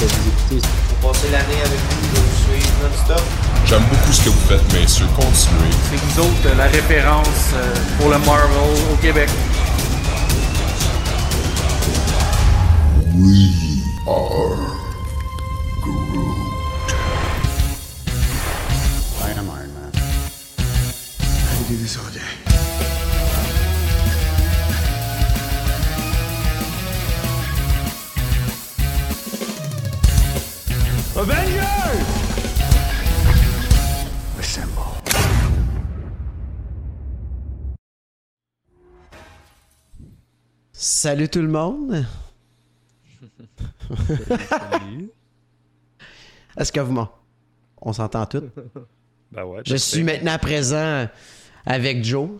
que vous écoutez. Vous passez l'année avec nous, vous vous suivez non-stop. J'aime beaucoup ce que vous faites, messieurs. Continuez. C'est vous autres la référence pour le Marvel au Québec. We are Groot. I am Iron Man. I can do this all day. Avengers! Assemble. Salut tout le monde. Est-ce que vous m'en... On s'entend tous? Ben ouais, je suis maintenant présent avec Joe.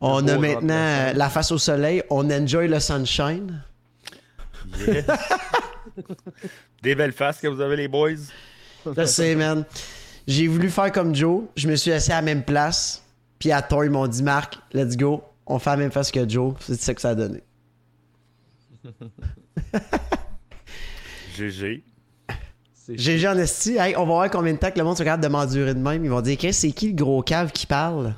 On a maintenant la face au soleil. On enjoy le sunshine. Yes. Des belles faces que vous avez, les boys. Je sais, man. J'ai voulu faire comme Joe. Je me suis assis à la même place. Puis à Thor, ils m'ont dit, Marc, let's go. On fait la même face que Joe. C'est ça que ça a donné. GG. GG en esti. Hey, on va voir combien de temps que le monde se regarde de m'endurer de même. Ils vont dire, qu'est-ce que c'est qui le gros cave qui parle?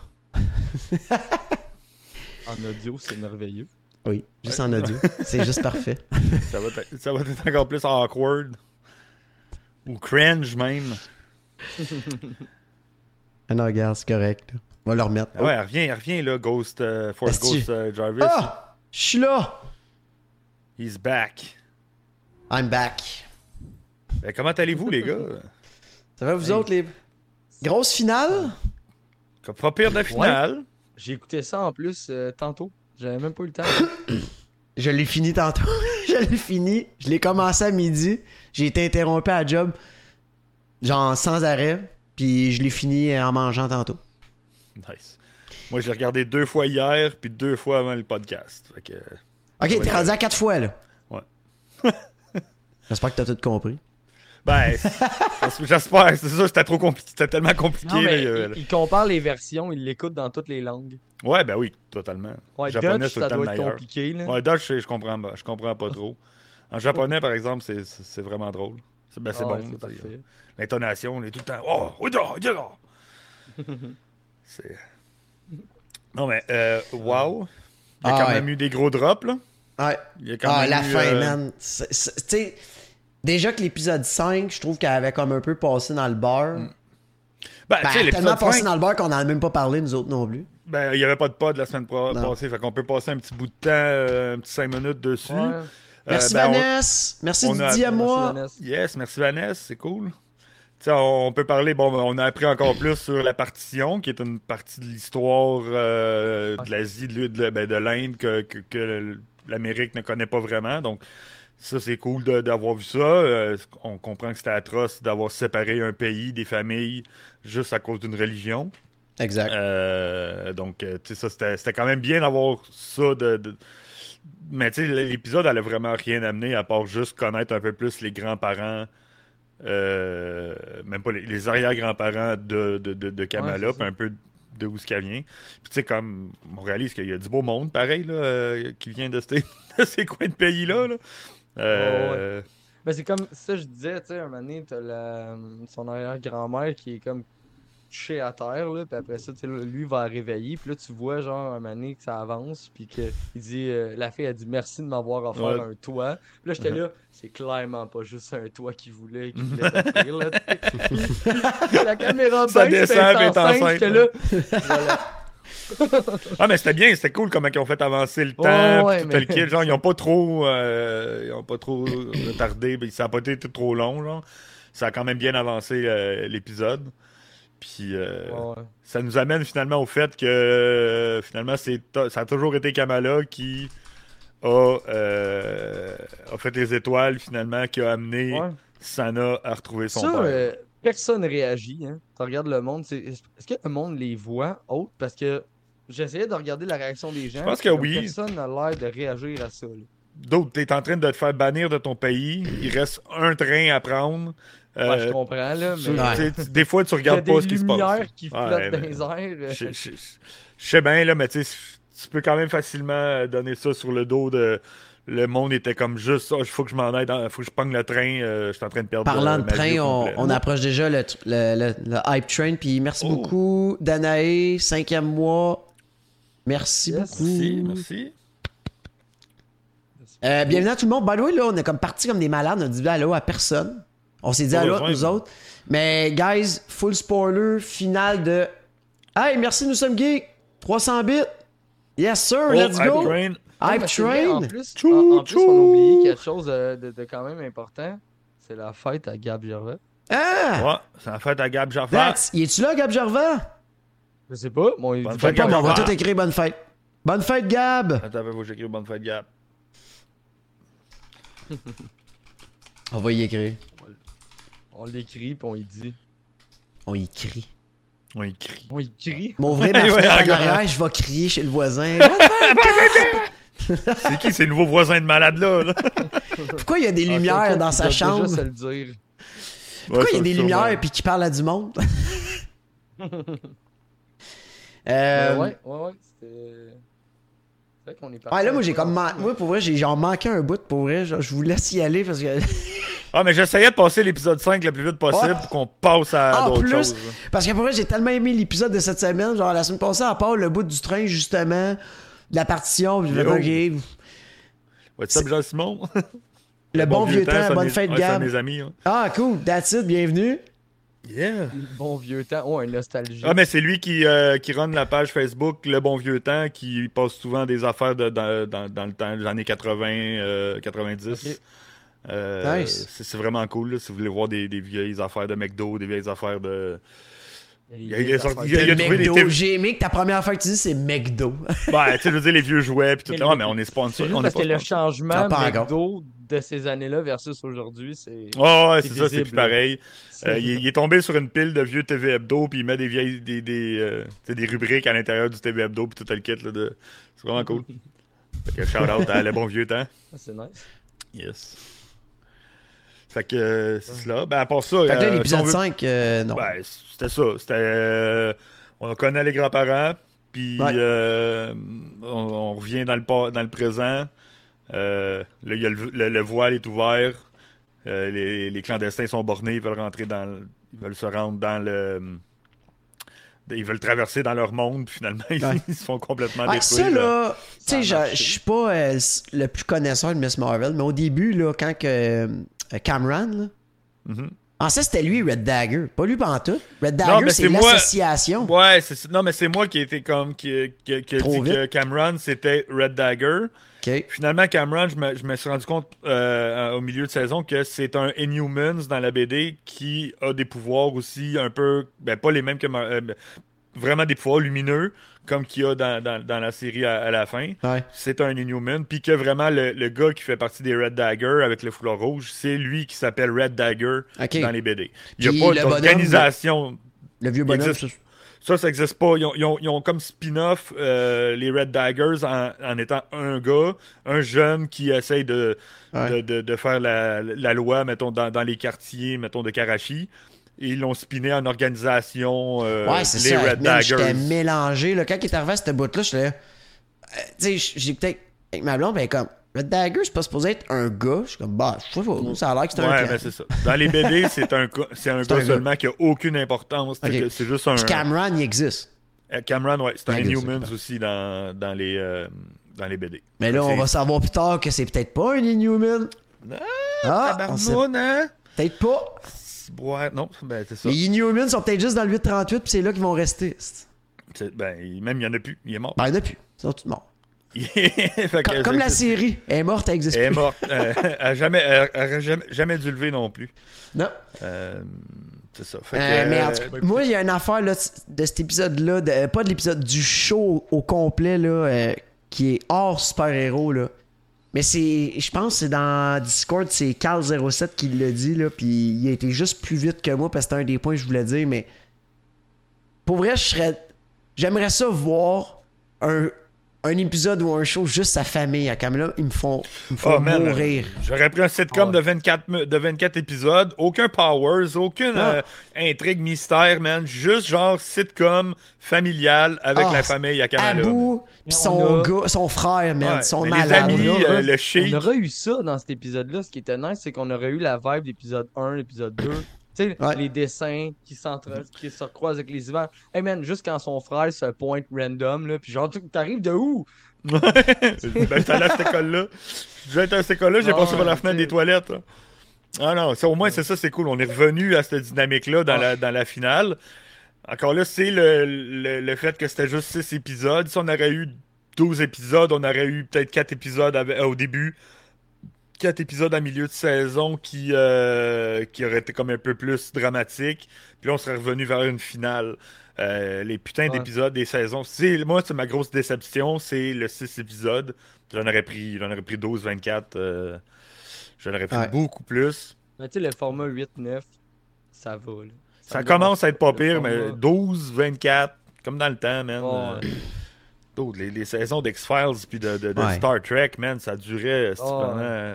En audio, c'est merveilleux. Oui, juste en audio. C'est juste parfait. Ça va être encore plus awkward. Ou cringe même. Ah non, regarde, c'est correct. On va le remettre. Ah ouais, oh. reviens là, Ghost, Force Ghost Jarvis. Ah! Je suis là! He's back. I'm back. Ben, comment allez-vous, les gars? Ça va, vous autres, les... Grosse finale? Pas pire de la finale. Ouais. J'ai écouté ça, en plus, tantôt. J'avais même pas eu le temps. Je l'ai fini tantôt. Je l'ai commencé à midi. J'ai été interrompu à la job, genre, sans arrêt. Puis je l'ai fini en mangeant tantôt. Nice. Moi, je l'ai regardé 2 fois hier, puis 2 fois avant le podcast. Fait que... Ok, t'es rendu à 4 fois, là. Ouais. J'espère que t'as tout compris. Ben, j'espère. C'est sûr, c'était trop compliqué. C'était tellement compliqué. Non, mais là, il compare les versions, il l'écoute dans toutes les langues. Ouais, ben oui, totalement. Ouais, japonais, Dutch, ça doit être meilleur. Compliqué, là. Ouais, Dutch, je comprends pas trop. En japonais, par exemple, c'est vraiment drôle. Ben, c'est bon. C'est parfait. L'intonation, on est tout le temps... Oh, oui, c'est... Non, mais, wow... Il y a quand même eu des gros drops, là. Ouais. Il y a quand même la eu, fin, man. Tu sais, déjà que l'épisode 5, je trouve qu'elle avait comme un peu passé dans le beurre. Ben elle a tellement passé dans le beurre qu'on n'en a même pas parlé, nous autres non plus. Ben, il n'y avait pas de pod la semaine passée. Fait qu'on peut passer un petit bout de temps, un petit 5 minutes dessus. Ouais. Merci, Vanessa. Merci, Didier, à moi. Merci, yes, merci, Vanessa. C'est cool. T'sais, on peut parler, bon, on a appris encore plus sur la partition, qui est une partie de l'histoire de l'Asie, de l'Inde, que l'Amérique ne connaît pas vraiment. Donc, ça, c'est cool d'avoir vu ça. On comprend que c'était atroce d'avoir séparé un pays, des familles, juste à cause d'une religion. Exact. Donc, tu sais, ça, c'était quand même bien d'avoir ça de... Mais tu sais, l'épisode, elle a vraiment rien amené, à part juste connaître un peu plus les grands-parents... même pas les arrière-grands-parents de Kamala, puis un peu de où ce vient. Puis tu sais, comme on réalise qu'il y a du beau monde, pareil, là, qui vient de ces coins de pays-là. Là. Oh, ouais. Ben, c'est comme ça, je disais, tu sais, un moment donné, t'as son arrière-grand-mère qui est comme couchée à terre, là, puis après ça, lui va la réveiller, puis là, tu vois, genre, un moment donné, que ça avance, puis qu'il dit, la fille a dit merci de m'avoir offert un toit. Puis là, j'étais là. C'est clairement pas juste un toit qu'il voulait t'offrir, là. La caméra baisse, est enceinte, là. Voilà. Ah, mais c'était bien, c'était cool comment ils ont fait avancer le temps, ouais, tout le kit. Genre, ils ont pas trop retardé, ça a pas été tout trop long, genre. Ça a quand même bien avancé l'épisode. Puis ça nous amène finalement au fait que finalement, ça a toujours été Kamala qui... a fait les étoiles, finalement, qui a amené Sana à retrouver son père. Personne réagit. Hein. Tu regardes le monde. Est-ce que le monde les voit autres? Parce que j'essayais de regarder la réaction des gens. Je pense que oui. Personne n'a l'air de réagir à ça. D'autres, t'es en train de te faire bannir de ton pays. Il reste un train à prendre. Ouais, je comprends, là, mais... Des fois, tu regardes pas ce qui se passe. Il y a des lumières qui flottent dans les airs. Je sais bien, là, mais tu sais... Tu peux quand même facilement donner ça sur le dos de le monde était comme juste, il faut que je m'en aille, il faut que je pogne le train, je suis en train de perdre. Parlant de train, on approche déjà le hype train. Puis merci beaucoup, Danae, 5e mois. Merci beaucoup. Merci. Bienvenue à tout le monde. By the way, là, on est comme parti comme des malades, on a dit allô à personne. On s'est dit allô à nous autres. Mais guys, full spoiler, final de Hey, merci, nous sommes geeks. 300 bits. Yes sir, let's go. Hype Train. En plus, on a oublié quelque chose de quand même important. C'est la fête à Gab Gervais. Ah! Ouais, c'est la fête à Gab Gervais. Y es-tu là, Gab Gervais? Je sais pas. On va tout écrire bonne fête. Bonne fête, Gab! Attends, vous j'écris bonne fête, Gab. On va y écrire. On l'écrit, puis on y dit. On y crie. Mon vrai derrière, je vais crier chez le voisin. C'est qui ces nouveaux voisins de malade là? Pourquoi il y a des lumières dans sa chambre? Déjà se le dire. Pourquoi il y a des lumières puis qu'il parle à du monde? Ouais, c'était... C'est vrai qu'on est parti. Ah là, moi j'ai comme moi pour vrai, j'ai genre manqué un bout pour vrai, genre, je vous laisse y aller parce que ah, mais j'essayais de passer l'épisode 5 le plus vite possible pour qu'on passe à d'autres choses. Parce que pour vrai, j'ai tellement aimé l'épisode de cette semaine. Genre, la semaine passée, à part le bout du train, justement, de la partition. Puis je vais What's up, Jean-Simon? Le bon vieux temps, bonne fête, Gab. Mes amis, hein. Ah, cool. That's it, bienvenue. Yeah. Le bon vieux temps. Oh, une nostalgie. Ah, mais c'est lui qui run la page Facebook, Le bon vieux temps, qui passe souvent des affaires dans le temps, les années 80, 90. Okay. Nice. C'est vraiment cool là, si vous voulez voir des vieilles affaires de McDo, des vieilles affaires de... Il y a McDo. J'ai aimé que ta première affaire que tu dis, c'est McDo. Ouais, tu sais, je veux dire, les vieux jouets, puis tout là, mais on est sponsor. C'est juste parce que le changement McDo de ces années-là versus aujourd'hui, c'est... Oh, ouais, c'est visible, ça, c'est plus pareil. Il est tombé sur une pile de vieux TV Hebdo, puis il met des vieilles... des rubriques à l'intérieur du TV Hebdo, puis tout le kit, là, de... C'est vraiment cool. Fait que shout-out à le bon vieux temps. C'est nice. Yes. Fait que c'est cela. Ben, à part ça. Fait que là, l'épisode 5, non. Ben, c'était ça. C'était. On connaît les grands-parents, puis on revient dans le présent. Là, il y a le voile est ouvert. Les clandestins sont bornés. Ils veulent rentrer ils veulent se rendre dans le. Ils veulent traverser dans leur monde, puis finalement, ils se font complètement détruire. Ça, là, tu sais, je suis pas le plus connaisseur de Ms. Marvel, mais au début, là, quand Kamran, là, en fait, c'était lui, Red Dagger. Pas lui pantoute. Red Dagger, non, c'est l'association. Moi... Ouais, non, mais c'est moi qui ai été comme... qui a dit que Kamran, c'était Red Dagger. Okay. Finalement, Kamran, je me suis rendu compte au milieu de saison que c'est un Inhumans dans la BD qui a des pouvoirs aussi un peu... Ben, pas les mêmes que... vraiment des pouvoirs lumineux, comme qu'il y a dans la série à la fin. Ouais. C'est un Inhuman. Puis que vraiment, le gars qui fait partie des Red Dagger avec le foulard rouge, c'est lui qui s'appelle Red Dagger dans les BD. Il n'y a pas d'organisation. Le vieux bonhomme, ça n'existe pas. Ils ont comme spin-off les Red Daggers en étant un gars, un jeune qui essaye de faire la loi, mettons, dans les quartiers, mettons, de Karachi. Et ils l'ont spiné en organisation, les ça. Red Daggers. J'étais mélangé. Là. Quand il est arrivé à cette bout-là, j'étais là... tu sais, j'ai peut-être... Avec ma blonde, ben comme... Red Dagger, c'est pas supposé être un gars. Je suis comme, bah, je sais pas, ça a l'air que c'est un gars. Ouais, c'est ça. Dans les BD, c'est un gars seulement qui a aucune importance. Okay. C'est juste un... Puis Kamran, il existe. Kamran, ouais. C'est un Inhumans aussi dans les BD. Mais là, on va savoir plus tard que c'est peut-être pas un Inhuman. Ah, tabarnoune, hein? Peut-être pas. Ouais, non, ben c'est ça. Les Inhumans sont peut-être juste dans le 838, puis c'est là qu'ils vont rester. Même il n'y en a plus. Il est mort. Il n'y en a plus. Ils sont tous morts. Comme la série. Elle est morte, elle n'existe plus. Elle est morte. Elle n'aurait jamais dû lever non plus. Non. C'est ça. Fait que, moi, il y a une affaire là, de cet épisode-là, pas de l'épisode, du show au complet, là, qui est hors super-héros, là. Mais je pense que c'est dans Discord, c'est Carl07 qui l'a dit, là, puis il a été juste plus vite que moi parce que c'était un des points que je voulais dire, mais pour vrai, j'aimerais ça voir un épisode ou un show juste sa famille à Kamala, ils me font mourir. J'aurais pris un sitcom de 24 épisodes, aucun powers, aucune intrigue mystère, man, juste genre sitcom familial avec la famille à Kamala. Abu, pis son frère, man, son malade. Le chic. On aurait eu ça dans cet épisode-là, ce qui était nice, c'est qu'on aurait eu la vibe d'épisode 1, l'épisode 2. Les dessins qui se recroisent avec les images. Hey man, juste quand son frère se pointe random, là, pis genre, t'arrives de où? Ouais! Ben, j'étais allé à cette école-là. J'ai été à cette école-là, j'ai passé par la fenêtre des toilettes. Là. Ah non, au moins, c'est ça, c'est cool. On est revenu à cette dynamique-là dans la finale. Encore là, c'est le fait que c'était juste 6 épisodes. Si on aurait eu 12 épisodes, on aurait eu peut-être 4 épisodes au début. 4 épisodes en milieu de saison qui auraient été comme un peu plus dramatiques. Puis là, on serait revenu vers une finale. Les putains d'épisodes des saisons. Moi, c'est ma grosse déception. C'est le 6 épisodes. J'en aurais pris 12-24. J'en aurais pris beaucoup plus. Mais tu sais, le format 8-9, ça va. Là. Ça commence à être pas pire, mais 12-24, comme dans le temps, man. Ouais. Les saisons d'X-Files puis de Star Trek, man, ça durait pendant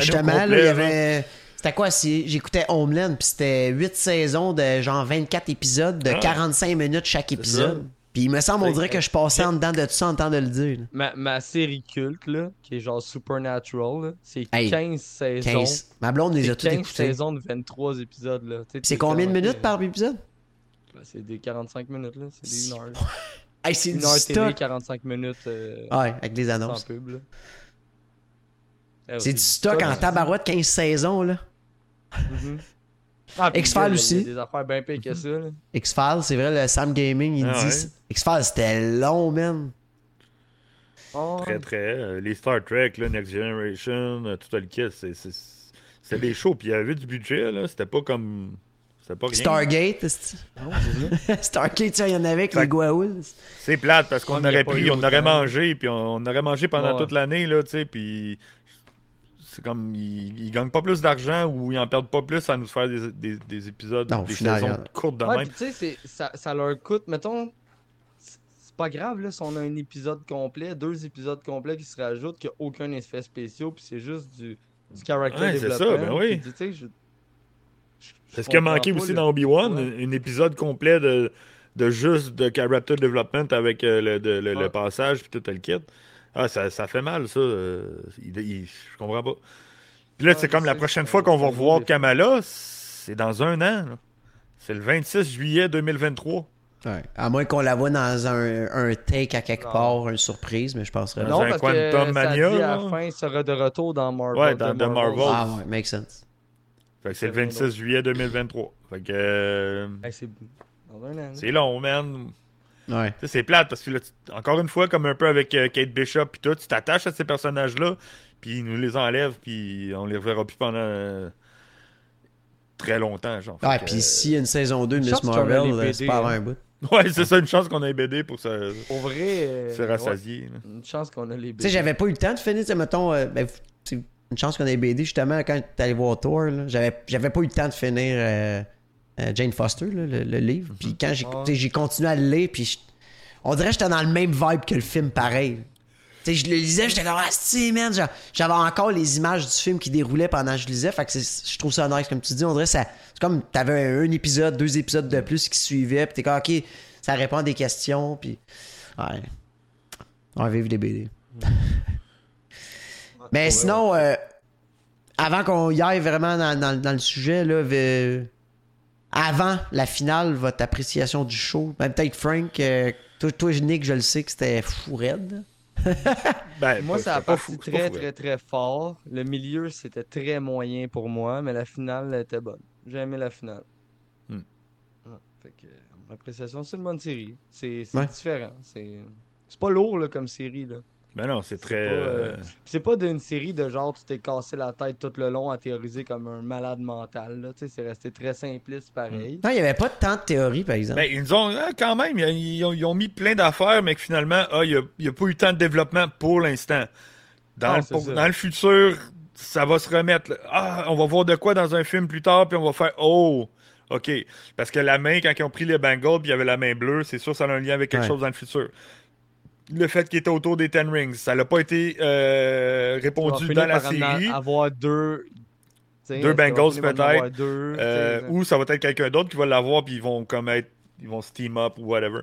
justement, complet, là, il y avait... C'était quoi? J'écoutais Homeland, puis c'était 8 saisons de genre 24 épisodes de 45 minutes chaque épisode. Puis il me semble, on dirait que je passais en dedans de tout ça en temps de le dire. Ma série culte, là, qui est genre Supernatural, là, c'est 15 saisons. 15. Ma blonde les a toutes écoutées. 15 saisons de 23 épisodes. Là. C'est combien de minutes par épisode? Bah, c'est des 45 minutes, là. C'est des 1 heure. Hey, c'est une heure télé, 45 minutes avec des annonces. Pub, là. C'est du stock en tabarouette, 15 saisons. Là. Mm-hmm. Ah, X-Files aussi. Il y a des affaires bien payées que ça. Là. X-Files, c'est vrai, le Sam Gaming, il dit... Ouais. X-Files, c'était long, man. Très, très. Les Star Trek, là, Next Generation, tout le kit, c'est des shows. Puis il y avait du budget, là. C'était pas comme... Stargate, Stargate, ça, il y en avait avec les Goa'uld. C'est plate parce qu'on aurait pris, on aurait mangé, puis on aurait mangé pendant toute l'année, là, tu sais, puis c'est comme, ils gagnent pas plus d'argent ou ils en perdent pas plus à nous faire des épisodes, non, des saisons courtes de même. Tu sais, ça leur coûte, mettons, c'est pas grave, là, si on a un épisode complet, 2 épisodes complets qui se rajoutent, qu'il n'y a aucun effet spécial, puis c'est juste du character development. C'est ça, ben oui. Tu sais, c'est ce qui a manqué aussi dans Obi-Wan, un épisode complet de juste de character development avec le passage et tout le kit. Ah, ça fait mal, ça. Je comprends pas. Puis là, c'est comme la prochaine fois qu'on va revoir Kamala, c'est dans 1 an. Là. C'est le 26 juillet 2023. Ouais. À moins qu'on la voit dans un take à quelque part, une surprise, mais je penserais non, parce que Quantum Mania, ça dit à la fin, il sera de retour dans Marvel. Ouais, dans The Marvel. Ah ouais, makes sense. Fait que c'est le 26 juillet 2023. Fait que... c'est long, man. Ouais. T'sais, c'est plate parce que là, encore une fois, comme un peu avec Kate Bishop pis tout, tu t'attaches à ces personnages-là, puis ils nous les enlèvent, puis on les reverra plus pendant très longtemps, genre. Ouais, puis s'il y a une saison 2 de Ms. Marvel, c'est pas un bout. Ouais, c'est ça, une chance qu'on a les BD pour se rassasier. Une chance qu'on a les BD. Tu sais, j'avais pas eu le temps de finir, mettons... Une chance qu'on ait BD, justement, quand t'es allé voir Thor, là, j'avais pas eu le temps de finir Jane Foster, là, le livre. Puis quand j'ai continué à le lire, puis on dirait que j'étais dans le même vibe que le film, pareil. T'sais, je le lisais, j'étais comme « Ah, si, man! » J'avais encore les images du film qui déroulaient pendant que je lisais. Fait que je trouve ça nice, comme tu dis. On dirait que c'est comme t'avais un épisode, 2 épisodes de plus qui suivaient, puis t'es comme « OK, ça répond à des questions. » Puis ouais. On va vivre des BD. Mais sinon, avant qu'on y aille vraiment dans le sujet, là, avant la finale, votre appréciation du show, même peut-être Frank, toi Nick, je le sais que c'était fou raide. Ben, moi, ça a parti très, très, très fort. Le milieu, c'était très moyen pour moi, mais la finale était bonne. J'ai aimé la finale. Fait que, mon appréciation, c'est une bonne série. C'est différent. C'est pas lourd là, comme série, là. Ben non, c'est très... C'est pas d'une série de genre tu t'es cassé la tête tout le long à théoriser comme un malade mental. Là. C'est resté très simpliste pareil. Non, il n'y avait pas tant de théorie, par exemple. Ben, ils ont quand même, ils ont mis plein d'affaires, mais que finalement, il n'y a pas eu tant de développement pour l'instant. Dans le futur, ça va se remettre. Là. Ah, on va voir de quoi dans un film plus tard, puis on va faire « Oh! » OK. Parce que la main, quand ils ont pris les Bengals, puis il y avait la main bleue, c'est sûr que ça a un lien avec quelque chose dans le futur. le fait qu'il était autour des Ten Rings. Ça n'a pas été répondu dans la série. Avoir deux Bengals peut-être. Ou ça va être quelqu'un d'autre qui va l'avoir puis ils vont comme être, ils vont se team up ou whatever.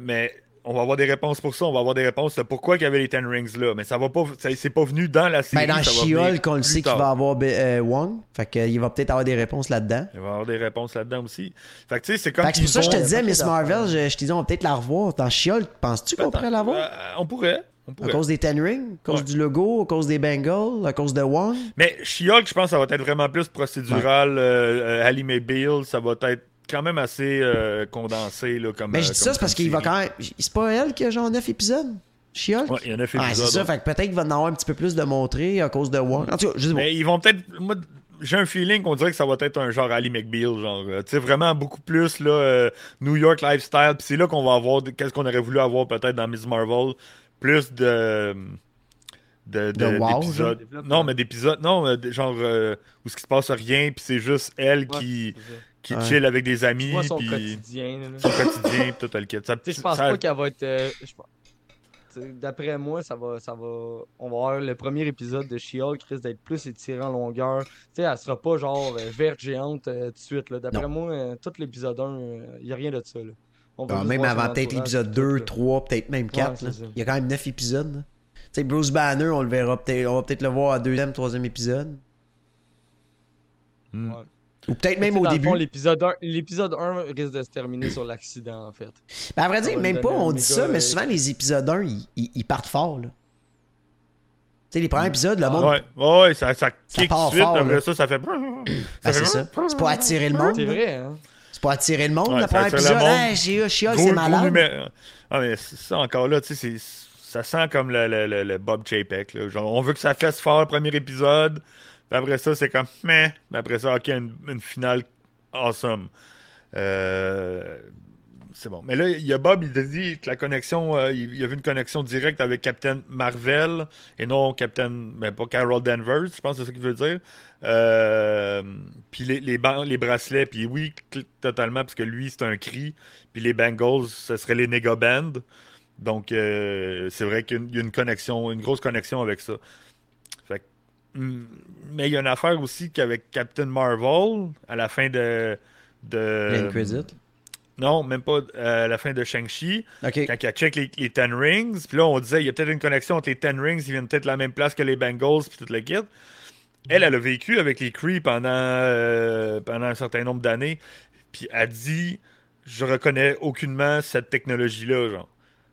Mais on va avoir des réponses pour ça. On va avoir des réponses de pourquoi il y avait les Ten Rings là. Mais ça va pas, ça, c'est pas venu dans la série. Mais dans She-Hulk, on le sait qu'il va avoir Wong. Fait qu'il va peut-être avoir des réponses là-dedans. Il va avoir des réponses là-dedans aussi. Fait que tu sais, c'est comme. Fait que c'est pour ça que je te disais, Ms. Marvel, je te disais, on va peut-être la revoir. Dans She-Hulk, penses-tu qu'on pourrait la voir? On pourrait. À cause des Ten Rings, à cause du logo, à cause des Bengals, à cause de Wong. Mais She-Hulk, je pense que ça va être vraiment plus procédural. Ali May Beale, ça va être quand même assez condensé. Là, comme, mais je dis ça, c'est parce qu'il va quand même. C'est pas elle qui a genre 9 épisodes? She-Hulk? Ouais, il y en a 9 épisodes. C'est ça, fait que peut-être qu'il va en avoir un petit peu plus de montrer à cause de Wong. En tout cas, je dis bon. Mais ils vont peut-être. Moi, j'ai un feeling qu'on dirait que ça va être un genre Ali McBeal, genre, tu sais, vraiment beaucoup plus là, New York lifestyle. Puis c'est là qu'on va avoir. Qu'est-ce qu'on aurait voulu avoir peut-être dans Ms. Marvel? Plus d'épisodes. Non, mais d'épisodes. Non, genre où ce qui se passe rien, puis c'est juste elle qui chill avec des amis. Moi, son quotidien. Son quotidien, pis tout le kit. Je pense pas qu'elle va être. D'après moi, ça va. On va avoir le premier épisode de She-Hulk qui risque d'être plus étiré en longueur. Tu sais, elle sera pas genre verte géante tout de suite. Là. D'après moi, tout l'épisode 1, il y a rien de ça. Là. Alors, même avant peut-être l'épisode 2, 3, peut-être même 4. Ouais, il y a quand même 9 épisodes. Tu sais, Bruce Banner, on le verra peut-être. On va peut-être le voir à 2e, 3e épisode. Mm. Ouais. Ou peut-être même au début. Fond, l'épisode 1 risque de se terminer sur l'accident, en fait. Ben, à vrai dire, même pas, on dit ça, mais souvent les épisodes 1, ils partent fort, là. Tu sais, les premiers épisodes, le monde. Ouais, ça kick tout de suite, après ça, ça fait. C'est ça. C'est pas attirer le monde. C'est vrai, hein. C'est pas attirer le monde, la première épisode. Hey, She-Hulk, c'est malade. Mais ça, encore là, tu sais, ça sent comme le Bob Chapek. Là. Genre, on veut que ça fasse fort le premier épisode. Puis après ça, c'est comme, mais après ça, OK, une finale awesome. C'est bon. Mais là, il y a Bob, il dit que la connexion, il y avait une connexion directe avec Captain Marvel et non pas Carol Danvers, je pense que c'est ça qu'il veut dire. Puis les bracelets, puis oui, totalement, parce que lui, c'est un Kree. Puis les Bengals, ce serait les Nega-Bands. Donc, c'est vrai qu'il y a une grosse connexion avec ça. Fait que, mais il y a une affaire aussi qu'avec Captain Marvel, à la fin de L'Inquisite. Non, même pas à la fin de Shang-Chi. Okay. Quand il check les Ten Rings, puis là, on disait, il y a peut-être une connexion entre les Ten Rings, ils viennent peut-être de la même place que les Bengals, puis tout le kit. Elle a vécu avec les Kree pendant un certain nombre d'années. Puis elle dit, je reconnais aucunement cette technologie-là, genre.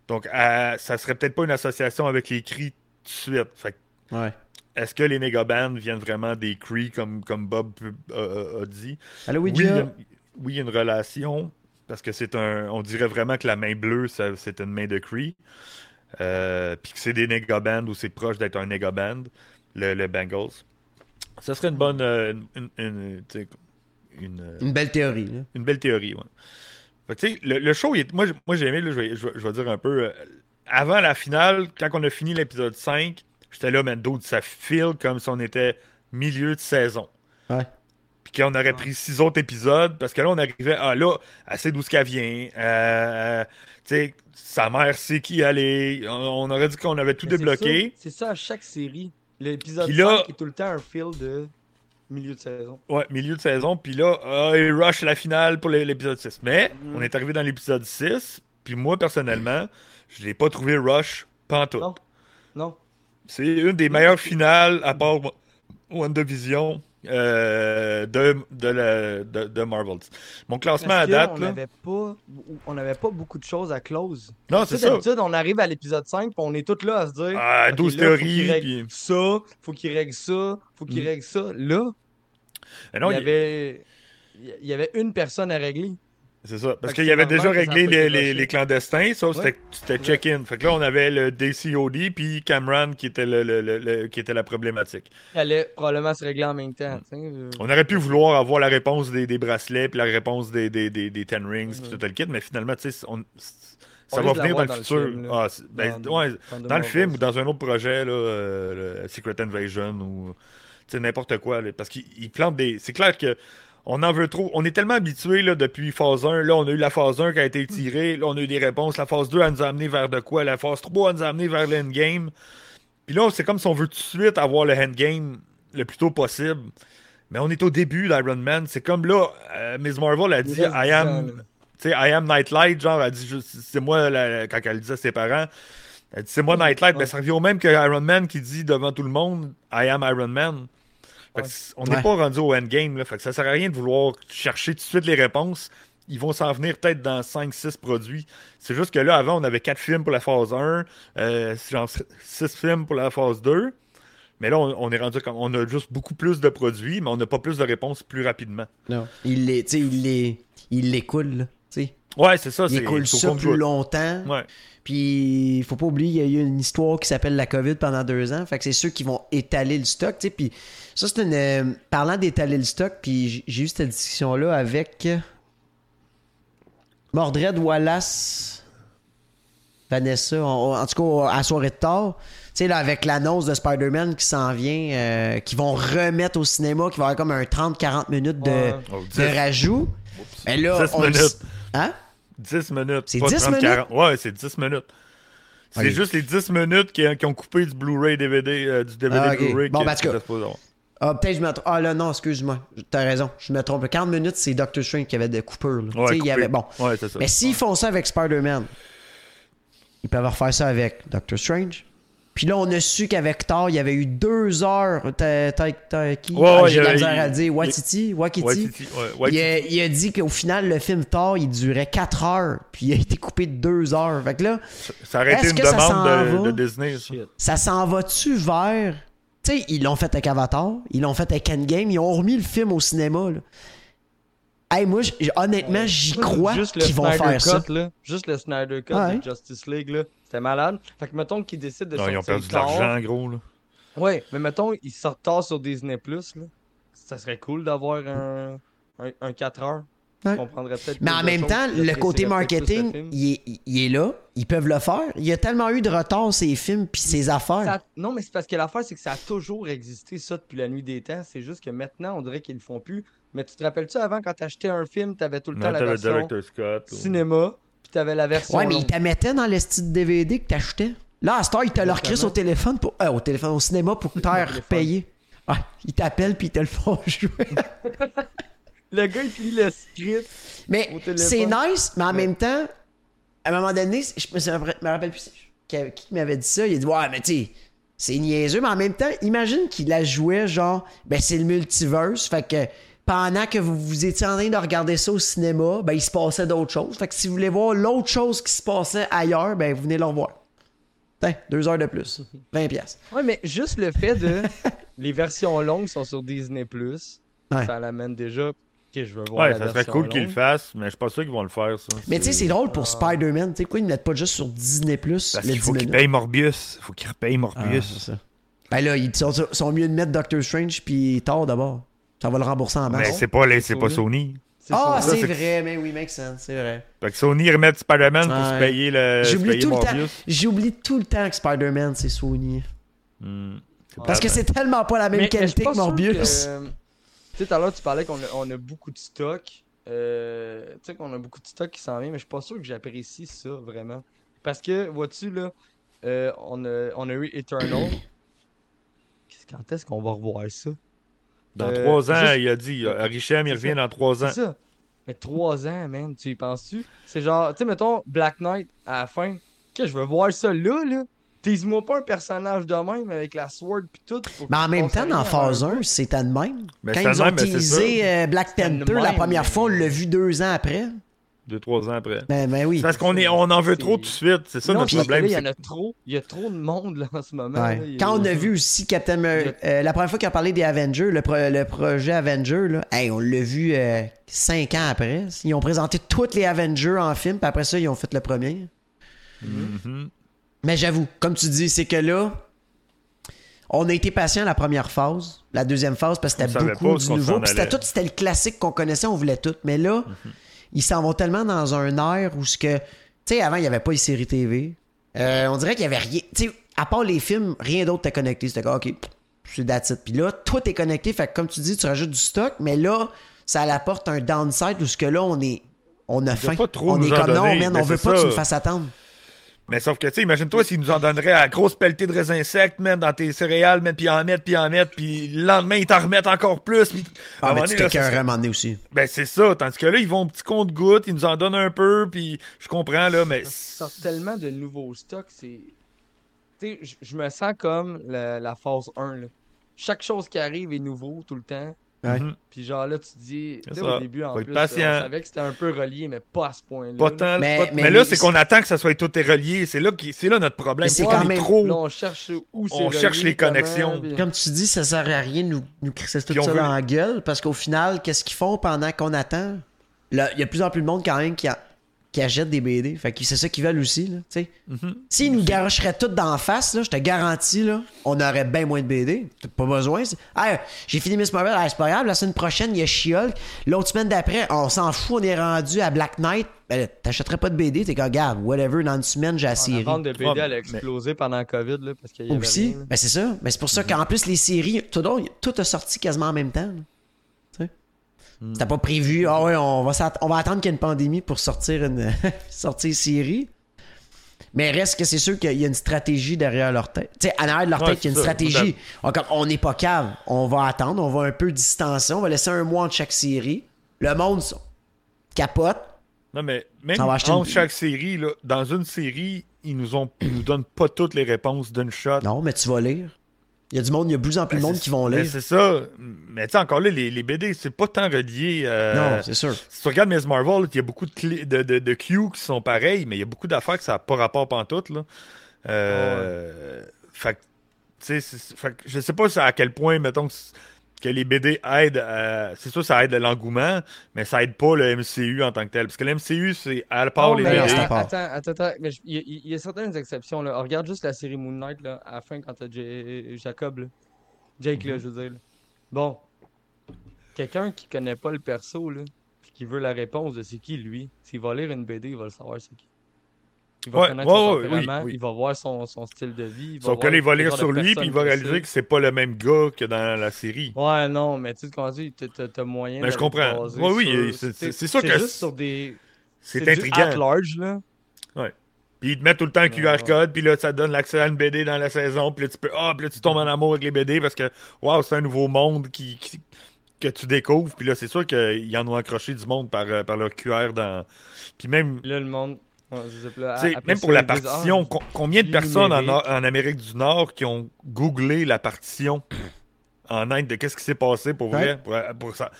Donc, ça serait peut-être pas une association avec les Kree tout de suite. Fait que, est-ce que les Nega-Bands viennent vraiment des Kree, comme Bob a dit? Allô, oui, il y a une relation, parce que c'est on dirait vraiment que la main bleue, c'est une main de Kree. Puis que c'est des Nega-Bands ou c'est proche d'être un Nega-Band, le Bengals. Ça serait une bonne. Une belle théorie. Là. Une belle théorie, ouais. Tu sais, le show, moi j'ai aimé, là, je vais dire un peu. Avant la finale, quand on a fini l'épisode 5, j'étais là, mais d'autres, ça file comme si on était milieu de saison. Ouais. Puis qu'on aurait pris 6 autres épisodes, parce que là, on arrivait. Ah là, elle sait d'où ce qu'elle vient. Tu sais, sa mère sait qui elle est. On aurait dit qu'on avait tout débloqué. C'est ça à chaque série. L'épisode 5 est tout le temps un feel de milieu de saison. Ouais, milieu de saison. Puis là, il rush la finale pour l'épisode 6. Mais on est arrivé dans l'épisode 6. Puis moi, personnellement, je l'ai pas trouvé rush pantoute. Non. C'est une des meilleures finales, à part WandaVision, de Marvel. Mon classement à date. On n'avait pas beaucoup de choses à close. Non, c'est ça. D'habitude, on arrive à l'épisode 5 et on est tous là à se dire 12 théories. Faut qu'il règle ça. Là, non, il y avait une personne à régler. C'est ça. Parce qu'il y avait déjà réglé les clandestins, ça, c'était check-in. Fait que là, on avait le DCOD puis Kamran qui était qui était la problématique. Elle allait probablement se régler en même temps. On aurait pu vouloir avoir la réponse des bracelets puis la réponse des Ten Rings puis tout le kit, mais finalement, tu sais, ça va venir dans le futur. Dans le film ou dans un autre projet, là, Secret Invasion ou n'importe quoi. Là, parce qu'ils plantent des. C'est clair que. on en veut trop. On est tellement habitués là, depuis phase 1. Là, on a eu la phase 1 qui a été tirée. Là, on a eu des réponses. La phase 2, elle nous a amené vers de quoi? La phase 3, elle nous a amené vers l'endgame. Puis là, c'est comme si on veut tout de suite avoir le endgame le plus tôt possible. Mais on est au début d'Iron Man. C'est comme là, Ms. Marvel a dit « I am Nightlight ». Genre, elle dit « C'est moi », quand elle disait à ses parents. Elle dit « C'est moi Nightlight ». Ben, ça revient au même que Iron Man qui dit devant tout le monde « I am Iron Man ». On n'est pas rendu au endgame. Là. Fait que ça ne sert à rien de vouloir chercher tout de suite les réponses. Ils vont s'en venir peut-être dans 5-6 produits. C'est juste que là, avant, on avait 4 films pour la phase 1, genre 6 films pour la phase 2. Mais là, on est rendu comme on a juste beaucoup plus de produits, mais on n'a pas plus de réponses plus rapidement. Non. Il les coule. Ouais, c'est ça. Il coule ça plus longtemps. Ouais. Puis, il faut pas oublier, il y a eu une histoire qui s'appelle la COVID pendant 2 ans. Fait que c'est ceux qui vont étaler le stock. T'sais. Puis, ça, c'est une. Parlant d'étaler le stock, puis j'ai eu cette discussion-là avec Mordred, Wallace, Vanessa. En tout cas, à soirée de tard. Tu sais, là, avec l'annonce de Spider-Man qui s'en vient, qui vont remettre au cinéma, qui va avoir comme un 30-40 minutes de rajout. Mais là, 10 minutes. Hein? 10 minutes. C'est pas 10 30, minutes? 40. Ouais, c'est 10 minutes. C'est juste les 10 minutes qui ont coupé du Blu-ray DVD, du DVD Blu-ray. Bon, parce que... Ah, peut-être que je me trompe. Ah là, non, excuse-moi. T'as raison, je me trompe. 40 minutes, c'est Doctor Strange qui avait des coupures. Ouais, il y avait... Bon. Ouais, c'est ça. Mais s'ils font ça avec Spider-Man, ils peuvent refaire ça avec Doctor Strange. Puis là, on a su qu'avec Thor, il y avait eu 2 heures. T'as qui? Ouais, j'ai la misère à dire. Waititi. Il a dit qu'au final, le film Thor, il durait 4 heures. Puis il a été coupé de 2 heures. Fait que là, ça aurait été une demande de Disney. Ça s'en va-tu vers... Tu sais, ils l'ont fait avec Avatar. Ils l'ont fait avec Endgame. Ils ont remis le film au cinéma. Là. Hey, moi, honnêtement, j'y crois qu'ils vont faire ça. Juste le Snyder Cut de Justice League, là. C'était malade. Fait que mettons qu'ils décident de sortir. Ils ont perdu de l'argent, gros, là. Ouais, mais mettons, ils sortent tard sur Disney Plus, là. Ça serait cool d'avoir un 4 heures. Ouais. On prendrait peut-être mais en même temps, le côté marketing, il est là. Ils peuvent le faire. Il y a tellement eu de retard, ces films puis ces affaires. Non, mais c'est parce que l'affaire, c'est que ça a toujours existé, ça, depuis la nuit des temps. C'est juste que maintenant, on dirait qu'ils le font plus. Mais tu te rappelles-tu, avant, quand t'achetais un film, t'avais tout le temps la version cinéma, puis t'avais la version... Ouais, mais ils t'amettaient dans les styles DVD que t'achetais. Là, à cette heure, ils te leur crissent au téléphone, au cinéma pour que t'aies repayé. Ouais, ils t'appellent, puis ils te le font jouer. Le gars, il finit le script mais c'est nice, mais en même temps, à un moment donné, je me rappelle plus qui m'avait dit ça, il a dit « Ouais, mais tu sais... » C'est niaiseux, mais en même temps, imagine qu'il la jouait genre... Ben, c'est le multiverse, fait que... Pendant que vous étiez en train de regarder ça au cinéma, ben il se passait d'autres choses. Fait que si vous voulez voir l'autre chose qui se passait ailleurs, ben vous venez le revoir. Tiens, 2 heures de plus. 20$. Ouais, mais juste le fait de... les versions longues sont sur Disney+. Ouais. Ça l'amène déjà que je veux voir la version longue. Ouais, ça serait cool qu'ils le fassent, mais je suis pas sûr qu'ils vont le faire, ça. Mais tu sais, c'est drôle pour Spider-Man. Tu sais quoi, ils ne mettent pas juste sur Disney+. Parce qu'il faut qu'ils payent Morbius. Il faut qu'ils repayent Morbius. Ah, c'est ça. Ben là, ils sont mieux de mettre Doctor Strange puis Thor d'abord. Ça va le rembourser en masse. Mais c'est pas Sony. C'est vrai, mais oui, make sense, c'est vrai. Fait que Sony remet Spider-Man pour se payer le. J'oublie tout le temps que Spider-Man, c'est Sony. Parce que c'est tellement pas la même qualité que Morbius. Tu sais, tout à l'heure, tu parlais qu'on a beaucoup de stock. Tu sais qu'on a beaucoup de stock qui s'en vient, mais je suis pas sûr que j'apprécie ça vraiment. Parce que, vois-tu, là, on a eu Eternal. Quand est-ce qu'on va revoir ça? Dans 3 ans, juste... il a dit. Richem, il revient dans 3 ans. C'est ça. Mais 3 ans, man, tu y penses-tu? C'est genre, tu sais, mettons, Black Knight, à la fin, que je veux voir ça là. Tease-moi pas un personnage de même avec la sword pis tout. Mais en même temps, dans phase 1, c'était de même. Mais quand ils ont utilisé Black Panther la première fois, on l'a vu 2 ans après. 2-3 ans après. Ben oui. Parce qu'on en veut trop tout de suite. C'est ça notre problème. Il y en a trop. Il y a trop de monde là, en ce moment. Ouais. Là, quand on a vu aussi Captain Marvel, la première fois qu'on a parlé des Avengers, le projet Avengers, là, on l'a vu 5 ans après. Ils ont présenté toutes les Avengers en film, puis après ça, ils ont fait le premier. Mm-hmm. Mais j'avoue, comme tu dis, c'est que là, on a été patient à la première phase, la deuxième phase, parce que c'était beaucoup du nouveau. Puis c'était le classique qu'on connaissait, on voulait tout. Mais là... Mm-hmm. Ils s'en vont tellement dans un air où ce que... Tu sais, avant, il n'y avait pas les séries TV. On dirait qu'il n'y avait rien... Tu sais, à part les films, rien d'autre t'est connecté. C'était comme, OK, c'est that's it. Puis là, tout est connecté. Fait que comme tu dis, tu rajoutes du stock. Mais là, ça apporte un downside où ce que là, on a faim. On est comme non, man, on veut pas que tu nous fasses attendre. Mais sauf que, tu sais, imagine-toi s'ils nous en donneraient à grosse pelletée de raisins secs, man, dans tes céréales, man, puis en mettre, puis le lendemain, ils t'en remettent encore plus. Pis... Ah, mais tu t'es un moment donné aussi. Ben, c'est ça. Tandis que là, ils vont au petit compte-gouttes, ils nous en donnent un peu, puis je comprends, là, mais... Ils sortent tellement de nouveaux stocks, c'est... Tu sais, je me sens comme la phase 1, là. Chaque chose qui arrive est nouveau tout le temps. Mm-hmm. Puis genre là, tu te dis, au début, en plus, on savait que c'était un peu relié, mais pas à ce point-là. Mais là, c'est qu'on attend que ça soit tout relié. C'est là notre problème. Mais c'est quand même trop. Là, on cherche où c'est relié. On cherche les connexions. Puis... Comme tu dis, ça sert à rien de nous crisser tout ça dans la gueule, parce qu'au final, qu'est-ce qu'ils font pendant qu'on attend? Il y a de plus en plus de monde quand même qui achète des BD. Fait que c'est ça qu'ils veulent aussi, là, tu sais. Mm-hmm. S'ils nous garocheraient tout d'en face, là, je te garantis, là, on aurait bien moins de BD. T'as pas besoin. Hey, j'ai fini Ms. Marvel, c'est pas grave. La semaine prochaine, il y a She-Hulk. L'autre semaine d'après, on s'en fout, on est rendu à Black Knight. Ben, t'achèterais pas de BD, t'es comme, regarde, whatever, dans une semaine, j'ai la série. La vente de BD, elle a explosé pendant la COVID, là, parce qu'il y avait aussi, rien, là. Ben c'est ça. Ben, c'est pour ça qu'en plus, les séries, tout a sorti quasiment en même temps, là. T'as pas prévu, on va attendre qu'il y ait une pandémie pour sortir une série. Mais reste que c'est sûr qu'il y a une stratégie derrière leur tête. Tu sais, en arrière de leur tête, il y a une stratégie. On n'est pas cave, on va attendre, on va un peu distancer, on va laisser un mois entre chaque série. Le monde capote. Non, mais même entre chaque série, là, dans une série, ils nous donnent pas toutes les réponses d'une shot. Non, mais tu vas lire. Il y a de plus en plus de monde qui vont lire. C'est ça. Mais tu sais, encore là, les BD, c'est pas tant relié. Non, c'est sûr. Si tu regardes Ms. Marvel, il y a beaucoup de Q qui sont pareils, mais il y a beaucoup d'affaires que ça n'a pas rapport pantoute, là. Fait que je sais pas à quel point, mettons, que les BD aident. C'est sûr, ça aide l'engouement, mais ça aide pas le MCU en tant que tel. Parce que le MCU, c'est à part les BD. Attends. Il y a certaines exceptions, là. Regarde juste la série Moon Knight, là, à la fin, quand t'as Jacob, là. Jake, là, je veux dire. Là. Bon. Quelqu'un qui connaît pas le perso, là, puis qui veut la réponse de c'est qui, lui, s'il va lire une BD, il va le savoir c'est qui. Il va connaître son tempérament, il va voir son style de vie. Sauf que là, il va lire sur lui, puis il va réaliser que c'est pas le même gars que dans la série. Ouais, non, mais tu sais, quand tu dis, t'as moyen de. Mais je comprends. Oui, c'est sûr que. C'est juste sur des. C'est intriguant. C'est large, là. Ouais. Puis ils te mettent tout le temps QR code, puis là, ça te donne l'accès à une BD dans la saison, puis là, tu tombes en amour avec les BD parce que, waouh, c'est un nouveau monde que tu découvres, puis là, c'est sûr qu'ils en ont accroché du monde par leur QR dans. Puis même. Là, le monde. Même pour la partition, combien de personnes en Amérique du Nord qui ont googlé la partition en Inde de qu'est-ce qui s'est passé pour vrai? Pour ça.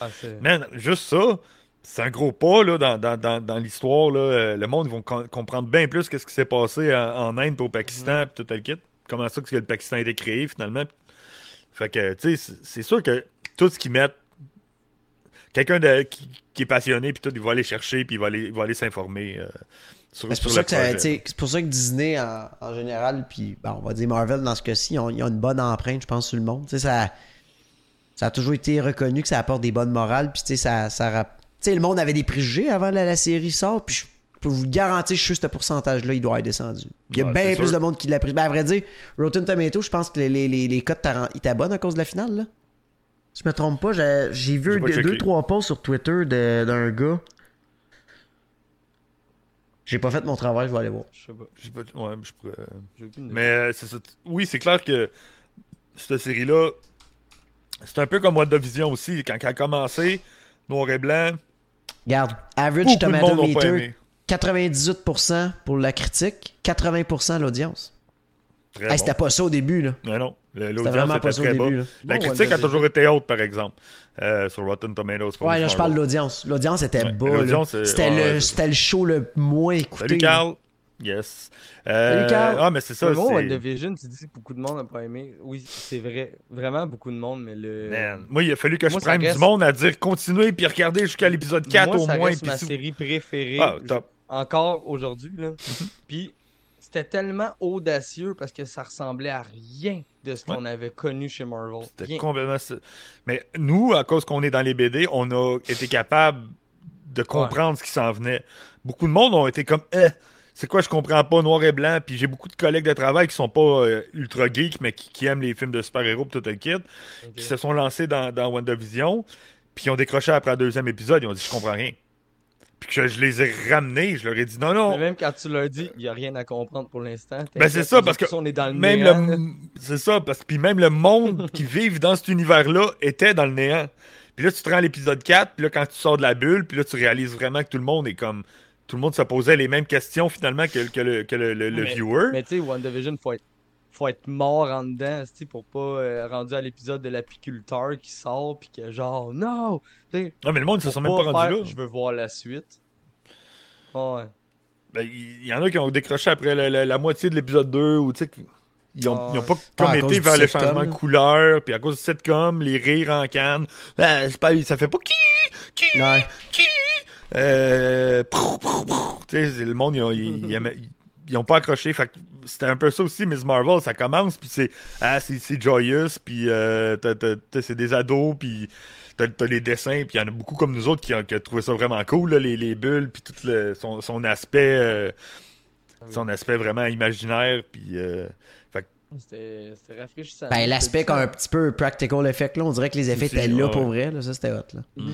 Man, juste ça, c'est un gros pas là, dans l'histoire. Là, le monde, ils vont comprendre bien plus qu'est-ce qui s'est passé en Inde et au Pakistan et tout le kit. Comment ça que le Pakistan a été créé finalement. Fait que, tu sais, c'est sûr que tout ce qu'ils mettent, quelqu'un qui est passionné, puis tout, il va aller chercher, puis il va aller s'informer. C'est pour ça que Disney, en général, puis ben, on va dire Marvel dans ce cas-ci, ils ont une bonne empreinte, je pense, sur le monde. Ça a toujours été reconnu que ça apporte des bonnes morales. Puis le monde avait des préjugés avant la série sort. Puis je peux vous garantir, je suis sûr que ce pourcentage-là, il doit être descendu. Il y a bien plus de monde qui l'a pris. Ben, à vrai dire, Rotten Tomatoes, je pense que les cotes, ils t'abonnent à cause de la finale. Là. Je me trompe pas, j'ai vu 2-3 posts sur Twitter d'un gars. J'ai pas fait mon travail, je vais aller voir. Je sais pas. Mais c'est ça. Oui, c'est clair que cette série-là, c'est un peu comme WandaVision aussi. Quand elle a commencé, noir et blanc. Regarde, average tomato meter, 98% pour la critique, 80% l'audience. Bon. C'était pas ça au début, là. Mais non, l'audience vraiment pas ça au début. Là. La critique a toujours été haute, par exemple, sur Rotten Tomatoes. Ouais, là, je parle de l'audience. L'audience était bas. C'était le show le moins écouté. Salut, Carl. Yes. Salut, Carl. Ah, mais c'est ça. Moi, WandaVision, tu dis que beaucoup de monde n'a pas aimé. Oui, c'est vrai. Vraiment beaucoup de monde, mais le. Man. Moi, il a fallu que je prenne du monde à dire continuez puis regardez jusqu'à l'épisode 4 au moins. C'est ma série préférée. Encore aujourd'hui, là. Puis. C'était tellement audacieux parce que ça ressemblait à rien de ce qu'on avait connu chez Marvel. C'était complètement ça. Mais nous, à cause qu'on est dans les BD, on a été capable de comprendre ce qui s'en venait. Beaucoup de monde ont été comme c'est quoi, je comprends pas, noir et blanc. Puis j'ai beaucoup de collègues de travail qui sont pas ultra geeks, mais qui aiment les films de super-héros et tout le kit, qui se sont lancés dans WandaVision. Puis ils ont décroché après le deuxième épisode, ils ont dit je comprends rien. Puis que je les ai ramenés, je leur ai dit non, non. Mais même quand tu leur dis, il n'y a rien à comprendre pour l'instant. Ben c'est ça, parce que. On est dans le même néant, c'est ça, parce que. Puis même le monde qui vivent dans cet univers-là était dans le néant. Puis là, tu te rends à l'épisode 4, puis là, quand tu sors de la bulle, puis là, tu réalises vraiment que tout le monde est comme. Tout le monde se posait les mêmes questions finalement que le viewer. Mais tu sais, WandaVision, il faut être mort en dedans pour pas rendu à l'épisode de l'apiculteur qui sort puis que genre non. Non mais le monde ils se sont même pas rendu là. Je veux voir la suite. Ouais. Ben il y en a qui ont décroché après la moitié de l'épisode 2 ou tu sais ils ont pas commetté vers le changement de couleur puis à cause de sitcom les rires en canne. Ben c'est pas ça fait pas qui. Le monde ils ont pas accroché, fait que c'était un peu ça aussi. Ms. Marvel, ça commence puis c'est joyeux puis c'est des ados puis t'as les dessins puis il y en a beaucoup comme nous autres qui ont trouvé ça vraiment cool là, les bulles puis tout son aspect son aspect vraiment imaginaire puis c'était rafraîchissant. Ben l'aspect comme un petit peu practical effect là, on dirait que les effets étaient là pour vrai là, ça c'était hot là. Mm-hmm.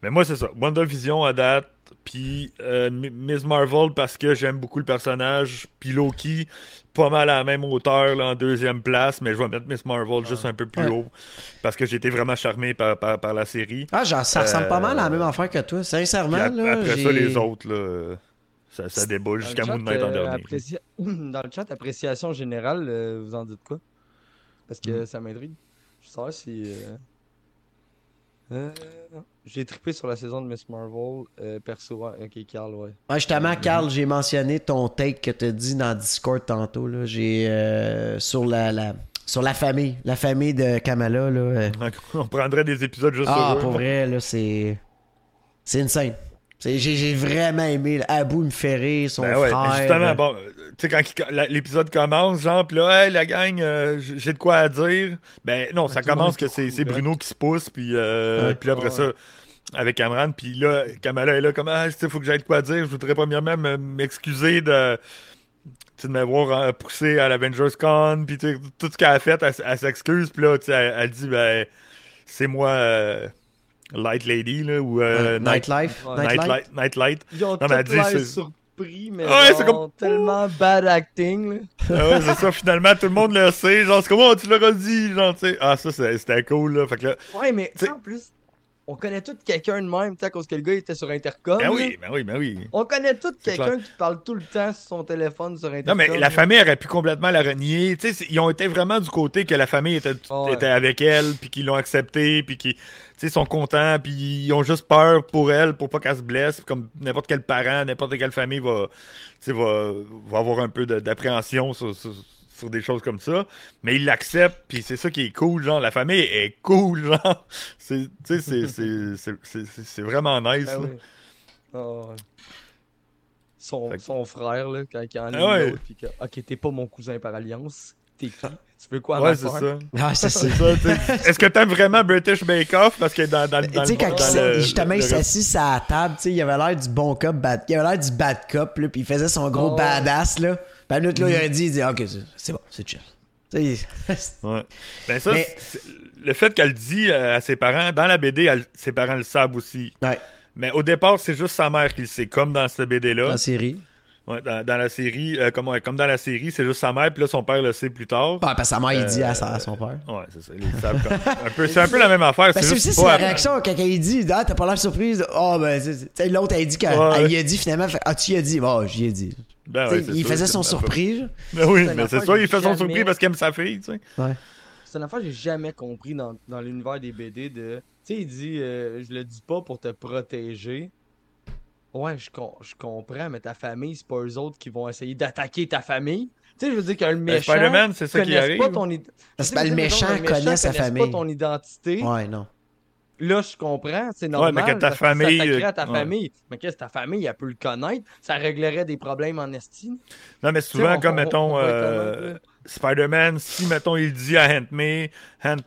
Mais moi, c'est ça. WandaVision à date, puis Ms. Marvel parce que j'aime beaucoup le personnage, puis Loki, pas mal à la même hauteur là, en deuxième place, mais je vais mettre Ms. Marvel juste un peu plus haut parce que j'ai été vraiment charmé par la série. Ah, genre, ça ressemble pas mal à la même affaire que toi, sincèrement. Après ça, les autres, là, ça déboule jusqu'à Moon Knight en dernier. Dans le chat, appréciation générale, vous en dites quoi? Parce que ça m'intrigue. Je sais si... j'ai trippé sur la saison de Ms. Marvel, perso. Ok, Carl, ouais. Ouais, justement, Carl, j'ai mentionné ton take que t'as dit dans Discord tantôt. Là. J'ai sur la famille. La famille de Kamala. Là, on prendrait des épisodes juste sur eux. Pour vrai, là, c'est insane. J'ai vraiment aimé. Abu me fait rire, son frère. Justement, bon, tu sais, quand l'épisode commence, genre, pis là, hey, la gang, j'ai de quoi à dire. Ben non, ça commence que c'est Bruno qui se pousse, puis puis après ça, avec Kamran, puis là, Kamala est là, comme, ah, tu sais, faut que j'aille de quoi dire. Je voudrais premièrement m'excuser de m'avoir poussé à l'Avengers Con, puis tout ce qu'elle a fait, elle s'excuse, puis là, tu sais, elle dit, ben, c'est moi. Light Lady, là, ou... Nightlife. Nightlight. Ils ont tout l'air surpris, mais c'est comme... tellement bad acting, là. Ouais, c'est ça, finalement, tout le monde le sait. Genre, c'est comme, oh, tu l'auras dit, genre, tu sais. Ah, ça, c'était cool, là. Fait que là... Ouais, mais en plus, on connaît tous quelqu'un de même, tu sais, à cause que le gars, il était sur Intercom. Ben oui. On connaît tous quelqu'un qui parle tout le temps sur son téléphone, sur Intercom. Non, mais la famille aurait pu complètement la renier. Tu sais, ils ont été vraiment du côté que la famille était avec elle, puis qu'ils l'ont accepté, puis qu'ils... Ils sont contents, puis ils ont juste peur pour elle, pour pas qu'elle se blesse. Comme n'importe quel parent, n'importe quelle famille va avoir un peu d'appréhension sur des choses comme ça. Mais ils l'acceptent, puis c'est ça qui est cool, genre. La famille est cool, genre. C'est vraiment nice. Ben oui. Son frère, là, quand il enlève l'autre, puis que « Ok, t'es pas mon cousin par alliance, t'es qui? » Tu veux quoi avoir peur? C'est ça. Est-ce que t'aimes vraiment British Bake Off? Parce que dans tu sais, quand il s'assit à la table, tu sais, il avait l'air du bon cop, il avait l'air du bad cop, là, puis il faisait son gros badass, là. Puis à minute, là, il a dit, OK, c'est bon, c'est chill. Ouais. Ben ça, le fait qu'elle dit à ses parents, dans la BD, ses parents le savent aussi. Ouais. Mais au départ, c'est juste sa mère qui le sait, comme dans cette BD-là. La série. Ouais, dans la série, comme dans la série, c'est juste sa mère, puis là, son père le sait plus tard. Ah, parce que sa mère, il dit à son père. Ouais, c'est ça. Il savent c'est un peu la même affaire. Ben, c'est aussi c'est la réaction quand il dit « Ah, t'as pas l'air surprise. » Ben, t'sais, l'autre, elle dit qu'elle lui a dit finalement « Ah, tu y as dit. » Bon, j'y ai dit. Ben, ouais, il faisait son surprise. Ben, oui, mais c'est ça, il fait son surprise parce qu'il aime sa fille. T'sais. Ouais. C'est une affaire que j'ai jamais compris dans l'univers des BD. Tu sais, il dit « Je le dis pas pour te protéger. » Ouais, je comprends, mais ta famille, c'est pas eux autres qui vont essayer d'attaquer ta famille. Tu sais, je veux dire qu'un méchant... Spider-Man, c'est ça qui arrive. C'est pas le méchant connaît sa famille. Pas ton identité. Ouais, non. Là, je comprends, c'est normal. Ouais, mais que ta famille... s'attaquerait à ta famille. Mais qu'est-ce que ta famille, elle peut le connaître? Ça réglerait des problèmes en estime. Non, mais souvent, comme, mettons... Spider-Man, si, mettons, il dit à Aunt May, elle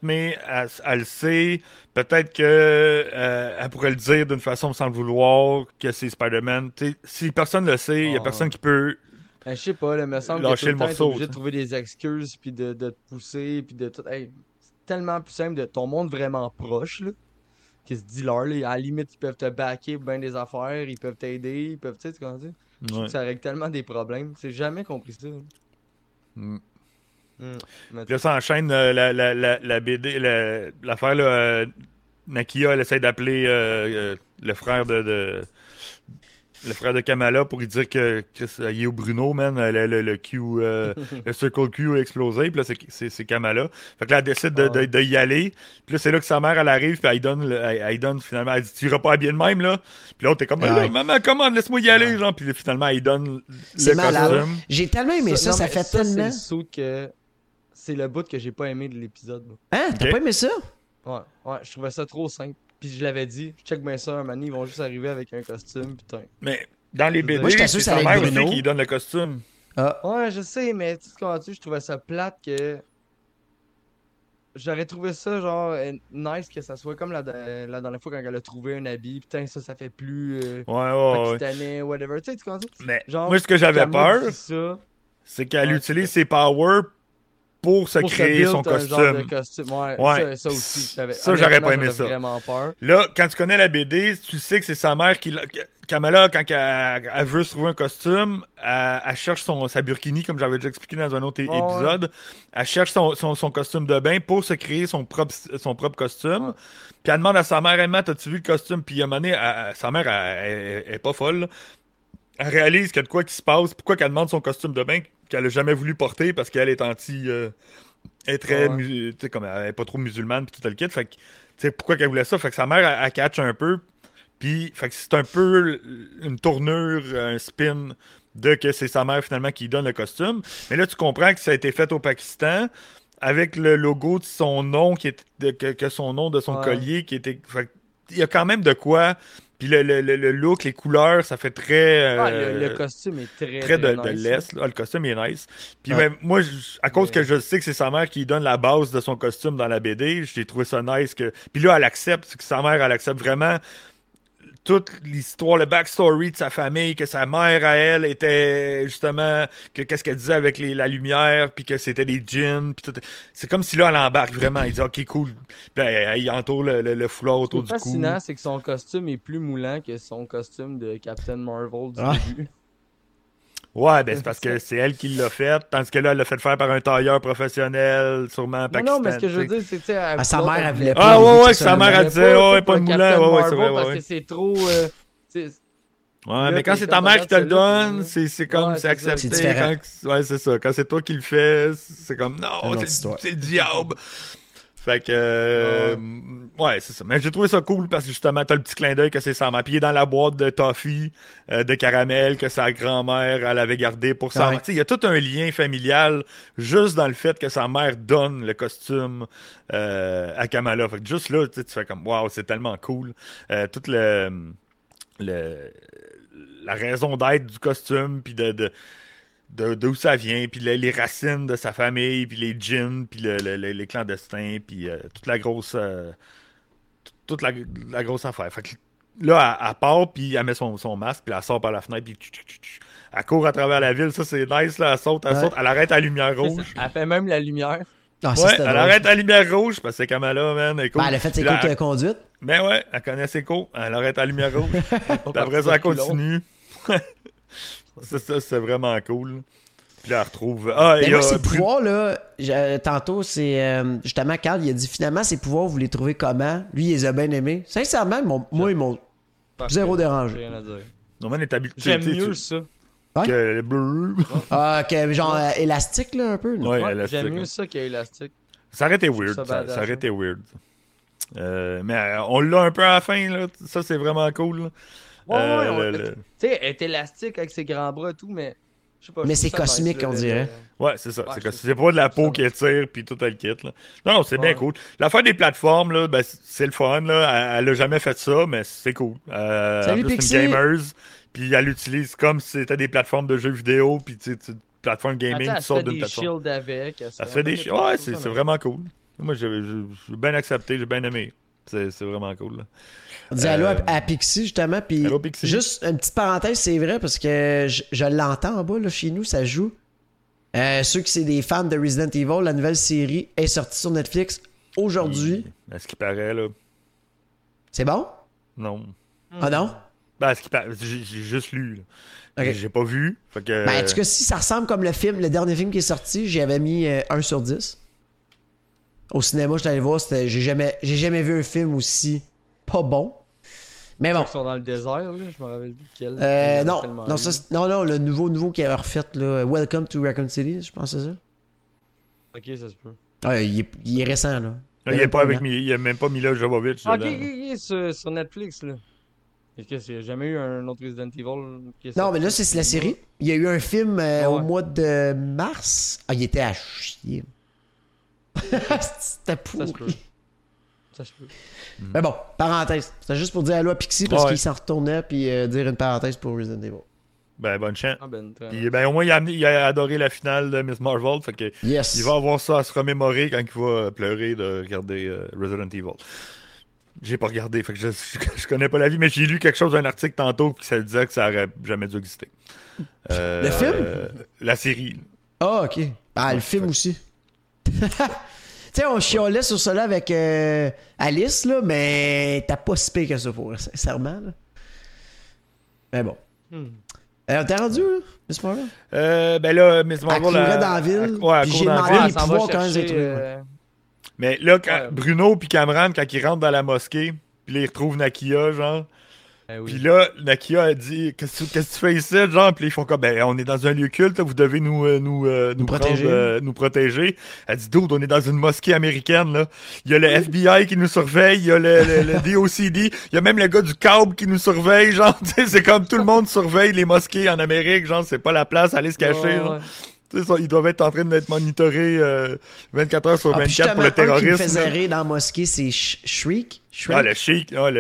le sait, peut-être qu'elle pourrait le dire d'une façon sans le vouloir, que c'est Spider-Man. T'sais, si personne le sait, il n'y a personne qui peut... Ben, je sais pas, il me semble que tout le temps, t'es obligé de trouver des excuses, puis de te pousser, puis de tout... Hey, c'est tellement plus simple de ton monde vraiment proche, là. qui se dealer, là. À la limite, ils peuvent te backer bien des affaires, ils peuvent t'aider, ils peuvent, tu sais, comment dire? Ouais. Ça règle tellement des problèmes. C'est jamais compris ça. Là, ça enchaîne la BD, l'affaire, là, Nakia, elle essaie d'appeler le frère de Kamala pour lui dire que Yo Bruno, man, le Q, le Circle Q a explosé, puis là, c'est Kamala. Fait que là, elle décide de y aller. Puis là, c'est là que sa mère, elle arrive, puis elle donne finalement, elle dit, tu iras pas bien de même, là. Puis l'autre, t'es comme, maman, comment, laisse-moi y aller, genre. Puis finalement, elle donne le costume. J'ai tellement aimé ça, ça fait tellement. C'est le bout que j'ai pas aimé de l'épisode. Hein? T'as pas aimé ça? Ouais, je trouvais ça trop simple. Puis je l'avais dit, je check bien ça, un moment, ils vont juste arriver avec un costume, putain. Mais dans les BD, moi, c'est sa mère aussi qui donne le costume. Ah. Ouais, je sais, mais tu sais comment tu je trouvais ça plate que... J'aurais trouvé ça, genre, nice que ça soit comme la dernière fois quand elle a trouvé un habit, putain, ça fait plus... pakistanais, whatever, tu sais, tu comprends? Mais genre, moi, ce que j'avais peur, c'est qu'elle utilise ses powers pour créer build, son costume. Ouais. Ça aussi. Ça, j'aurais pas aimé ça. Vraiment peur. Là, quand tu connais la BD, tu sais que c'est sa mère qui... Kamala, quand elle veut se trouver un costume, elle cherche sa burkini, comme j'avais déjà expliqué dans un autre épisode. Elle cherche son costume de bain pour se créer son propre costume. Ouais. Puis elle demande à sa mère, Emma, t'as-tu vu le costume? Puis à un moment donné, sa mère, elle est pas folle, là. Elle réalise qu'il y a de quoi qui se passe. Pourquoi qu'elle demande son costume de bain qu'elle a jamais voulu porter parce qu'elle est elle est très... Tu sais, comme elle est pas trop musulmane pis tout le kit. Fait que, tu sais, pourquoi qu'elle voulait ça? Fait que sa mère, elle catch un peu. Puis, fait que c'est un peu une tournure, un spin de que c'est sa mère finalement qui donne le costume. Mais là, tu comprends que ça a été fait au Pakistan avec le logo de son nom, qui est que son nom de son collier qui était... Fait il y a quand même de quoi... Puis le look, les couleurs, ça fait très... le costume est très de l'Est. Le costume est nice. Puis ben, moi, à cause que je sais que c'est sa mère qui donne la base de son costume dans la BD, j'ai trouvé ça nice. Puis là, elle accepte. C'est que sa mère, elle accepte vraiment toute l'histoire, le backstory de sa famille, que sa mère, à elle, était justement... Qu'est-ce qu'elle disait avec la lumière, puis que c'était des djinns. Puis tout. C'est comme si là, elle embarque vraiment. Elle dit « Ok, cool ». Puis elle entoure le foulard autour du cou. Ce qui est fascinant, c'est que son costume est plus moulant que son costume de Captain Marvel du début. Ouais, ben c'est parce que c'est elle qui l'a fait, tandis que là, elle l'a fait faire par un tailleur professionnel, sûrement pakistanais. Non, mais ce que je veux dire, c'est que sa mère, elle voulait pas. Sa mère, elle disait, pas de moulin, c'est vrai. Parce que c'est trop. Mais quand c'est ta mère qui te le donne, c'est comme, c'est accepté. Ouais, c'est ça. Quand c'est toi qui le fais, c'est comme, non, c'est le diable. Fait que, c'est ça. Mais j'ai trouvé ça cool parce que justement, t'as le petit clin d'œil que c'est sa mère. Puis il est dans la boîte de toffee, de caramel que sa grand-mère, elle avait gardé pour sa mère. Il y a tout un lien familial juste dans le fait que sa mère donne le costume à Kamala. Fait que juste là, tu fais comme, waouh, c'est tellement cool. Toute la raison d'être du costume, puis d'où ça vient, puis les racines de sa famille, puis les djinns, puis les clandestins, puis toute la grosse toute la grosse affaire. Fait que là, elle part, puis elle met son masque, puis elle sort par la fenêtre, puis elle court à travers la ville. Ça, c'est nice, là. Elle saute, elle arrête à la lumière rouge. Elle fait même la lumière. Elle arrête à la lumière rouge, parce que c'est Kamala, man. Elle a fait ses cours de conduite. Ben ouais, elle connaît ses cours. Elle arrête à la lumière rouge. Après ça, elle continue. Ça, c'est vraiment cool. Puis là, elle retrouve... ses pouvoirs, là, tantôt, c'est... justement, Carl, il a dit, finalement, ses pouvoirs, vous les trouvez comment? Lui, il les a bien aimés. Sincèrement, moi, ils m'ont zéro dérangé. Rien à dire. Norman est habitué. J'aime mieux ça. Que bleu. Genre élastique, là, un peu. J'aime mieux ça qu'élastique. Ça aurait été weird. Ça aurait été weird. Mais on l'a un peu à la fin, là. Ça, c'est vraiment cool, là. Tu sais, elle est élastique avec ses grands bras et tout, mais je sais pas. Mais c'est cosmique, on dirait. Ouais, c'est ça. C'est pas de la peau qui étire puis tout le kit, là. Non, c'est bien cool. L'affaire des plateformes, là, ben, c'est le fun, là. Elle a jamais fait ça, mais c'est cool. Salut, Pixie. C'est une gamers, puis elle l'utilise comme si c'était des plateformes de jeux vidéo, puis tu sais, plateforme gaming, tu sors d'une plateforme. Elle fait des shields avec. Elle fait des shields. Ouais, c'est vraiment cool. Moi, j'ai bien accepté, j'ai bien aimé. C'est vraiment cool, là. On dit allô à Pixie, justement. Puis juste une petite parenthèse, c'est vrai, parce que je l'entends en bas, là, chez nous, ça joue. Ceux qui sont des fans de Resident Evil, la nouvelle série est sortie sur Netflix aujourd'hui. À ce qui paraît, là. C'est bon? Non. Ah non? Ben, j'ai juste lu. Okay. J'ai pas vu. Fait que... Ben, en tout cas, si ça ressemble comme le film, le dernier film qui est sorti, j'avais mis 1 sur 10. Au cinéma, j'étais allé voir, j'ai jamais vu un film aussi pas bon. Mais bon. Ils sont dans le désert, là, je me rappelle plus lequel. Non, le nouveau qui avait refait, là, Welcome to Raccoon City, je pense que c'est ça. Ok, ça se peut. Ah, il est récent, là. Il n'est pas avec il a même pas Mila Jovovich. Ah, il est sur Netflix, là. Est-ce qu'il n'y a jamais eu un autre Resident Evil? Non, mais là, c'est la série. Il y a eu un film au mois de mars. Ah, il était à chier. C'était pourri. Ça se peut. Mais bon, parenthèse. C'était juste pour dire allô à Pixie parce qu'il s'en retournait puis dire une parenthèse pour Resident Evil. Ben, bonne chance. Au moins, il a adoré la finale de Ms. Marvel. Fait que il va avoir ça à se remémorer quand il va pleurer de regarder Resident Evil. J'ai pas regardé, fait que je connais pas la vie, mais j'ai lu quelque chose d'un article tantôt qui ça disait que ça aurait jamais dû exister. Le film? La série. Ah, ok. Ah, ouais, le film aussi. Tu sais, on chiolait sur cela avec Alice, là, mais t'as pas si pire que ça, pour sincèrement. Là. Mais bon. T'es rendu, là, Ms. Marvel? Ben là, Ms. Marvel... Elle courait dans la ville, puis j'ai demandé les pouvoirs quand même des trucs. Mais là, quand Bruno puis Kamran, quand ils rentrent dans la mosquée, puis là, ils retrouvent Nakia, genre. Puis là, Nakia a dit « Qu'est-ce que tu fais ici, genre? » Puis ils font comme « Ben, on est dans un lieu culte, là, vous devez nous protéger. Nous protéger. » Elle dit « Dude, on est dans une mosquée américaine, là. Il y a le FBI qui nous surveille, il y a le DOCD, il y a même le gars du CAB qui nous surveille, genre. C'est comme tout le monde surveille les mosquées en Amérique, genre, c'est pas la place à aller se cacher, genre. » Ils doivent être en train d'être monitorés 24 heures sur 24 pour le terrorisme. Le qui me faisait rire dans la mosquée, c'est Shriek. Le Sheik. Lui-même,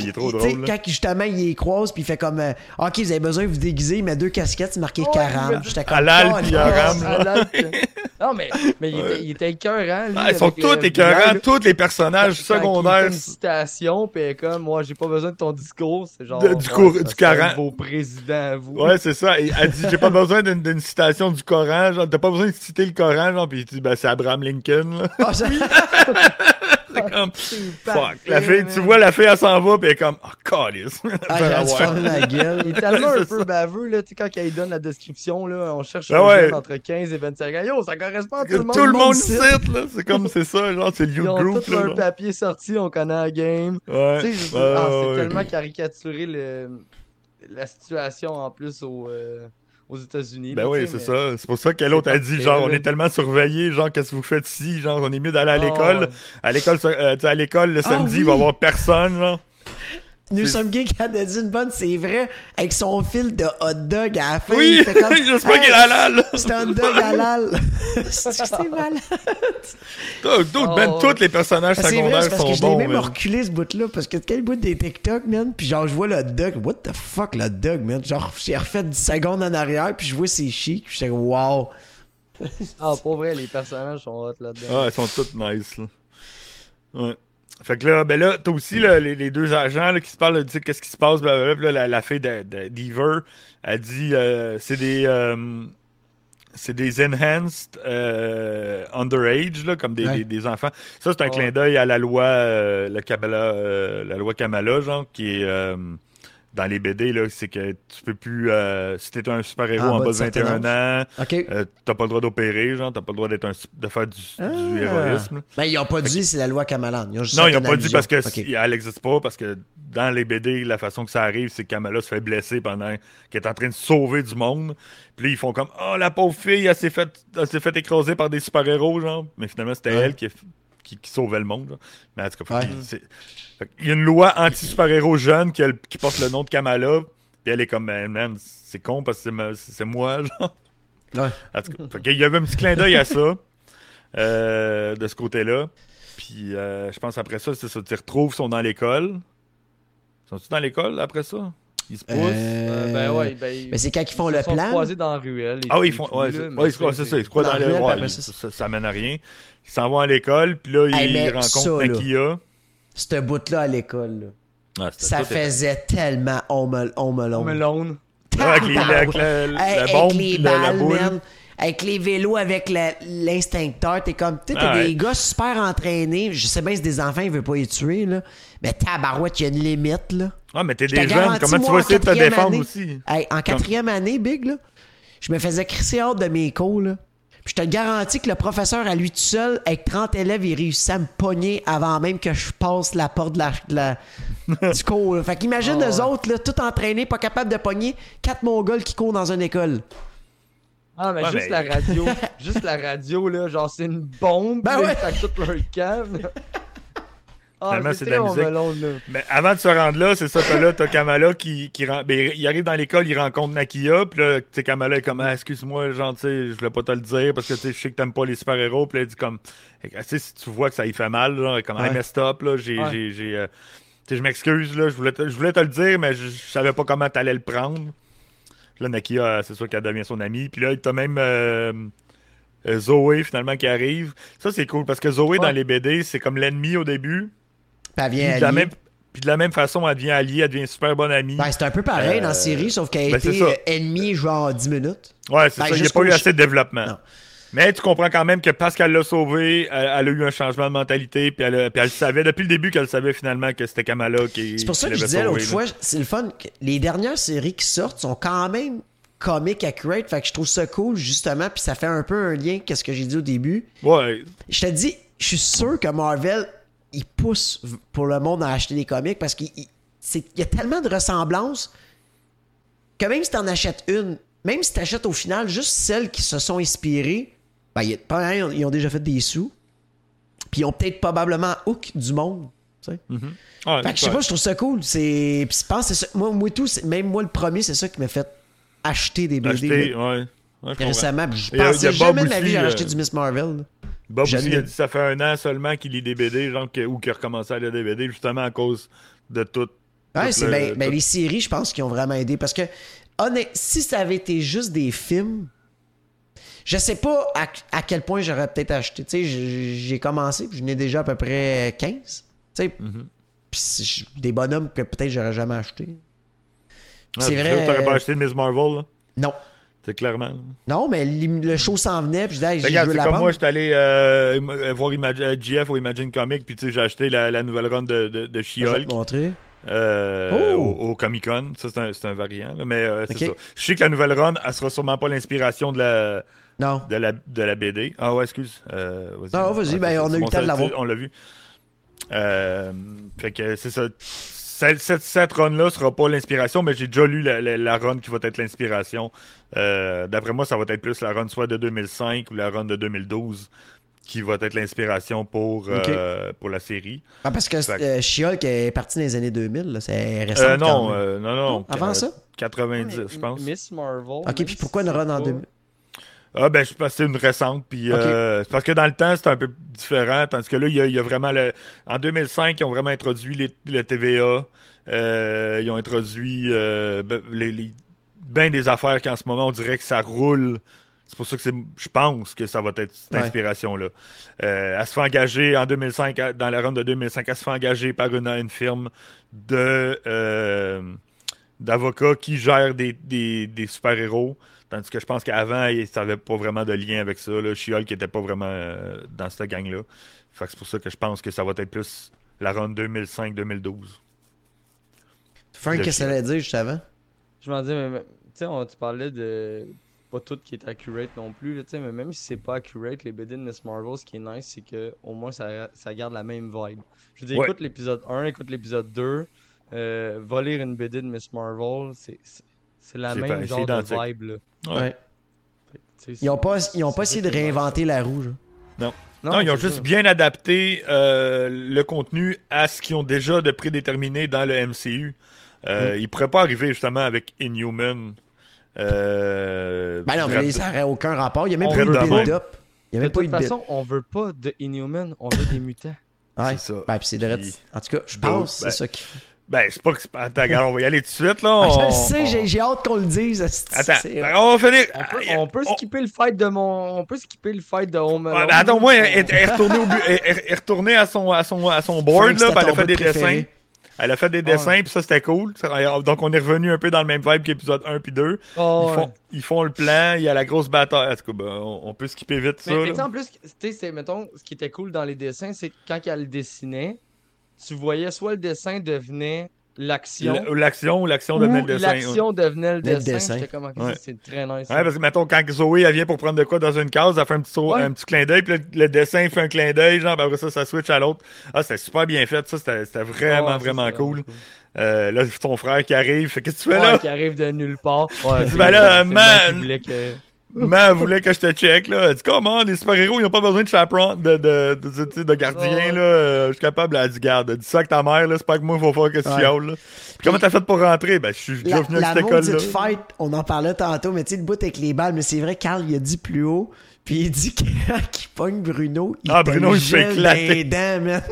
il est trop drôle. Quand justement, il croise, puis il fait comme ok, vous avez besoin de vous déguiser, il met 2 casquettes, c'est marqué 40. J'étais comme Halal puis Haram. Non, mais il était écœurant. Ils sont tous écœurants, tous les personnages secondaires. Il une citation, puis comme moi, j'ai pas besoin de ton discours. C'est genre du Coran. Vos présidents à vous. Ouais, c'est ça. Elle dit j'ai pas besoin d'une citation du Coran. Genre, t'as pas besoin de citer le Coran, genre, puis il dit c'est Abraham Lincoln. C'est comme fuck. La fille, tu vois, la fille, elle s'en va, puis elle est comme oh, calice. Elle se ferme la gueule. Il est tellement un peu baveux, là, tu sais, quand elle donne la description, là, on cherche un jeune entre 15 et 25 ans. Yo, ça correspond à tout le monde. Tout le monde cite, là. C'est comme, c'est ça, genre, c'est le youth group. Ils ont tout un papier sorti, on connaît la game. Ouais. Tu sais, c'est tellement caricaturé la situation en plus aux États-Unis. Ben oui, c'est ça. C'est pour ça que l'autre a dit, genre, on est tellement surveillés, genre, qu'est-ce que vous faites ici? Genre, on est mieux d'aller à l'école. Ouais. À l'école, le samedi, il va y avoir personne, genre. Nous sommes gays qui a dit une bonne, c'est vrai, avec son fil de hot-dog à la fin. Oui, c'est comme, j'espère qu'il est halal. C'est un hot-dog halal. C'est malade. Même tous les personnages secondaires sont bons. C'est vrai, parce que je l'ai même reculé ce bout-là, parce que quel bout des TikTok, man, puis genre, je vois le hot-dog, what the fuck, le hot-dog, man, genre, j'ai refait 10 secondes en arrière, puis je vois c'est chic, puis je suis wow. Ah, pour vrai, les personnages sont hot là-dedans. Ah, ils sont tous nice, là. Ouais. Fait que là, ben là, t'as aussi là, les deux agents là, qui se parlent de dire qu'est-ce qui se passe, blablabla, la fille d'Ever, elle dit c'est des enhanced underage, là, comme des enfants. Ça, c'est un clin d'œil à la loi Kamala, genre, qui est dans les BD, là, c'est que tu peux plus si t'es un super-héros en bas de 21 ans, t'as pas le droit d'opérer, genre, t'as pas le droit de faire du héroïsme. Mais ils ont pas dit c'est la loi Kamala. Non, ils ont pas dit parce que elle n'existe pas, parce que dans les BD, la façon que ça arrive, c'est que Kamala se fait blesser pendant qu'elle est en train de sauver du monde. Puis là, ils font comme la pauvre fille, elle s'est fait écraser par des super-héros, genre. Mais finalement, c'était elle qui sauvait le monde, genre. Mais en tout cas, il y a une loi anti-super-héros jeune qui porte le nom de Kamala, puis elle est comme, man, c'est con parce que c'est moi, genre. Ouais. En tout cas, il y avait un petit clin d'œil à ça, de ce côté-là. Puis je pense après ça, c'est ça, tu retrouves, ils sont dans l'école. Sont-ils dans l'école après ça? Ils se poussent. Mais c'est quand ils font le plan. Ils sont croisés dans la ruelle. Ils font. C'est ça. Ils se croient dans la ruelle. Ça amène à rien. Ils s'en vont à l'école, puis là, ils rencontrent Nakia. Ce bout-là à l'école, là. Ah, ça faisait tellement Home Alone. Home Alone. Avec les balles, man. avec les vélos, avec l'instincteur, t'es comme, tu sais, t'as des gars super entraînés. Je sais bien, c'est des enfants, ils veulent pas les tuer, là. Mais tabarouette, il y a une limite, là. Ah, mais t'es des jeunes, comment tu vas essayer de te défendre aussi? Hey, en quatrième année, Big, là, je me faisais crisser hors de mes cours, là. Puis je te garantis que le professeur, à lui tout seul, avec 30 élèves, il réussissait à me pogner avant même que je passe la porte de la du cours. Là. Fait qu'imagine eux autres, là, tout entraînés, pas capables de pogner, 4 Mongols qui courent dans une école. Ah, mais juste la radio. Juste la radio, là, genre, c'est une bombe. Ben ouais. Ça toute leur cave. Ah, c'est de la musique. Melon, là. Mais avant de se rendre là, c'est ça que là, t'as Kamala qui il arrive dans l'école, il rencontre Nakia, puis là, tu sais, Kamala est comme excuse-moi, genre, tu sais, je voulais pas te le dire parce que tu sais, je sais que t'aimes pas les super-héros, puis là, elle dit comme tu sais, si tu vois que ça y fait mal, genre, comme I messed up, là, j'ai tu sais, je m'excuse, là, je voulais te le dire, mais je savais pas comment t'allais le prendre. Puis là, Nakia, c'est sûr qu'elle devient son amie, puis là, il t'a même Zoé finalement qui arrive. Ça, c'est cool parce que Zoé dans les BD, c'est comme l'ennemi au début. Puis de la même façon, elle devient alliée, elle devient super bonne amie. Ben, c'est un peu pareil dans la série, sauf qu'elle a été ennemie genre 10 minutes. Ouais, c'est ça, il n'y a pas eu assez de développement. Non. Mais tu comprends quand même que parce qu'elle l'a sauvée, elle a eu un changement de mentalité, puis elle savait, depuis le début qu'elle savait finalement que c'était Kamala qui... C'est pour ça que je disais l'autre fois, c'est le fun, les dernières séries qui sortent sont quand même comique accurate, fait que je trouve ça cool justement, puis ça fait un peu un lien qu'est-ce que j'ai dit au début. Ouais. Je te dis, je suis sûr que Marvel... il pousse pour le monde à acheter des comics parce qu'il y a tellement de ressemblances que même si t'en achètes une, même si t'achètes au final juste celles qui se sont inspirées, ben, ils ont déjà fait des sous, puis ils ont peut-être probablement hook du monde. Mm-hmm. Ah, fait que je sais pas, je trouve ça cool. Puis je pense que c'est ça. Moi tout, même moi le premier, c'est ça qui m'a fait acheter des BD. Récemment, je pensais jamais de ma vie j'ai acheté du Ms. Marvel. Là. Bob aussi, il a dit ça fait un an seulement qu'il lit des BD, genre, ou qu'il a recommencé à lire des BD, justement à cause de tout. Ouais, c'est ben les séries, je pense, qui ont vraiment aidé. Parce que, honnêtement, si ça avait été juste des films, je sais pas à quel point j'aurais peut-être acheté. Tu sais, j'ai commencé, puis je n'ai déjà à peu près 15. Tu sais, puis des bonhommes que peut-être j'aurais jamais acheté. Ah, c'est vrai. Tu n'aurais pas acheté de Ms. Marvel, là? Non. C'est clairement. Non, mais le show s'en venait, puis je disais, je veux la vendre. Moi, j'étais allé voir GF ou Imagine Comics, puis tu sais, j'ai acheté la nouvelle run de She-Hulk. Je vais te montrer. Au Comic-Con. Ça, c'est un variant, là, mais c'est ça. Je sais que la nouvelle run, elle sera sûrement pas l'inspiration de la BD. Ah ouais, excuse. Vas-y, ben, on a eu le temps de l'avoir. On l'a vu. Fait que c'est ça. Cette run-là sera pas l'inspiration, mais j'ai déjà lu la run qui va être l'inspiration. D'après moi, ça va être plus la run soit de 2005 ou la run de 2012 qui va être l'inspiration pour la série. Ah, parce que She-Hulk est partie dans les années 2000, là. C'est récent. Non. Avant ça? 90, je pense. Miss Marvel. OK, puis pourquoi une run en 2000? Ah, ben, je pense que c'est une récente. Puis, parce que dans le temps, c'était un peu différent. Tandis que là, il y a vraiment. En 2005, ils ont vraiment introduit le TVA. Ils ont introduit ben des affaires qu'en ce moment, on dirait que ça roule. C'est pour ça que je pense que ça va être cette inspiration-là. Elle se fait engager en 2005, dans la ronde de 2005, elle se fait engager par une firme d'avocats qui gèrent des super-héros. Tandis que je pense qu'avant, ça n'avait pas vraiment de lien avec ça. She-Hulk n'était pas vraiment dans cette gang-là. Fait que c'est pour ça que je pense que ça va être plus la run 2005-2012. Frank, qu'est-ce que ça allait dire juste avant? Je m'en dis, mais tu parlais de pas tout qui est accurate non plus. Là, mais même si c'est pas accurate, les BD de Ms. Marvel, ce qui est nice, c'est qu'au moins ça garde la même vibe. Je veux dire, écoute l'épisode 1, écoute l'épisode 2, va lire une BD de Ms. Marvel, c'est la même genre de vibe, là. Ouais. Ils n'ont pas essayé de réinventer la roue. Non, ils ont juste bien adapté le contenu à ce qu'ils ont déjà de prédéterminé dans le MCU. Ils ne pourraient pas arriver justement avec Inhuman. Mais ça n'aurait aucun rapport. Il n'y a même pas eu de build-up. De toute façon, on ne veut pas de Inhuman, on veut des mutants. Ouais, c'est ça. Ben, puis c'est direct. En tout cas, je pense que c'est ça qui... Ben, c'est pas que... Attends, regarde, on va y aller tout de suite, là. Je le sais, j'ai hâte qu'on le dise. Attends, on va finir... On peut skipper le fight de mon... On peut skipper le fight de Home... Attends, moi, elle est retournée à son board, là, elle a fait des dessins. Elle a fait des dessins, puis ça, c'était cool. Donc, on est revenu un peu dans le même vibe qu'épisode 1 puis 2. Ils font le plan, il y a la grosse bataille. En tout cas, ben, on peut skipper vite ça. Mais en plus, tu sais, mettons, ce qui était cool dans les dessins, c'est que quand elle dessinait, tu voyais soit le dessin devenait l'action. L'action devenait le dessin. L'action devenait le dessin. J'étais comme, c'est très nice. Ouais, parce que, mettons, quand Zoé, elle vient pour prendre de quoi dans une case, elle fait un petit clin d'œil, puis le dessin fait un clin d'œil, genre, après ça switch à l'autre. Ah, c'était super bien fait, ça. C'était vraiment, vraiment cool. Là, ton frère qui arrive, fait qu'est-ce que tu fais là? Qui arrive de nulle part. Ouais, dit, ben là, man. Maman voulait que je te check, là. Elle dit, comment, les super-héros, ils n'ont pas besoin de chaperon, de gardien, là. Je suis capable, elle dit, garde. Dis ça avec ta mère, là. C'est pas que moi, il faut faire que tu chiales, là. Puis comment t'as fait pour rentrer? Ben, je suis déjà venu à cette école-là. La fight, on en parlait tantôt, mais tu sais, le bout avec les balles, mais c'est vrai, Carl, il a dit plus haut, puis il dit qu'il pogne Bruno. Bruno, il se fait éclater. Les dents, man.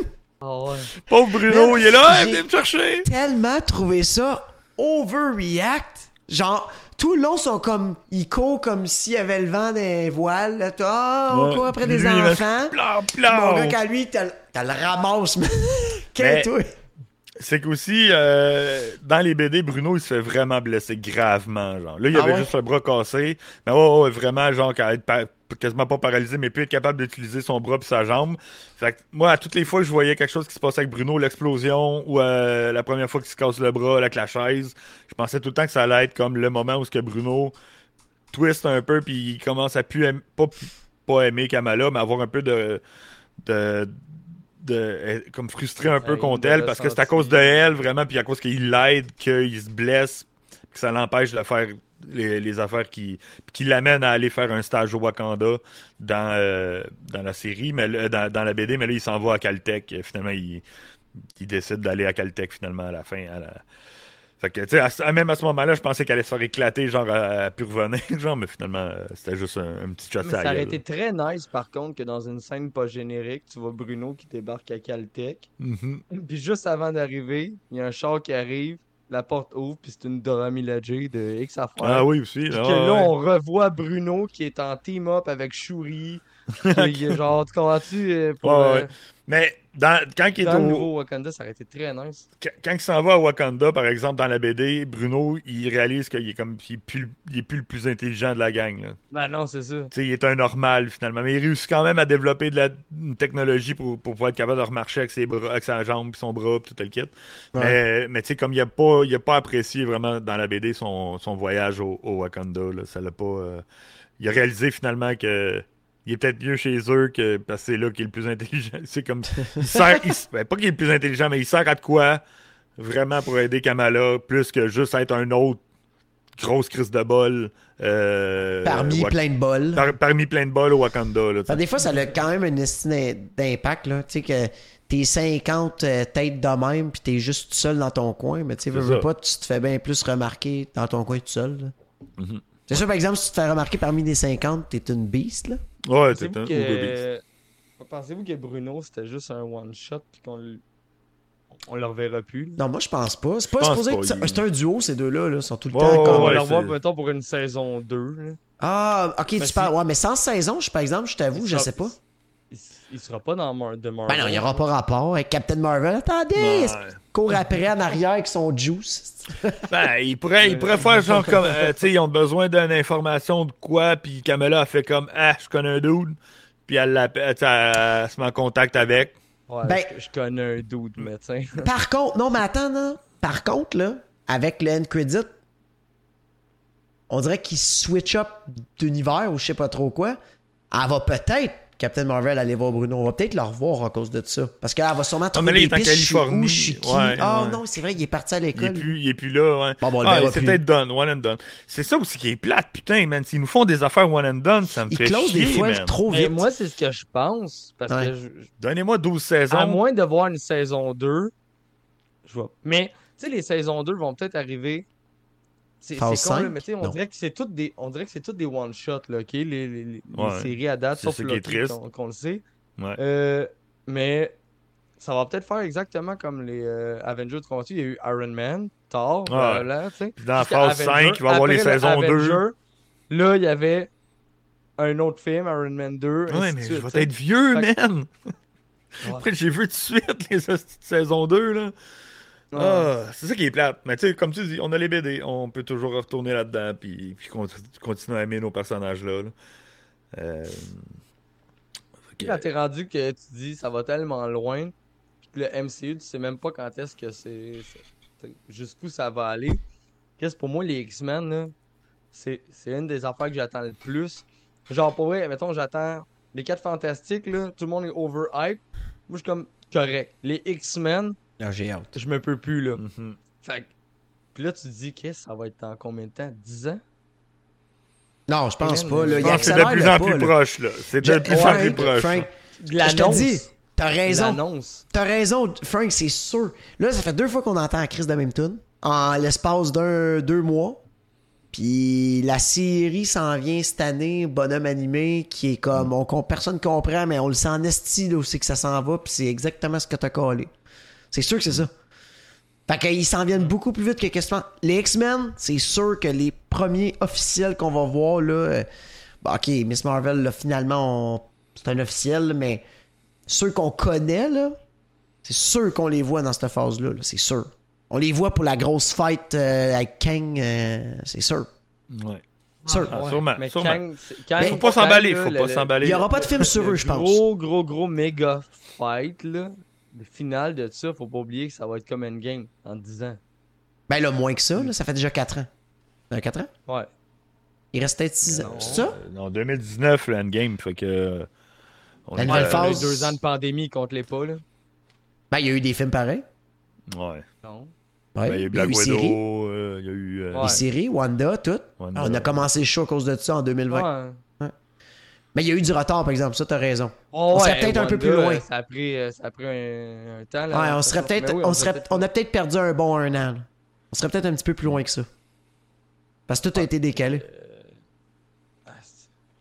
Oh, ouais. Pauvre Bruno, il est là, il vient me chercher. J'ai tellement trouvé ça overreact. Genre, tout le long, sont comme. Ils courent comme s'il y avait le vent d'un voile. On court après des enfants. Mon gars, à lui, t'as le ramasse. C'est qu'aussi, dans les BD, Bruno, il se fait vraiment blesser gravement. Genre. Là, il avait juste le bras cassé. Mais vraiment, genre, qu'à être quasiment pas paralysé, mais plus être capable d'utiliser son bras et sa jambe. Fait que moi, à toutes les fois, je voyais quelque chose qui se passait avec Bruno, l'explosion ou la première fois qu'il se casse le bras avec la chaise, je pensais tout le temps que ça allait être comme le moment où ce que Bruno twist un peu puis il commence à pas aimer Kamala, mais avoir un peu de comme frustré un peu contre elle parce que c'est à cause de elle vraiment, puis à cause qu'il l'aide qu'il se blesse, que ça l'empêche de faire les affaires qui l'amènent à aller faire un stage au Wakanda dans la série, mais dans la BD, mais là, il s'en va à Caltech. Finalement, il décide d'aller à Caltech, finalement, à la fin. Fait que, tu sais, même à ce moment-là, je pensais qu'elle allait se faire éclater, genre, à pu revenir, genre, mais finalement, c'était juste un petit chat. Ça aurait été très nice, par contre, que dans une scène pas générique, tu vois Bruno qui débarque à Caltech, puis juste avant d'arriver, il y a un char qui arrive, la porte ouvre, puis c'est une Dora Milaje de X-Files. Ah oui, aussi. Puis on revoit Bruno qui est en team-up avec Shuri. Puis genre, tu comprends-tu? Mais quand il est au nouveau Wakanda, ça aurait été très nice. Quand il s'en va à Wakanda, par exemple, dans la BD, Bruno, il réalise qu'il est comme il est plus le plus intelligent de la gang. Là. Ben non, c'est ça. T'sais, il est un normal, finalement. Mais il réussit quand même à développer une technologie pour pouvoir être capable de remarcher avec sa jambe, puis son bras, puis tout le kit. Ouais. Mais tu sais, comme il a pas apprécié vraiment dans la BD son voyage au Wakanda, là. Ça l'a pas... Il a réalisé finalement que... Il est peut-être mieux chez eux que parce que c'est là qu'il est le plus intelligent. C'est comme. Il sert. Pas qu'il est le plus intelligent, mais il sert à de quoi vraiment pour aider Kamala plus que juste être un autre grosse crise de bol. Plein de bols. Parmi plein de bols au Wakanda. Là, des fois, ça a quand même un estime d'impact. Tu sais que t'es 50 têtes de même puis t'es juste tout seul dans ton coin, mais tu veux pas, tu te fais bien plus remarquer dans ton coin tout seul. Mm-hmm. C'est sûr, par exemple, si tu te fais remarquer parmi les 50, t'es une beast, là. Ouais, c'est un beast. Pensez-vous que Bruno, c'était juste un one-shot puis qu'on le reverra plus? Non, moi, je pense pas. C'est pas supposé que c'est un duo, ces deux-là. Ils sont tout le temps comme... On va le revoir, mettons, pour une saison 2. Là. Ah, OK, tu parles... Ouais, mais sans saison, par exemple, je t'avoue, je sais pas. Il sera pas dans The Marvel. Ben non, il n'y aura pas rapport avec Captain Marvel. Attendez! Cours après en arrière avec son juice. Ben, il pourrait faire genre comme... tu sais, ils ont besoin d'une information de quoi, puis Kamala a fait comme « Ah, je connais un dude », puis elle se met en contact avec. Ouais, ben, je connais un dude, médecin. Par contre, non, mais attends, non. Par contre, là, avec le end credit, on dirait qu'il switch up d'univers ou je sais pas trop quoi. Elle va peut-être... Captain Marvel, allez voir Bruno. On va peut-être le revoir à cause de ça. Parce qu'elle va sûrement trouver des pistes. Je suis qui? Non, c'est vrai, il est parti à l'école. Il est plus là, ouais. Bon, c'est peut-être done, one and done. C'est ça aussi qui est plate, putain, man. S'ils nous font des affaires one and done, ça me fait chier, man. Ils closent des fois trop vite. Et moi, c'est ce que je pense. Parce que donnez-moi 12 saisons. À moins de voir une saison 2, je vois. Mais, tu sais, les saisons 2 vont peut-être arriver... C'est con, mais tu sais, on dirait que c'est toutes des one-shots, là, OK? Les séries à date, sauf Loki, qu'on le sait. Ouais. Mais ça va peut-être faire exactement comme les Avengers de combattu. Il y a eu Iron Man, Thor, voilà, tu sais. Puis dans la phase 5, il va y avoir les saisons 2. Là, il y avait un autre film, Iron Man 2. Ouais, mais je vais être vieux, man! Après, j'ai vu tout de suite les saisons 2, là. Ah, c'est ça qui est plate. Mais tu sais, comme tu dis, on a les BD, on peut toujours retourner là-dedans puis continuer à aimer nos personnages-là. Là. Okay. Quand t'es rendu que tu dis ça va tellement loin, puis que le MCU, tu sais même pas quand est-ce que c'est jusqu'où ça va aller. Qu'est-ce pour moi, les X-Men, là, c'est une des affaires que j'attends le plus. Genre, pour vrai, mettons, j'attends les 4 Fantastiques, là, tout le monde est overhype. Moi, je suis comme correct. Les X-Men, là, j'ai hâte. Je me peux plus, là. Mm-hmm. Fait que. Puis là, tu te dis, qu'est-ce que ça va être dans combien de temps? 10 ans? Non, je pense pas. Là. Non, c'est de plus en plus proche, là. C'est de plus en plus proche. Frank, je te dis, t'as raison. L'annonce. T'as raison, Frank, c'est sûr. Là, ça fait 2 fois qu'on entend la crise de la même tune en l'espace d'2 mois. Puis la série s'en vient cette année, bonhomme animé, qui est comme, personne comprend, mais on le sent en esti, là, où c'est que ça s'en va, puis c'est exactement ce que t'as collé. C'est sûr que c'est ça. Fait qu'ils s'en viennent beaucoup plus vite que question. Les X-Men, c'est sûr que les premiers officiels qu'on va voir, là... OK, Ms. Marvel, là, finalement, c'est un officiel, mais ceux qu'on connaît, là, c'est sûr qu'on les voit dans cette phase-là, là, c'est sûr. On les voit pour la grosse fight avec Kang, c'est sûr. Ouais. Sûr. Ah, ouais. Sûrement, mais sûrement. Kang, faut pas s'emballer, Il y aura pas de film sur eux, je pense. Gros méga fight, là. Le final de ça, faut pas oublier que ça va être comme Endgame en 10 ans. Ben là, moins que ça, là, ça fait déjà 4 ans. 4 ans? Ouais. Il reste peut-être 6 ans. C'est ça? Non, 2019, le Endgame, fait que... La nouvelle phase... 2 ans de pandémie, contre les pas, là. Ben, il y a eu des films pareils. Ouais. Non. Ouais. Ben, il y a eu Black Widow, il y a eu... Les séries, Wanda, tout. Wanda. Ah, on a commencé le show à cause de ça en 2020. Ouais. Mais il y a eu du retard, par exemple. Ça, t'as raison. Oh, on serait peut-être Wanda, un peu plus loin. Ça a pris un temps. Là, ouais, on a peut-être perdu un bon 1 an. Là. On serait peut-être un petit peu plus loin que ça. Parce que tout a été décalé.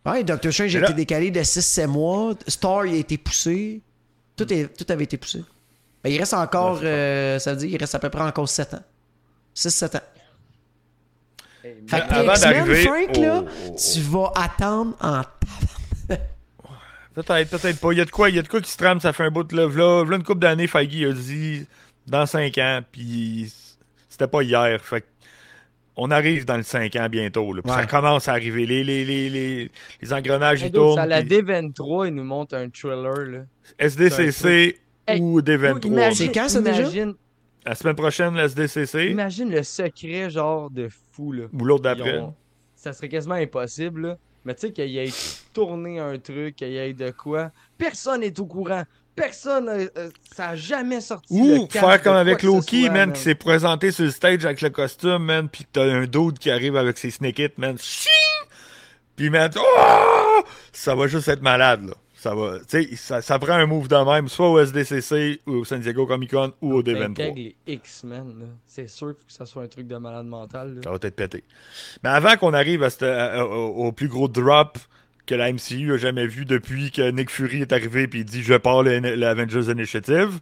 Ouais, Doctor Strange a été décalé de 6-7 mois. Star, il a été poussé. Tout avait été poussé. Ben, il reste encore... ça veut dire qu'il reste à peu près encore 7 ans. 6-7 ans. Hey, fait que avant d'arriver... Frank, là, tu vas attendre en... Peut-être pas. Il y a de quoi qui se trame, ça fait un bout de love. Là, une couple d'années, Feige a dit dans 5 ans, puis c'était pas hier. Fait on arrive dans le 5 ans bientôt. Là, pis ça commence à arriver. Les engrenages, ils tournent. À la D23, ils nous montrent un thriller. Là. SDCC ou D23. C'est quand ça déjà? La semaine prochaine, la SDCC. Imagine le secret genre de fou. Là. Ou l'autre d'après. Ça serait quasiment impossible, là. Mais tu sais qu'il y ait tourné un truc, qu'il y ait de quoi. Personne n'est au courant. Personne. Ça n'a jamais sorti. Ou faire comme avec Loki, man, qui s'est présenté sur le stage avec le costume, man. Puis t'as un dude qui arrive avec ses snake it, man. Ching! Puis, man, ça va juste être malade, là. Ça va. Tu sais, ça prend un move de même, soit au SDCC, ou au San Diego Comic-Con, ou au D23. Ben, les X-Men, là. C'est sûr que ça soit un truc de malade mental. Là. Ça va être pété. Mais avant qu'on arrive au plus gros drop que la MCU a jamais vu depuis que Nick Fury est arrivé et il dit « Je pars l'Avengers Initiative »,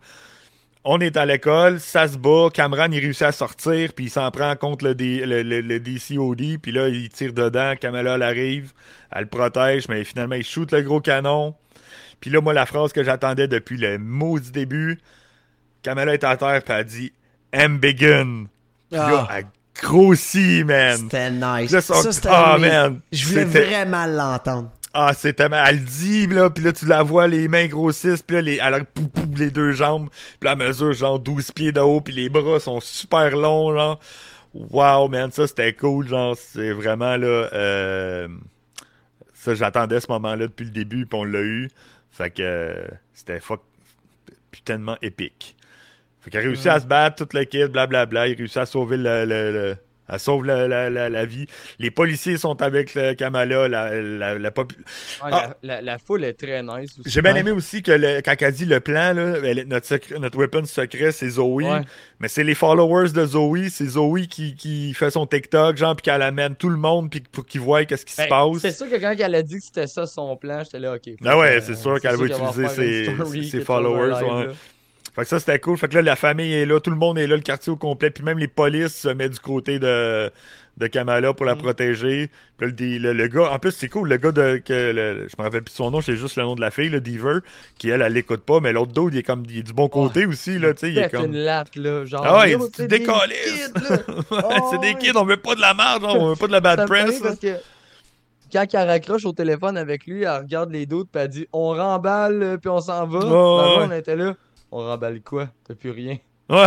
on est à l'école, ça se bat, Kamran, il réussit à sortir, puis il s'en prend contre le DCOD, puis là, il tire dedans, Kamala, elle arrive, elle le protège, mais finalement, il shoot le gros canon. Puis là, moi, la phrase que j'attendais depuis le maudit début, Kamala est à terre, puis elle dit « I'm begin ». Là, elle grossit, man. C'était nice. Là, ça, c'était man. Je voulais vraiment l'entendre. Ah, c'était mal. Elle dit, là, pis là, tu la vois, les mains grossissent, pis là, elle poupoule les 2 jambes, pis là, elle mesure, genre, 12 pieds de haut, pis les bras sont super longs, genre. Wow, man, ça, c'était cool, genre, c'est vraiment, là, ça, j'attendais ce moment-là depuis le début, pis on l'a eu. Fait que c'était putainement épique. Fait qu'il a réussi à se battre, tout le kit, blablabla. Il réussit à sauver la vie. Les policiers sont avec Kamala. La foule est très nice. Aussi. J'ai bien aimé aussi que quand elle dit le plan, là, notre weapon secret, c'est Zoe. Ouais. Mais c'est les followers de Zoe. C'est Zoe qui fait son TikTok, genre, puis qu'elle amène tout le monde puis pour qu'ils voient qu'est-ce qui se passe. C'est sûr que quand elle a dit que c'était ça son plan, j'étais là, OK. Ah ouais, c'est sûr qu'elle va utiliser ses followers. Fait que ça, c'était cool. Fait que là, la famille est là, tout le monde est là, le quartier au complet, puis même les polices se mettent du côté de de Kamala pour la protéger. Puis le gars, en plus, c'est cool, le gars je me rappelle plus son nom, c'est juste le nom de la fille, le Diver, qui elle l'écoute pas, mais l'autre dude, il est du bon côté aussi, là, tu sais, il est comme... une latte, là, genre... Ah ouais, c'est des kids, là! C'est des kids, on veut pas de la marge, on veut pas de la bad press, parce que... Quand elle raccroche au téléphone avec lui, elle regarde les doutes, puis elle dit « On remballe, puis on s'en va. » Avant, on était là. « On remballe quoi? T'as plus rien. » Ouais.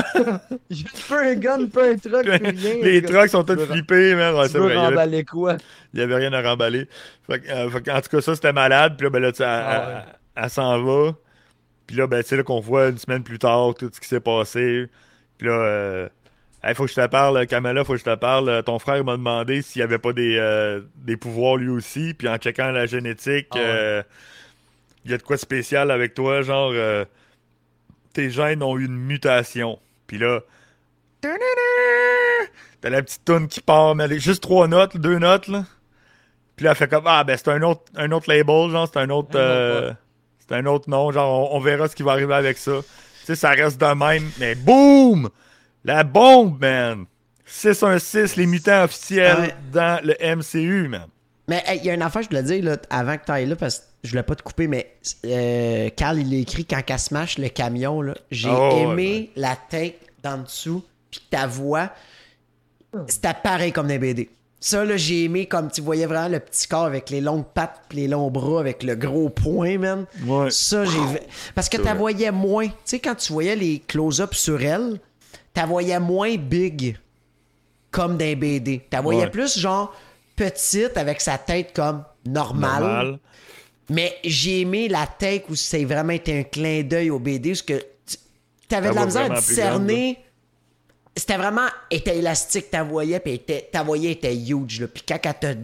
Juste pas un gun, pas un truck, plus rien. Les trucks sont tous flippés, man. Ouais, tu veux remballer quoi? Il y avait rien à remballer. En tout cas, ça, c'était malade. Puis là, ben, là elle s'en va. Puis là, ben, tu sais, qu'on voit une semaine plus tard tout ce qui s'est passé. Puis là... Hey, faut que je te parle, Kamala, faut que je te parle. Ton frère m'a demandé s'il n'y avait pas des pouvoirs lui aussi. Puis en checkant la génétique, il y a de quoi de spécial avec toi. Genre, tes gènes ont eu une mutation. Puis là, t'as la petite toune qui part, mais elle est juste 2 notes. Là. Puis là, elle fait comme, c'est un autre label, genre, c'est un autre nom. Genre, on verra ce qui va arriver avec ça. Tu sais, ça reste de même, mais boum! La bombe, man! 616, les mutants officiels dans le MCU, man. Mais il y a une affaire que je voulais dire là, avant que tu ailles là, parce que je voulais pas te couper, mais Carl, il écrit quand qu'elle smash le camion, là, j'ai aimé la tête d'en dessous, puis ta voix, c'était pareil comme des BD. Ça, là, j'ai aimé comme tu voyais vraiment le petit corps avec les longues pattes pis les longs bras avec le gros poing, man. Ouais. Ça, j'ai... Parce que tu voyais moins. Tu sais, quand tu voyais les close-ups sur elle... T'as voyais moins big comme d'un BD. T'as voyais plus genre petite avec sa tête comme normale. Mais j'ai aimé la tête où c'est vraiment été un clin d'œil au BD parce que t'avais de la misère à discerner. C'était vraiment était élastique, t'as voyais puis t'as voyais était huge là. Puis quand elle t'a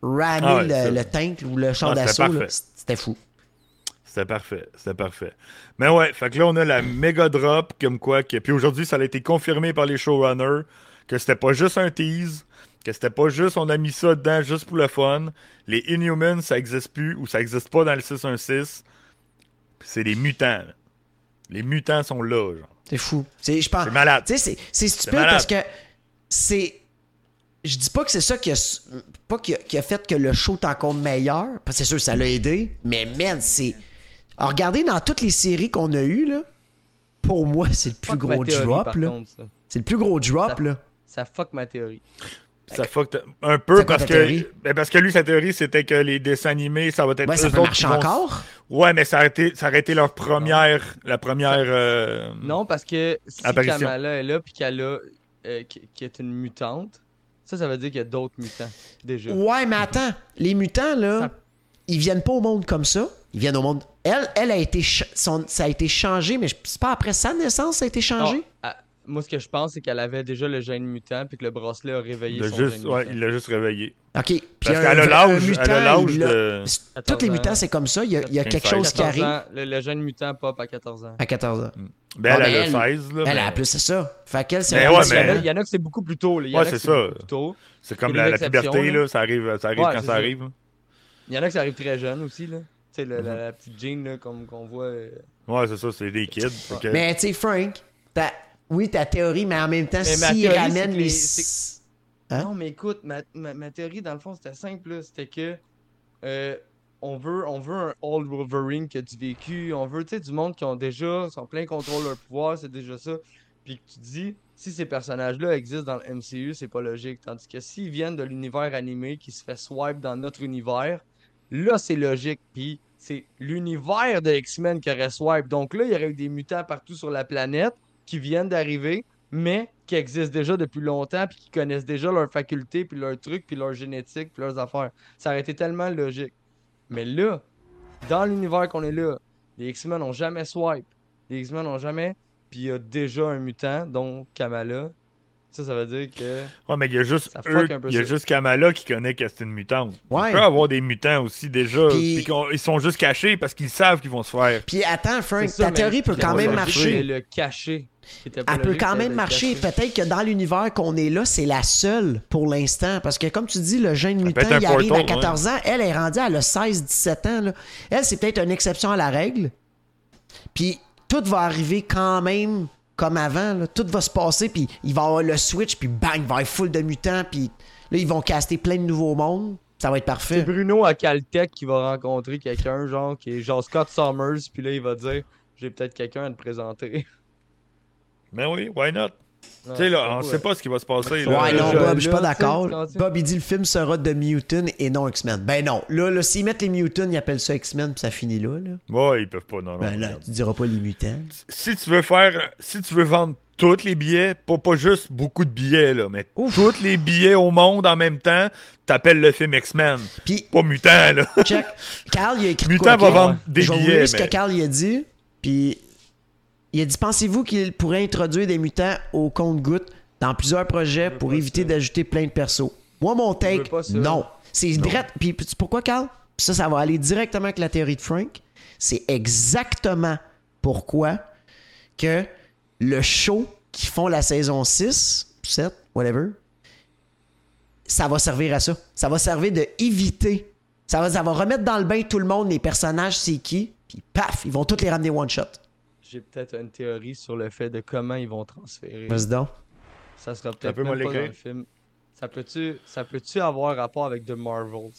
ramé le teint ou le champ d'assaut, là, c'était fou. C'était parfait. Mais ouais, fait que là, on a la méga drop, comme quoi. Puis aujourd'hui, ça a été confirmé par les showrunners que c'était pas juste un tease, que c'était pas juste on a mis ça dedans juste pour le fun. Les Inhumans, ça existe plus ou ça existe pas dans le 616. C'est les mutants. Là. Les mutants sont là, genre. C'est fou. C'est malade. Tu sais, c'est stupide parce que c'est. Je dis pas que c'est ça qui a fait que le show est encore meilleur, parce que c'est sûr ça l'a aidé, mais man, c'est. Alors, regardez, dans toutes les séries qu'on a eues, là, pour moi, c'est le plus gros drop. Là. C'est le plus gros drop. Là. Ça fuck ma théorie. Ça fuck un peu parce que lui, sa théorie, c'était que les dessins animés, ça va être. Ouais, ça peut marcher encore. Ouais, mais ça a arrêté leur première. Non. La première. Non, parce que si Kamala est là, puis qu'elle a. Qui est une mutante, ça veut dire qu'il y a d'autres mutants, déjà. Ouais, mais attends, les mutants, là, ils viennent pas au monde comme ça. Ils viennent au monde. Elle a été ça a été changé, mais c'est pas après sa naissance ça a été changé? Non. Moi, ce que je pense, c'est qu'elle avait déjà le gène mutant puis que le bracelet a réveillé son gène mutant. Il l'a juste réveillé. OK. Puis parce qu'elle a l'âge de... Tous les mutants, c'est comme ça. Il y a quelque chose qui arrive. Le gène mutant pop à 14 ans. À 14 ans. Ben, elle a le 16. Là, elle a plus, c'est ça. Fait qu'elle, c'est... Il y en a que c'est beaucoup plus tôt. Ouais, c'est ça. C'est comme la puberté, là. Ça arrive quand ça arrive. Il y en a que ça arrive très jeune aussi, là. Tu sais, la petite jean, là, comme qu'on voit. Ouais, c'est ça, c'est des kids. Okay. Mais tu sais, Frank, ta théorie, mais en même temps, s'il ramène les... Hein? Non, mais écoute, ma théorie, dans le fond, c'était simple, là. C'était que on veut un old Wolverine qui a du vécu. On veut, tu sais, du monde qui ont déjà, sont plein contrôle leur pouvoir, c'est déjà ça. Puis que tu dis, si ces personnages-là existent dans le MCU, c'est pas logique. Tandis que s'ils viennent de l'univers animé qui se fait swipe dans notre univers... Là, c'est logique, puis c'est l'univers de X-Men qui aurait swipe. Donc là, il y aurait eu des mutants partout sur la planète qui viennent d'arriver, mais qui existent déjà depuis longtemps, puis qui connaissent déjà leurs facultés, puis leurs trucs, puis leur génétique, puis leurs affaires. Ça aurait été tellement logique. Mais là, dans l'univers qu'on est là, les X-Men n'ont jamais swipe. Les X-Men n'ont jamais... Puis il y a déjà un mutant, dont Kamala. Ça veut dire que... Ouais, mais il y a juste Kamala qui connaît que c'est une mutante. Ouais. Il peut avoir des mutants aussi, déjà. Puis ils sont juste cachés parce qu'ils savent qu'ils vont se faire. Puis attends, Frank, ta théorie peut quand même marcher. Le caché. Elle peut quand même marcher. Peut-être que dans l'univers qu'on est là, c'est la seule pour l'instant. Parce que comme tu dis, le jeune mutant, il arrive à 14 ans. Elle est rendue à 16-17 ans. Là. Elle, c'est peut-être une exception à la règle. Puis tout va arriver quand même... comme avant, là, tout va se passer, puis il va avoir le switch, puis bang, il va y avoir full de mutants, puis là, ils vont caster plein de nouveaux mondes. Ça va être parfait. C'est Bruno à Caltech qui va rencontrer quelqu'un, genre, qui est genre Scott Summers, puis là, il va dire « J'ai peut-être quelqu'un à te présenter. » Mais oui, why not? Tu sais, là, on sait pas ce qui va se passer. Là. Ouais, non, Bob, je suis pas d'accord. Bob, il dit le film sera de Mutant et non X-Men. Ben non. Là, s'ils mettent les Mutants, ils appellent ça X-Men puis ça finit là. Ouais, ils peuvent pas, non. Ben là, tu diras pas les Mutants. Si tu veux vendre tous les billets, pas juste beaucoup de billets, là, mais tous les billets au monde en même temps, t'appelles le film X-Men. Pis, pas Mutant, là. Check. Carl, il a écrit Mutant va vendre des billets. Ce que Carl, il a dit, puis... Il a dit, pensez-vous qu'il pourrait introduire des mutants au compte-gouttes dans plusieurs projets pour éviter d'ajouter plein de persos? Moi, mon take, non. C'est direct. Puis pourquoi, Carl? Puis ça va aller directement avec la théorie de Frank. C'est exactement pourquoi que le show qu'ils font la saison 6, 7, whatever, ça va servir à ça. Ça va servir de éviter. Ça va remettre dans le bain tout le monde, les personnages, c'est qui. Puis paf, ils vont tous les ramener one-shot. J'ai peut-être une théorie sur le fait de comment ils vont transférer. Vas-y donc. Ça sera peut-être même pas dans le film. Ça peut-tu avoir rapport avec The Marvels?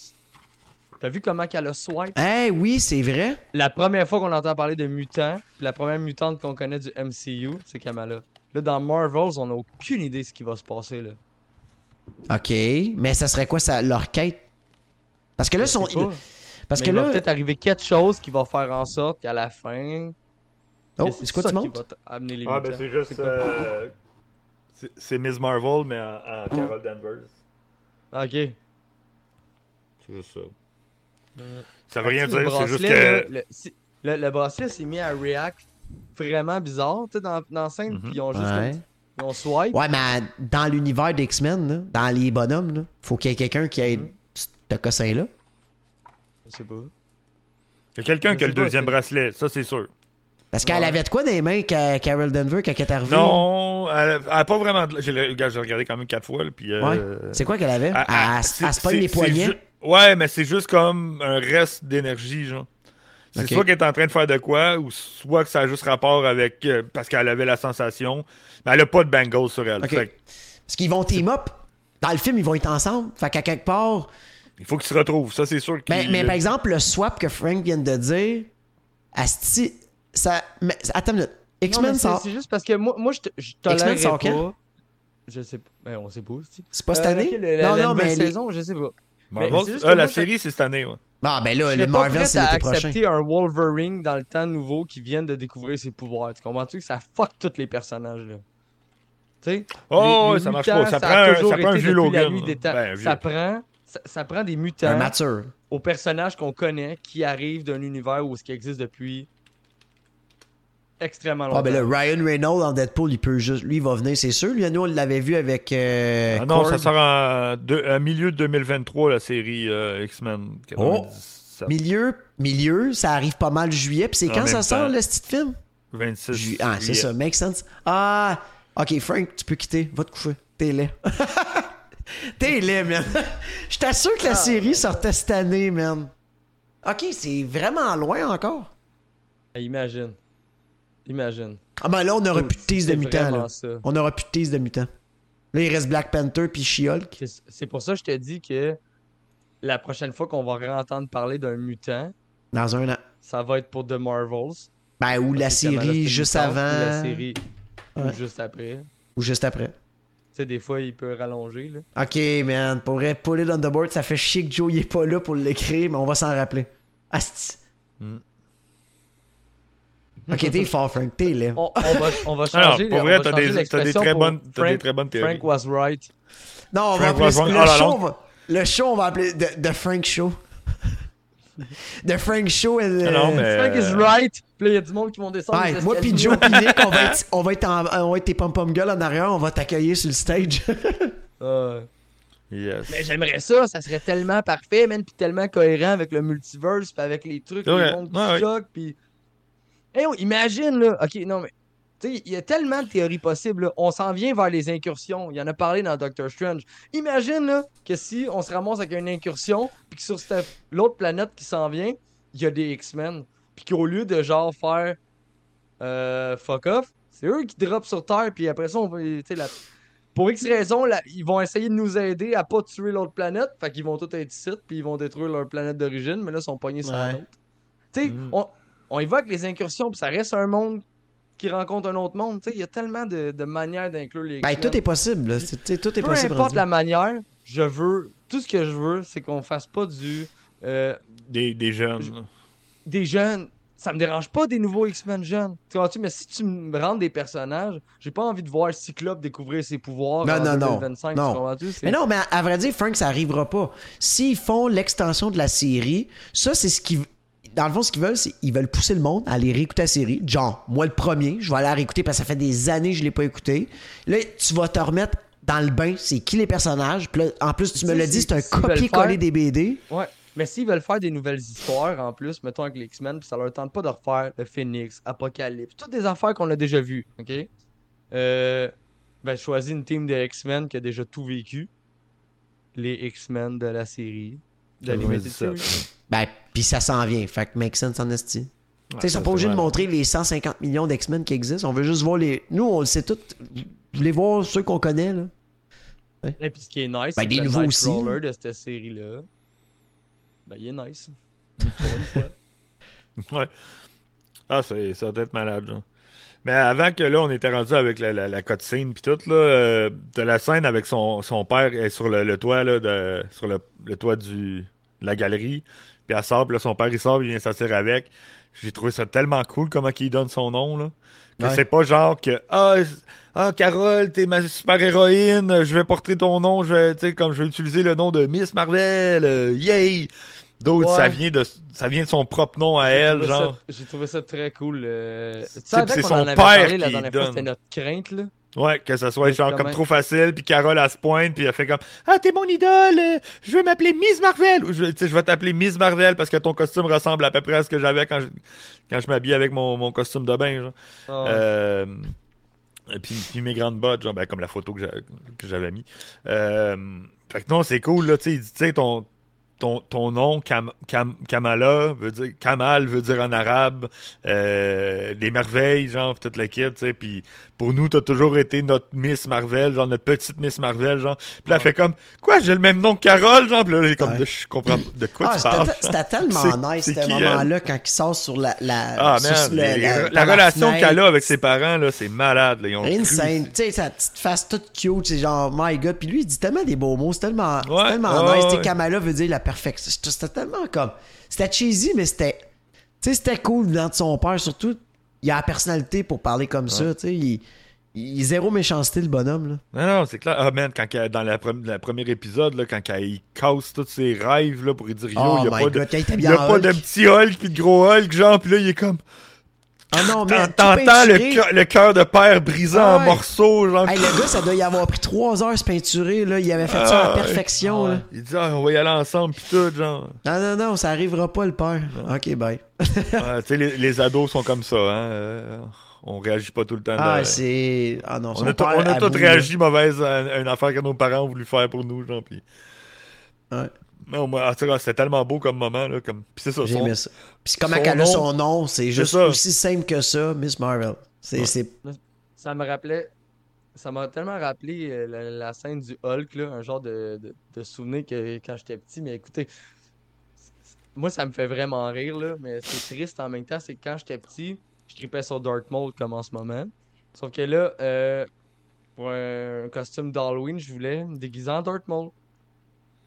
T'as vu comment qu'elle a swipe? Oui, c'est vrai. La première fois qu'on entend parler de mutants, la première mutante qu'on connaît du MCU, c'est Kamala. Là, dans Marvels, on n'a aucune idée de ce qui va se passer, là. OK. Mais ça serait quoi, leur quête? Parce que là, il va peut-être arriver quelque chose qui va faire en sorte qu'à la fin... Oh, c'est quoi tu montes? C'est juste... c'est Ms. Marvel, mais en Carol Danvers. OK. C'est juste ça. Ça veut rien dire, c'est juste que... Le bracelet s'est mis à react vraiment bizarre, tu sais, dans la scène, puis ils ont juste... Ils ont swipe. Ouais, mais dans l'univers d'X-Men, là, dans les bonhommes, là, faut qu'il y ait quelqu'un qui ait ce cossin-là. Je sais pas. Il y a quelqu'un qui a le deuxième bracelet, ça c'est sûr. Parce qu'elle avait de quoi des mains, Carol Danvers, quand elle est arrivée? Non, elle n'a pas vraiment... J'ai regardé quand même 4 fois. Là, puis, c'est quoi qu'elle avait? Elle se pogne les poignets? Ouais, mais c'est juste comme un reste d'énergie, genre. C'est soit qu'elle est en train de faire de quoi, ou soit que ça a juste rapport avec... parce qu'elle avait la sensation. Mais elle n'a pas de bangles sur elle. Okay. Fait... Parce qu'ils vont team up. Dans le film, ils vont être ensemble. Fait qu'à quelque part... Il faut qu'ils se retrouvent, ça c'est sûr. Mais par exemple, le swap que Frank vient de dire, Asti... Ça... Mais, attends une minute. X-Men sort. C'est juste parce que moi je tolérerais pas. Quand? Je sais pas. Mais on sait pas aussi. C'est pas cette année? La saison, je sais pas. Marvel, la série, c'est cette année. Ouais. Ah, ben là, le Marvel, c'est l'été prochain. Accepter un Wolverine dans le temps nouveau qui vient de découvrir ses pouvoirs. Tu comprends-tu que ça fuck tous les personnages, là? Tu sais? Oh, les ça mutants, marche pas. Ça prend un vieux Logan. Ça prend des mutants aux personnages qu'on connaît qui arrivent d'un univers où ce qui existe depuis... extrêmement longtemps. Ah ben là, Ryan Reynolds en Deadpool, il va venir, c'est sûr. Lui, nous, on l'avait vu avec ça sort en milieu de 2023, la série X-Men. Milieu, ça arrive pas mal juillet. Puis c'est quand ça sort, le petit film? 26 juillet. Ah, c'est ça, make sense. Ah, OK, Frank, tu peux quitter. Va te coucher. T'es laid. T'es laid, man. Je t'assure que la série sortait cette année, man. OK, c'est vraiment loin encore. Imagine. Ah ben là, on n'aura plus de tease de mutants. Là, il reste Black Panther puis She-Hulk. C'est pour ça que je te dis que la prochaine fois qu'on va réentendre parler d'un mutant... Dans un an. Ça va être pour The Marvels. Ben, ou la série juste avant. Ou la série juste après. Tu sais, des fois, il peut rallonger, là. OK, man. Pour être pull it on the board, ça fait chier que Joe, il est pas là pour l'écrire, mais on va s'en rappeler. Asti. OK, t'es fort, Frank. T'es là. On va changer. Alors, pour vrai, t'as des très bonnes théories. Frank was right. Non, on Frank va appeler le show, on va appeler The Frank Show. The Frank Show. Frank is right. Puis il y a du monde qui vont descendre. Ouais, moi puis Joe puis Nick, on va être tes pom-pom girls en arrière. On va t'accueillir sur le stage. Yes. Mais j'aimerais ça serait tellement parfait, man, puis tellement cohérent avec le multiverse, puis avec les trucs, les mondes qui choquent, puis... Hey, imagine, là. OK, non, mais... Tu sais, il y a tellement de théories possibles, là. On s'en vient vers les incursions. Il y en a parlé dans Doctor Strange. Imagine, là, que si on se ramasse avec une incursion, puis que sur cette... l'autre planète qui s'en vient, il y a des X-Men. Puis qu'au lieu de, genre, faire... fuck off, C'est eux qui dropent sur Terre, puis après ça, on va, pour X raison, ils vont essayer de nous aider à pas tuer l'autre planète. Fait qu'ils vont tous être ici, puis ils vont détruire leur planète d'origine, mais là, ils sont pognés sur un autre. Tu sais, on évoque les incursions, puis ça reste un monde qui rencontre un autre monde. Tu sais, il y a tellement de manières d'inclure les... Ben, tout est possible, là. Tout est possible. Peu importe la manière, je veux... Tout ce que je veux, c'est qu'on fasse pas du... Des jeunes. Des jeunes. Ça me dérange pas des nouveaux X-Men jeunes. Tu vois-tu, mais si tu me rends des personnages, j'ai pas envie de voir Cyclope découvrir ses pouvoirs en 2025. Non. Mais non, mais à vrai dire, Frank, ça arrivera pas. S'ils font l'extension de la série, ça, c'est ce qui... Dans le fond, ce qu'ils veulent, c'est qu'ils veulent pousser le monde à aller réécouter la série. Genre, moi, le premier, je vais aller la réécouter parce que ça fait des années que je l'ai pas écouté. Là, tu vas te remettre dans le bain. C'est qui les personnages? Puis là, en plus, tu me l'as dit, c'est un copier-coller des BD. Ouais. Mais s'ils veulent faire des nouvelles histoires, en plus, mettons avec les X-Men, puis ça leur tente pas de refaire le Phoenix, Apocalypse, toutes des affaires qu'on a déjà vues, OK? Ben, je choisis une team de X-Men qui a déjà tout vécu. Les X-Men de la série. De l'Limited Series. Ben, pis ça s'en vient. Fait que make sense en esti. Ouais, ils sont pas obligés de montrer les 150 millions d'X-Men qui existent. On veut juste voir les... Nous, on le sait tous. Je voulais voir ceux qu'on connaît, là. Ouais. Et puis ce qui est nice, c'est le Nightcrawler de cette série-là. Ben, il est nice. Ouais. Ah, ça doit être malade, là. Mais avant que là, on était rendu avec la cutscene pis tout, là, de la scène avec son père est sur le toit, là, sur le toit de la galerie. Puis elle sort, puis là, son père, il sort, il vient s'asseoir avec. J'ai trouvé ça tellement cool, comment il donne son nom, là. Que ouais. C'est pas genre que « Ah, Carole, t'es ma super-héroïne, je vais porter ton nom, je vais utiliser le nom de Ms. Marvel, yay! » D'autres, ouais. ça vient de son propre nom à elle, genre. J'ai trouvé ça très cool. C'est son père parlé, là, qui donne. C'était notre crainte, là. Ouais, que ça soit genre comme trop facile, puis Carole, elle se pointe, puis elle fait comme « Ah, t'es mon idole, je veux m'appeler Ms. Marvel! » Ou je vais t'appeler Ms. Marvel parce que ton costume ressemble à peu près à ce que j'avais quand je m'habillais avec mon costume de bain, genre. Oh. Et puis mes grandes bottes, genre, ben, comme la photo que j'avais mis. Fait que non, c'est cool, là, tu sais, ton nom, Kamala, veut dire, Kamal veut dire en arabe, les merveilles, genre, toute l'équipe, tu sais, puis pour nous, t'as toujours été notre Miss Marvel, genre, notre petite Miss Marvel, genre, puis là, elle fait comme, quoi, j'ai le même nom que Carole, genre, pis là, comme, je comprends de quoi tu parles. C'était tellement nice, ce moment-là, quand il sort sur la relation qu'elle a avec ses parents, là, c'est malade, là, ils ont insane, tu sais, sa petite face toute cute, c'est genre, my God, puis lui, il dit tellement des beaux mots, c'est tellement nice, tu sais, Kamala veut dire la perfection. C'était tellement comme... C'était cheesy, mais c'était cool venant de son père. Surtout, il a la personnalité pour parler comme ça. Tu sais, il zéro méchanceté, le bonhomme. Là. Non, c'est clair. Ah, man, dans le premier épisode, là, quand il casse tous ses rêves là, pour lui dire, yo, il n'y a pas de petit Hulk puis de gros Hulk, genre, puis là, il est comme... Ah non, mais t'entends le cœur de père brisant en morceaux, genre. Hey, le gars, ça doit y avoir pris 3 heures se peinturer, là. Il avait fait ça à la perfection, là. Il dit, on va y aller ensemble, pis tout, genre. Non, ça arrivera pas, le père. Ouais. Ok, bye. Tu sais, les ados sont comme ça, hein. On réagit pas tout le temps. On a tous réagi mauvaise à une affaire que nos parents ont voulu faire pour nous, genre, pis. Ouais. Non, moi, c'était tellement beau comme moment, là. Comme... Puis c'est ça, j'ai aimé ça. Puis comment qu'elle a son nom, c'est juste aussi simple que ça, Ms. Marvel. Ça m'a tellement rappelé la scène du Hulk, là, un genre de souvenir que quand j'étais petit. Mais écoutez, moi, ça me fait vraiment rire, là, mais c'est triste en même temps. C'est que quand j'étais petit, je tripais sur Dark Mode comme en ce moment. Sauf que là, pour un costume d'Halloween, je voulais me déguiser en Dark Mode.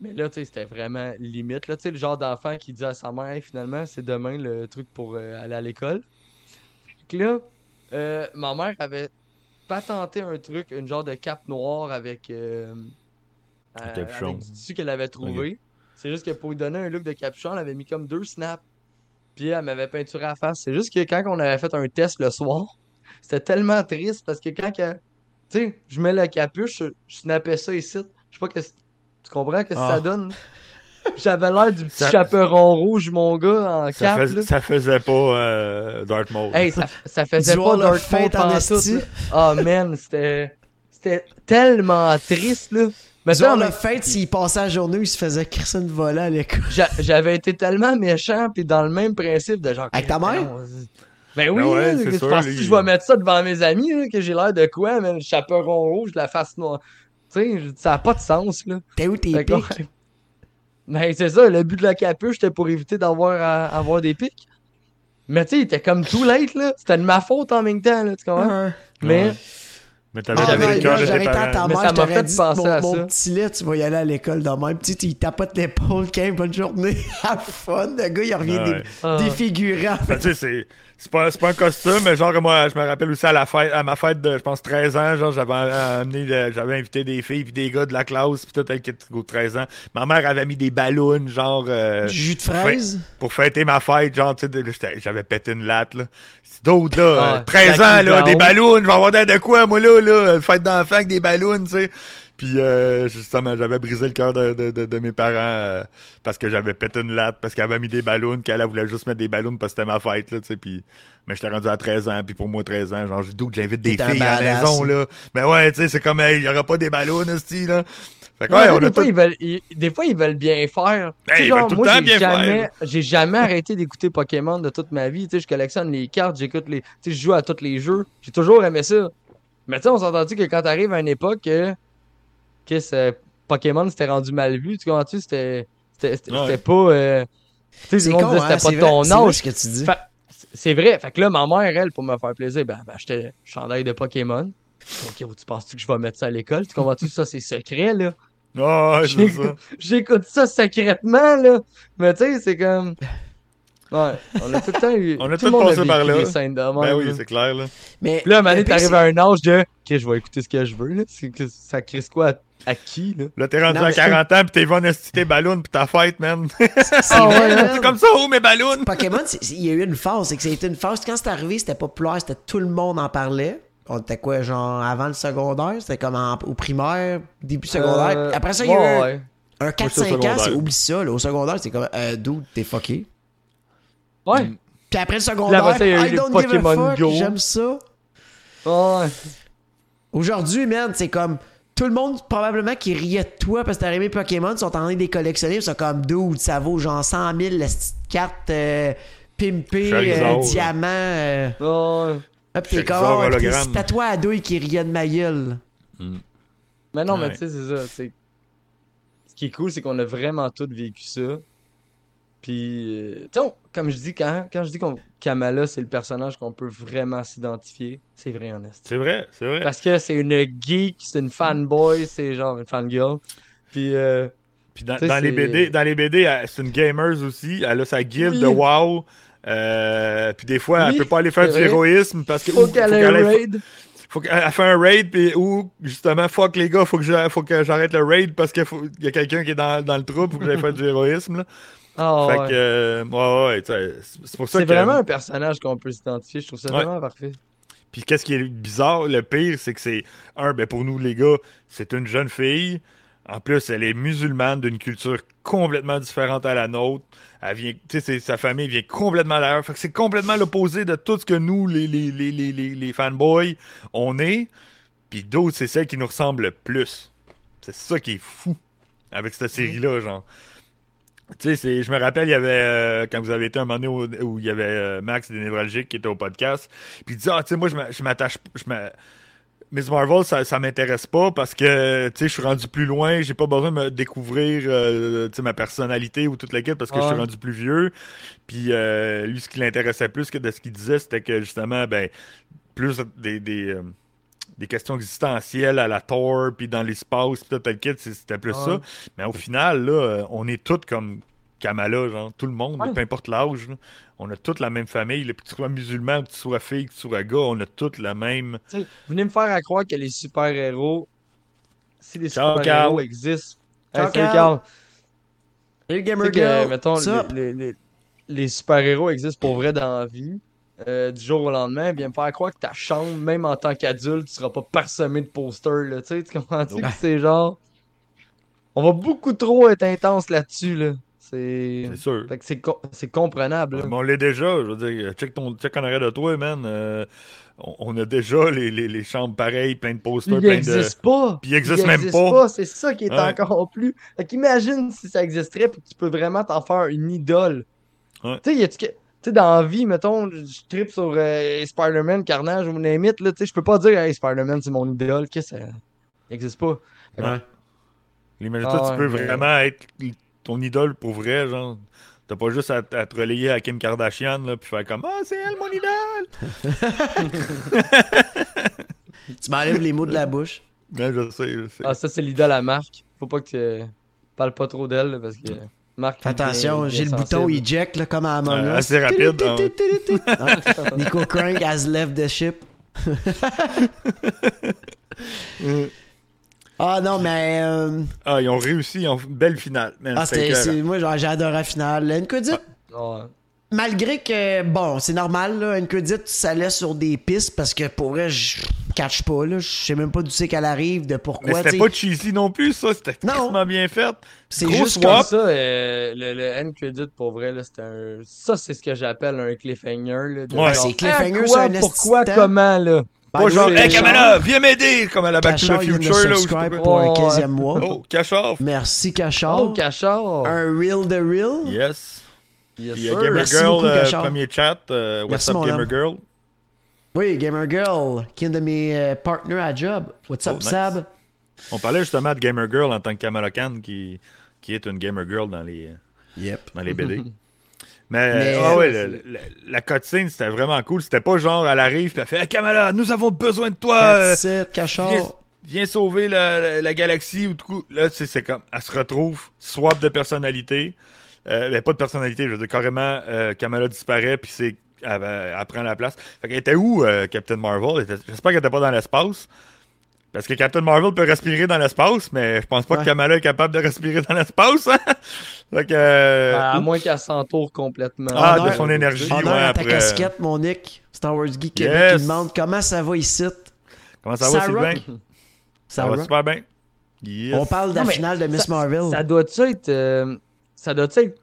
Mais là, tu sais, c'était vraiment limite. Là, tu sais, le genre d'enfant qui dit à sa mère, hey, finalement, c'est demain le truc pour aller à l'école. Fait que là, ma mère avait patenté un truc, une genre de cape noire avec du tissu qu'elle avait trouvé. Okay. C'est juste que pour lui donner un look de capuchon, elle avait mis comme 2 snaps. Puis elle m'avait peinturé à la face. C'est juste que quand on avait fait un test le soir, c'était tellement triste parce que quand tu sais, je mets la capuche, je snappais ça ici. Je sais pas que tu comprends que ça donne? J'avais l'air du petit chaperon rouge, mon gars, en cap. Ça faisait pas Dark Mode. Hey, ça faisait pas Dark Mode en tout. Ah, man, c'était tellement triste, là. Mais ça, la fête, s'il passait la journée où il se faisait crisser une volée à l'école. J'avais été tellement méchant, pis dans le même principe de genre... Avec ta mère? Ben oui, ouais, c'est parce que je vais mettre ça devant mes amis, là, que j'ai l'air de quoi, même le chaperon rouge, la face noire. Tu sais, ça n'a pas de sens, là. T'es où tes pics? Ben c'est ça, le but de la capuche, c'était pour éviter d'avoir avoir des pics. Mais tu sais, il était comme tout late, là. C'était de ma faute en même temps, là, tu comprends? Uh-huh. Mais... ouais. Mais t'avais le cœur de tes parents. Ta mère, mais ça m'a fait dit, penser à ça. Mon petit lait, tu vas y aller à l'école demain. Puis tu sais, il tapote l'épaule. Quand même, bonne journée. Have fun. Le gars, il revient défiguré. Ben, tu sais, c'est pas un costume, mais genre, moi, je me rappelle aussi à ma fête de, je pense, 13 ans. Genre, j'avais invité des filles puis des gars de la classe. Puis tout, avec de 13 ans. Ma mère avait mis des ballons, genre. Du jus de fraise? Pour fêter ma fête. Genre, tu sais, j'avais pété une latte, là. D'autres, là. 13 ans, là. Des ballons. Je vais avoir de quoi, moi, là? Là, fête d'enfant avec des ballons, tu sais. Puis justement, j'avais brisé le cœur de mes parents parce que j'avais pété une latte, parce qu'elle avait mis des ballons, qu'elle voulait juste mettre des ballons parce que c'était ma fête, là, tu sais. Puis, mais j'étais rendu à 13 ans, puis pour moi, 13 ans, genre, je doute que j'invite des filles à la maison, là. Mais ouais, tu sais, c'est comme, il n'y aura pas des ballons, hostie, là. Fait que, ouais, on a tout... des fois, ils veulent bien faire. Ben, tu sais, genre, moi, j'ai jamais arrêté d'écouter Pokémon de toute ma vie. Tu sais, je collectionne les cartes, j'écoute les... Tu sais, je joue à tous les jeux. J'ai toujours aimé ça. Mais tu sais, on s'entend-tu que quand t'arrives à une époque que Pokémon c'était rendu mal vu, tu comprends-tu? C'était pas... tu sais, le monde disait c'était pas ton âge. C'est vrai ce que tu dis. C'est vrai. Fait que là, ma mère, elle, pour me faire plaisir, ben j'étais chandail de Pokémon. Ok, tu penses-tu que je vais mettre ça à l'école? Tu comprends-tu? Ça, c'est secret, là. Ah, oh, c'est ça. J'écoute ça secrètement, là. Mais tu sais, c'est comme... Ouais, on a tout le temps eu. On a tout passé par là. Ben oui, c'est clair, là. Mais là, Mané, t'arrives à un âge de OK, je vais écouter ce que je veux, là. C'est que ça crisse quoi à qui, là? Là, t'es rendu à 40 ans, pis t'es venu assister tes ballons, pis ta fête, man. C'est comme ça, oh, mes ballons. Pokémon, il y a eu une phase. C'est que c'était une phase. Quand c'est arrivé, c'était populaire, c'était tout le monde en parlait. On était quoi, genre avant le secondaire? C'était comme au primaire, début secondaire. Après ça, il y a eu un 4-5 ans, c'est oublie ça, là. Au secondaire, c'est comme dude, t'es fucké. Ouais. Puis après le secondaire, là, I don't give a fuck, j'aime ça. Ouais. Aujourd'hui, man, c'est comme tout le monde probablement qui riait de toi parce que t'as aimé Pokémon, ils sont en train de les collectionner, ils sont comme dude, ça vaut genre 100 000 la petite carte pimpée, diamant. Ouais. Hop, t'es corps, t'as toi à douille qui riait de ma gueule. Mais non, mais tu sais, c'est ça. T'sais. Ce qui est cool, c'est qu'on a vraiment tous vécu ça. Puis, tu sais, comme je dis, quand je dis qu'on Kamala, c'est le personnage qu'on peut vraiment s'identifier, c'est vrai, honnête. C'est vrai. Parce que c'est une geek, c'est une fanboy, c'est genre une fangirl. Puis, dans les BD, c'est une gamers aussi. Elle a sa guilde de WoW. Puis des fois, elle peut pas aller faire du héroïsme parce que... Faut qu'elle fait un raid, puis ou justement, fuck les gars, faut que j'arrête le raid parce qu'il y a quelqu'un qui est dans le trou, faut que j'aille faire du héroïsme, là. Oh, fait que, c'est pour ça que c'est vraiment un personnage qu'on peut s'identifier. Je trouve ça vraiment parfait. Puis qu'est-ce qui est bizarre, le pire, c'est que c'est pour nous les gars, c'est une jeune fille. En plus, elle est musulmane d'une culture complètement différente à la nôtre. Elle vient, tu sais, sa famille vient complètement d'ailleurs. Fait que c'est complètement l'opposé de tout ce que nous, les fanboys, on est. Puis d'autres, c'est celle qui nous ressemble le plus. C'est ça qui est fou avec cette série-là, genre. Tu sais, je me rappelle, il y avait, quand vous avez été un moment donné où il y avait Max des Névralgiques qui était au podcast, puis il disait, tu sais, moi, Ms. Marvel, ça m'intéresse pas parce que, tu sais, je suis rendu plus loin, j'ai pas besoin de me découvrir, tu sais, ma personnalité ou toute l'équipe parce que je suis rendu plus vieux. Puis lui, ce qui l'intéressait plus que de ce qu'il disait, c'était que, justement, ben, plus des questions existentielles à la Thor, puis dans l'espace, puis tel kit, c'était plus ça. Mais au final, là, on est tous comme Kamala, genre, tout le monde, peu importe l'âge. Là, on a toutes la même famille. Là, puis que tu sois musulman, que tu sois fille, que tu sois gars, on a toutes la même... T'sais, venez me faire à croire que les super-héros, si les super-héros existent... mettons, les super-héros existent pour vrai dans la vie. Du jour au lendemain, viens me faire croire que ta chambre, même en tant qu'adulte, tu seras pas parsemé de posters, là, tu comprends-tu que c'est genre... On va beaucoup trop être intense là-dessus, là. C'est sûr. Fait que c'est comprenable. Ouais, mais on l'est déjà, je veux dire, check en arrière de toi, man. On a déjà les chambres pareilles, plein de posters, plein de... Ils n'existent même pas. C'est ça qui est encore plus... Fait qu'imagine si ça existerait, puis que tu peux vraiment t'en faire une idole. Ouais. Tu sais, Tu sais, dans la vie, mettons, je trippe sur Spider-Man, Carnage ou Némite, là, tu sais, je peux pas dire, hey, Spider-Man, c'est mon idole, que ça n'existe pas. Ouais. Tu peux vraiment être ton idole pour vrai, genre. T'as pas juste à te relayer à Kim Kardashian, là, puis faire comme, ah, oh, c'est elle, mon idole! Tu m'enlèves les mots de la bouche. Ouais, je sais. Ah, ça, c'est l'idole à Marc. Faut pas que tu parles pas trop d'elle, là, parce que. Marc, attention, j'ai le bouton eject là, comme à Among Us. Assez rapide. Nico Crank has left the ship. Ah non, mais. Ah, ils ont réussi, ils ont une belle finale. Man, ah, c'est moi, j'ai adoré la finale. NQDIT, malgré que, bon, c'est normal, là, NQDIT, ça laisse sur des pistes parce que pour vrai, je catch pas, là. Je sais même pas d'où c'est qu'elle arrive, de pourquoi. Mais c'était pas cheesy non plus, ça. C'était tellement bien fait. C'est gros juste swap. Comme ça, le NQDIT, pour vrai, là, c'était un. Ça, c'est ce que j'appelle un cliffhanger, là. Ouais, c'est cliffhanger, c'est un pourquoi, comment, là. Moi, genre, hey Kamala, viens m'aider! Comme à la Back to the Future, là. Subscribe pour un 15e mois. Oh, Cachard! Merci, Cachard! Oh, Cachard! Un Reel de Reel? Yes. Il y a Gamer Girl, premier chat. What's up, Gamer Girl? Oui, Gamer Girl, qui est un de mes partners à job. What's up, Sab? On parlait justement de Gamer Girl en tant que Kamala Khan, qui est une Gamer Girl dans les BD. Mais la cutscene, c'était vraiment cool. C'était pas genre, elle arrive et elle fait hey, « Kamala, nous avons besoin de toi! Viens sauver la galaxie! » ou tout. Là, c'est comme, elle se retrouve, swap de personnalité. Mais pas de personnalité, je veux dire, carrément, Kamala disparaît puis elle prend la place. Fait qu'elle était où, Captain Marvel? J'espère qu'elle était pas dans l'espace. Parce que Captain Marvel peut respirer dans l'espace, mais je pense pas que Kamala est capable de respirer dans l'espace. Hein? Donc, à moins qu'elle s'entoure complètement. Ah, de son énergie. On a ta casquette, mon Nick. Star Wars Geek Québec qui demande comment ça va ici. Comment ça va, Sylvain? Ça va super bien. Yes. On parle de la finale de Ms. Marvel. Ça doit-tu être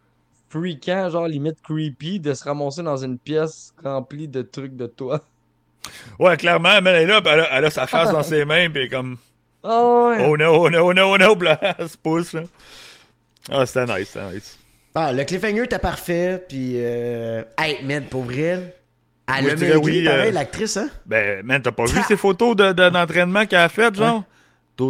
freakant, genre limite creepy, de se ramasser dans une pièce remplie de trucs de toi? Ouais, clairement, elle est là, elle a sa face dans ses mains, pis comme. Oh, ouais. Oh no, pis là, elle se pousse, là. Ah, c'était nice. Ah, le cliffhanger était parfait, pis. Hey, man, pour vrai. Elle a mérité pareil, l'actrice, hein? Ben, man, t'as pas vu ces photos d'entraînement qu'elle a faites, genre?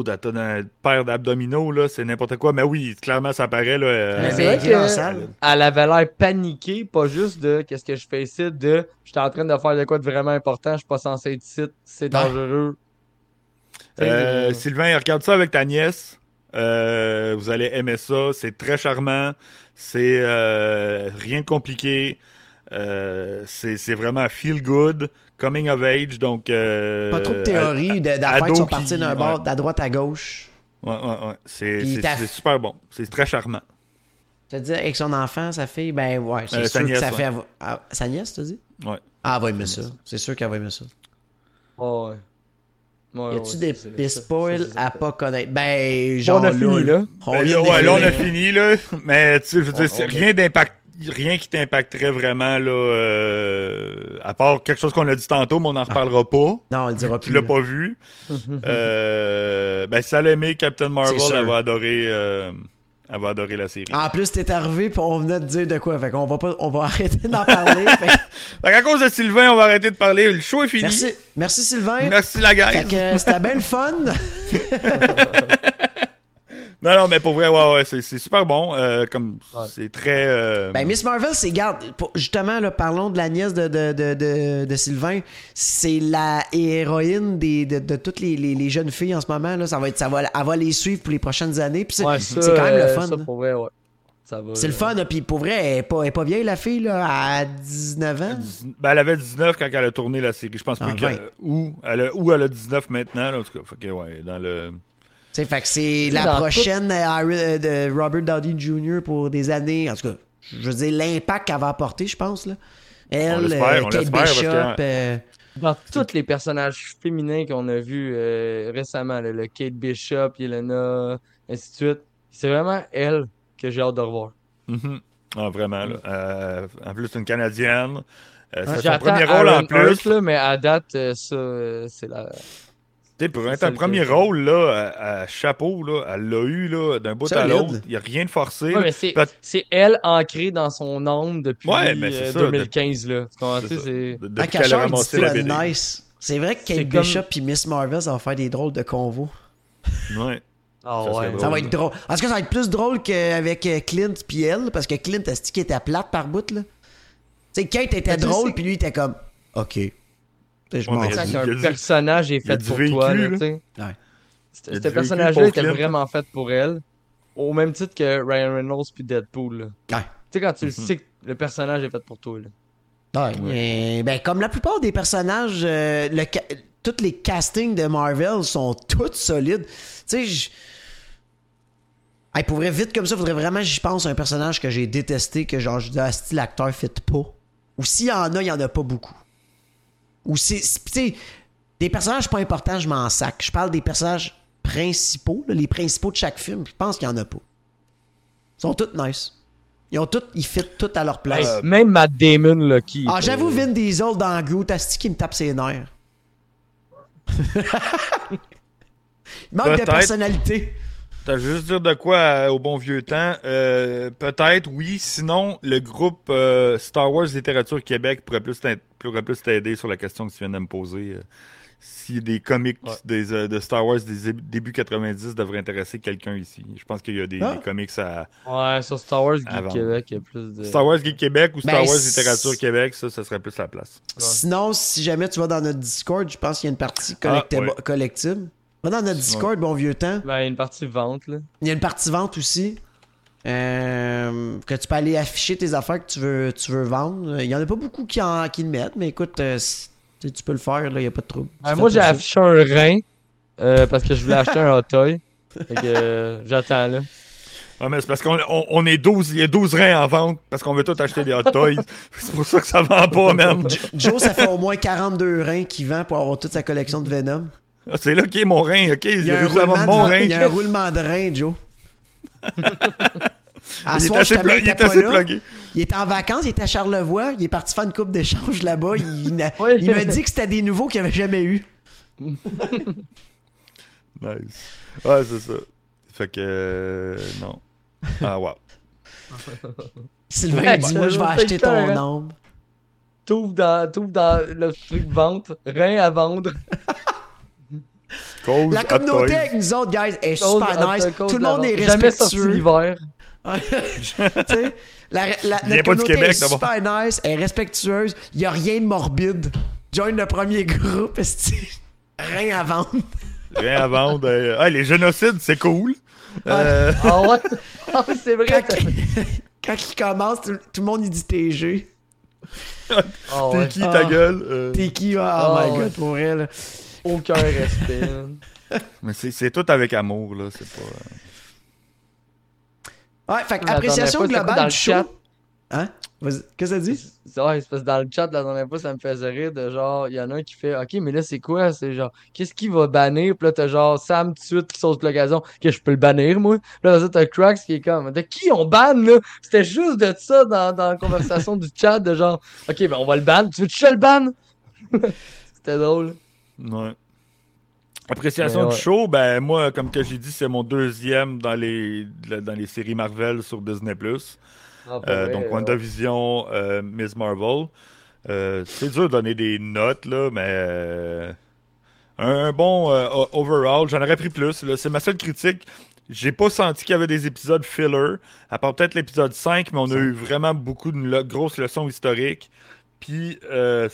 T'as une paire d'abdominaux, là, c'est n'importe quoi. Mais oui, clairement, ça paraît, là. Mais c'est vrai qu'elle avait l'air paniquée, pas juste de « qu'est-ce que je fais ici », de « j'étais en train de faire de quoi de vraiment important, je suis pas censé être ici, c'est dangereux ». Sylvain, regarde ça avec ta nièce. Vous allez aimer ça. C'est très charmant. C'est rien de compliqué. C'est vraiment feel good, coming of age, donc pas trop de théorie d'affaires qui sont parties d'un bord, d'à droite à gauche. Ouais. C'est super bon. C'est très charmant. Tu veux dire, avec son enfant, sa fille, ben ouais, c'est sûr nièce, que ça fait. Sa nièce, tu dis? Ouais. Ah, elle va aimer ça. C'est sûr qu'elle va aimer ça. Oh, ouais. Y a-tu des spoils à pas connaître? Ben, genre. On a fini, là. On a fini, là. Mais, tu sais, je veux dire, c'est rien d'impact. Rien qui t'impacterait vraiment, là, à part quelque chose qu'on a dit tantôt, mais on n'en reparlera pas. Non, on le dira plus. Tu l'as pas vu. Ben, si elle a aimé Captain Marvel, elle va adorer la série. En plus, t'es arrivé, pis on venait de dire de quoi. Fait qu'on va pas, on va arrêter d'en parler. Fait qu'à cause de Sylvain, on va arrêter de parler. Le show est fini. Merci Sylvain. Merci la gueule. Fait que c'était bien le fun. Non, mais pour vrai, ouais, c'est super bon. C'est très. Ben, Ms. Marvel, justement, là, parlons de la nièce de Sylvain. C'est la héroïne de toutes les jeunes filles en ce moment. Là. Elle va les suivre pour les prochaines années. Puis c'est quand même le fun. Ça, pour vrai, ouais. Ça va, c'est le fun. Puis pour vrai, elle est pas vieille, la fille, là, à 19 ans. Ben, elle avait 19 quand elle a tourné la série. Je pense plus elle a 19 maintenant. Là, en tout cas, fait que c'est la prochaine de Robert Downey Jr. pour des années. En tout cas, je veux dire, l'impact qu'elle va apporter, je pense. Là. Elle, Kate Bishop. Dans tous les personnages féminins qu'on a vus récemment, là, le Kate Bishop, Yelena, ainsi de suite, c'est vraiment elle que j'ai hâte de revoir. Mm-hmm. Ah, vraiment. Là. En plus, c'est une Canadienne. C'est son premier rôle en plus. Earth, là, mais à date, ça, c'est la... Pour être un premier rôle, là, à chapeau, là, elle l'a eu là, d'un bout ça à l'autre. Il n'y a rien de forcé. Ouais, mais c'est elle ancrée dans son âme depuis 2015. Là. À Cachard, c'est nice. C'est vrai que Kate Bishop et Miss Marvel vont faire des drôles de convo. Ouais. Oh, ça, ouais. Ça va être drôle. Est-ce que ça va être plus drôle qu'avec Clint puis elle? Parce que Clint, a stické était plate par bout. Tu sais, Kate était drôle puis lui était comme OK. Je pense qu'un personnage est fait pour toi. Là, ouais. Ce personnage-là était vraiment fait pour elle. Au même titre que Ryan Reynolds puis Deadpool. Ouais. Tu sais, quand tu le sais que le personnage est fait pour toi. Là. Ouais. Ouais. Et, ben, comme la plupart des personnages, tous les castings de Marvel sont tous solides. Tu sais, pour vrai, vite comme ça, faudrait vraiment, j'y pense, un personnage que j'ai détesté, que genre, je dis, ah, si l'acteur fit pas. Ou s'il y en a, il n'y en a pas beaucoup. Ou c'est, tu sais, des personnages pas importants, je m'en sac. Je parle des personnages principaux, là, les principaux de chaque film. Je pense qu'il n'y en a pas. Ils sont tous nice. Ils fit tous à leur place. Même Matt Damon, là, qui... Ah, j'avoue, Vin Diesel dans Groot, Asti qui me tape ses nerfs. Il manque peut-être de personnalité. T'as juste dire de quoi au bon vieux temps. Peut-être, oui. Sinon, le groupe Star Wars Littérature Québec pourrait plus t'aider sur la question que tu viens de me poser. Si des comics de Star Wars des début 90 devraient intéresser quelqu'un ici. Je pense qu'il y a des comics à... Ouais, sur Star Wars Geek Québec, il y a plus de... Star Wars Geek Québec ou Star Wars Littérature Québec, ça serait plus la place. Ouais. Sinon, si jamais tu vas dans notre Discord, je pense qu'il y a une partie collective. Va dans notre Discord, bon vieux temps. Ben, il y a une partie vente, là. Il y a une partie vente aussi. Que tu peux aller afficher tes affaires que tu veux vendre. Il y en a pas beaucoup qui le mettent, mais écoute... Tu peux le faire, là, y a pas de trouble. Ah, moi, j'ai affiché un rein parce que je voulais acheter un hot toy. Fait que j'attends, là. Ah, mais c'est parce qu'on est 12, il y a 12 reins en vente parce qu'on veut tous acheter des hot toys. C'est pour ça que ça vend pas, même. Joe, ça fait au moins 42 reins qu'il vend pour avoir toute sa collection de Venom. Ah, c'est là qu'est mon rein, OK? Il y a un roulement de rein, Joe. Il était en vacances, il était à Charlevoix, il est parti faire une coupe d'échange là-bas. Il m'a dit que c'était des nouveaux qu'il n'avait jamais eu. Nice. Ouais, c'est ça. Fait que... non. Ah, wow. Sylvain dit, moi, je vais acheter ton nombre. T'ouvres dans le truc vente. Rien à vendre. La communauté avec nous autres, guys, est super nice. Tout le monde est respectueux. L'hiver. La communauté Québec, est super nice, elle est respectueuse, il n'y a rien de morbide. Join le premier groupe, rien à vendre. Rien à vendre. Les génocides, c'est cool. Ah ouais? Ah, c'est vrai. Quand ils commencent, tout le monde il dit TG. Oh, t'es qui, ta gueule? T'es qui? Oh my god, pour elle. Aucun respect. Mais c'est tout avec amour, là, c'est pas... Ouais, fait que appréciation globale du show. Hein? Vas-y. Qu'est-ce que ça dit? C'est parce que dans le chat, la dernière fois, ça me faisait rire de genre, il y en a un qui fait, OK, mais là, c'est quoi? C'est genre, qu'est-ce qu'il va bannir? Puis là, t'as genre Sam tout de suite qui saute l'occasion, que je peux le bannir, moi. Puis là, t'as Crax qui est comme, de qui on banne, là? C'était juste de ça dans la conversation du chat, de genre, OK, ben on va le banne. Tu veux que je le banne? C'était drôle. Ouais. Appréciation du show, ben moi, comme que j'ai dit, c'est mon deuxième dans les séries Marvel sur Disney+. Ah, donc WandaVision, Ms. Marvel. C'est dur de donner des notes, là, mais un bon overall, j'en aurais pris plus. Là. C'est ma seule critique. J'ai pas senti qu'il y avait des épisodes filler, à part peut-être l'épisode 5, mais on a eu vraiment beaucoup de grosses leçons historiques. Puis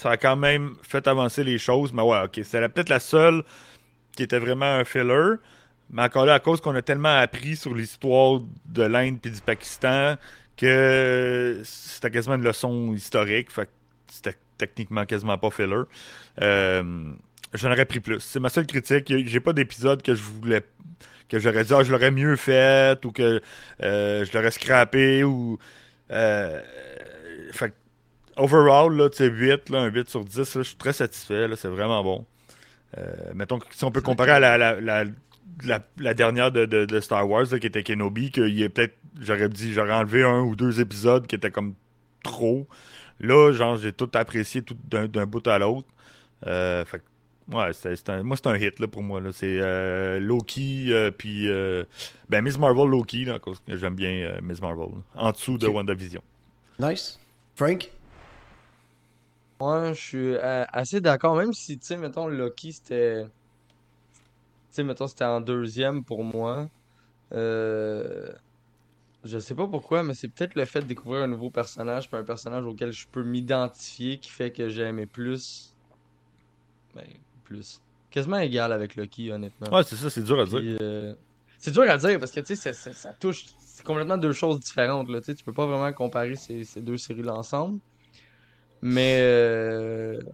ça a quand même fait avancer les choses. Mais ouais, ok, c'est peut-être la seule... qui était vraiment un filler, mais encore là, à cause qu'on a tellement appris sur l'histoire de l'Inde et du Pakistan que c'était quasiment une leçon historique, fait que c'était techniquement quasiment pas filler. J'en aurais pris plus. C'est ma seule critique. J'ai pas d'épisode que je voulais... que j'aurais dit « Ah, je l'aurais mieux fait » ou que je l'aurais scrappé ou... Fait que overall, là, tu sais, 8, là, un 8 sur 10, je suis très satisfait, là, c'est vraiment bon. Mettons que si on peut comparer à la dernière de Star Wars là, qui était Kenobi, qu'il y a peut-être, j'aurais enlevé un ou deux épisodes qui étaient comme trop. Là, genre, j'ai tout apprécié tout d'un bout à l'autre. Fait Ouais, c'est un hit là, pour moi. Là. C'est Loki, puis Ms. Marvel, Loki, là, parce que j'aime bien Ms. Marvel, là, en dessous de WandaVision. Nice. Frank? Moi, je suis assez d'accord, même si, tu sais, mettons, Loki, c'était... Tu sais, mettons, c'était en deuxième pour moi. Je sais pas pourquoi, mais c'est peut-être le fait de découvrir un nouveau personnage, puis un personnage auquel je peux m'identifier, qui fait que j'aimais plus... Ben, plus. Quasiment égal avec Loki, honnêtement. Ouais, c'est ça, c'est dur à dire. C'est dur à dire, parce que, tu sais, ça touche... C'est complètement deux choses différentes, là, tu sais. Tu peux pas vraiment comparer ces deux séries-là ensemble. Mais,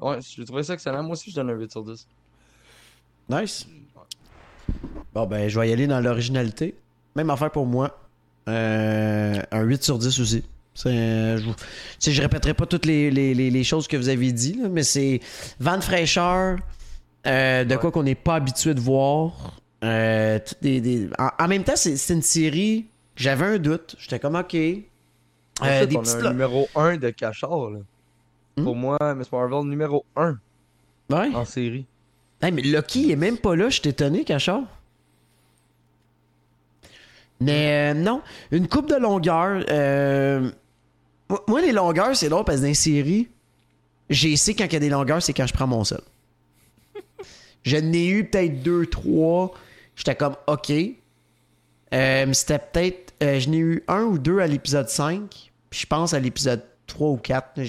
ouais, j'ai trouvé ça excellent. Moi aussi, je donne un 8 sur 10. Nice. Bon, ben, je vais y aller dans l'originalité. Même affaire pour moi. Un 8 sur 10 aussi. C'est, je répéterai pas toutes les choses que vous avez dit, là, mais c'est vent de fraîcheur, de quoi qu'on n'est pas habitué de voir. En même temps, c'est une série, j'avais un doute. J'étais comme, OK. En fait, des on a un numéro 1 de Cachard, là. Pour moi, Ms. Marvel, numéro 1 en série. Hey, mais Loki est même pas là, je suis étonné, Cachard. Mais non, une coupe de longueur. Moi, les longueurs, c'est drôle parce que dans les séries, j'ai essayé quand il y a des longueurs, c'est quand je prends mon seul. Je n'ai eu peut-être 2, 3. J'étais comme, OK. C'était peut-être... je n'ai eu 1 ou 2 à l'épisode 5. Puis je pense à l'épisode 3 ou 4. Mais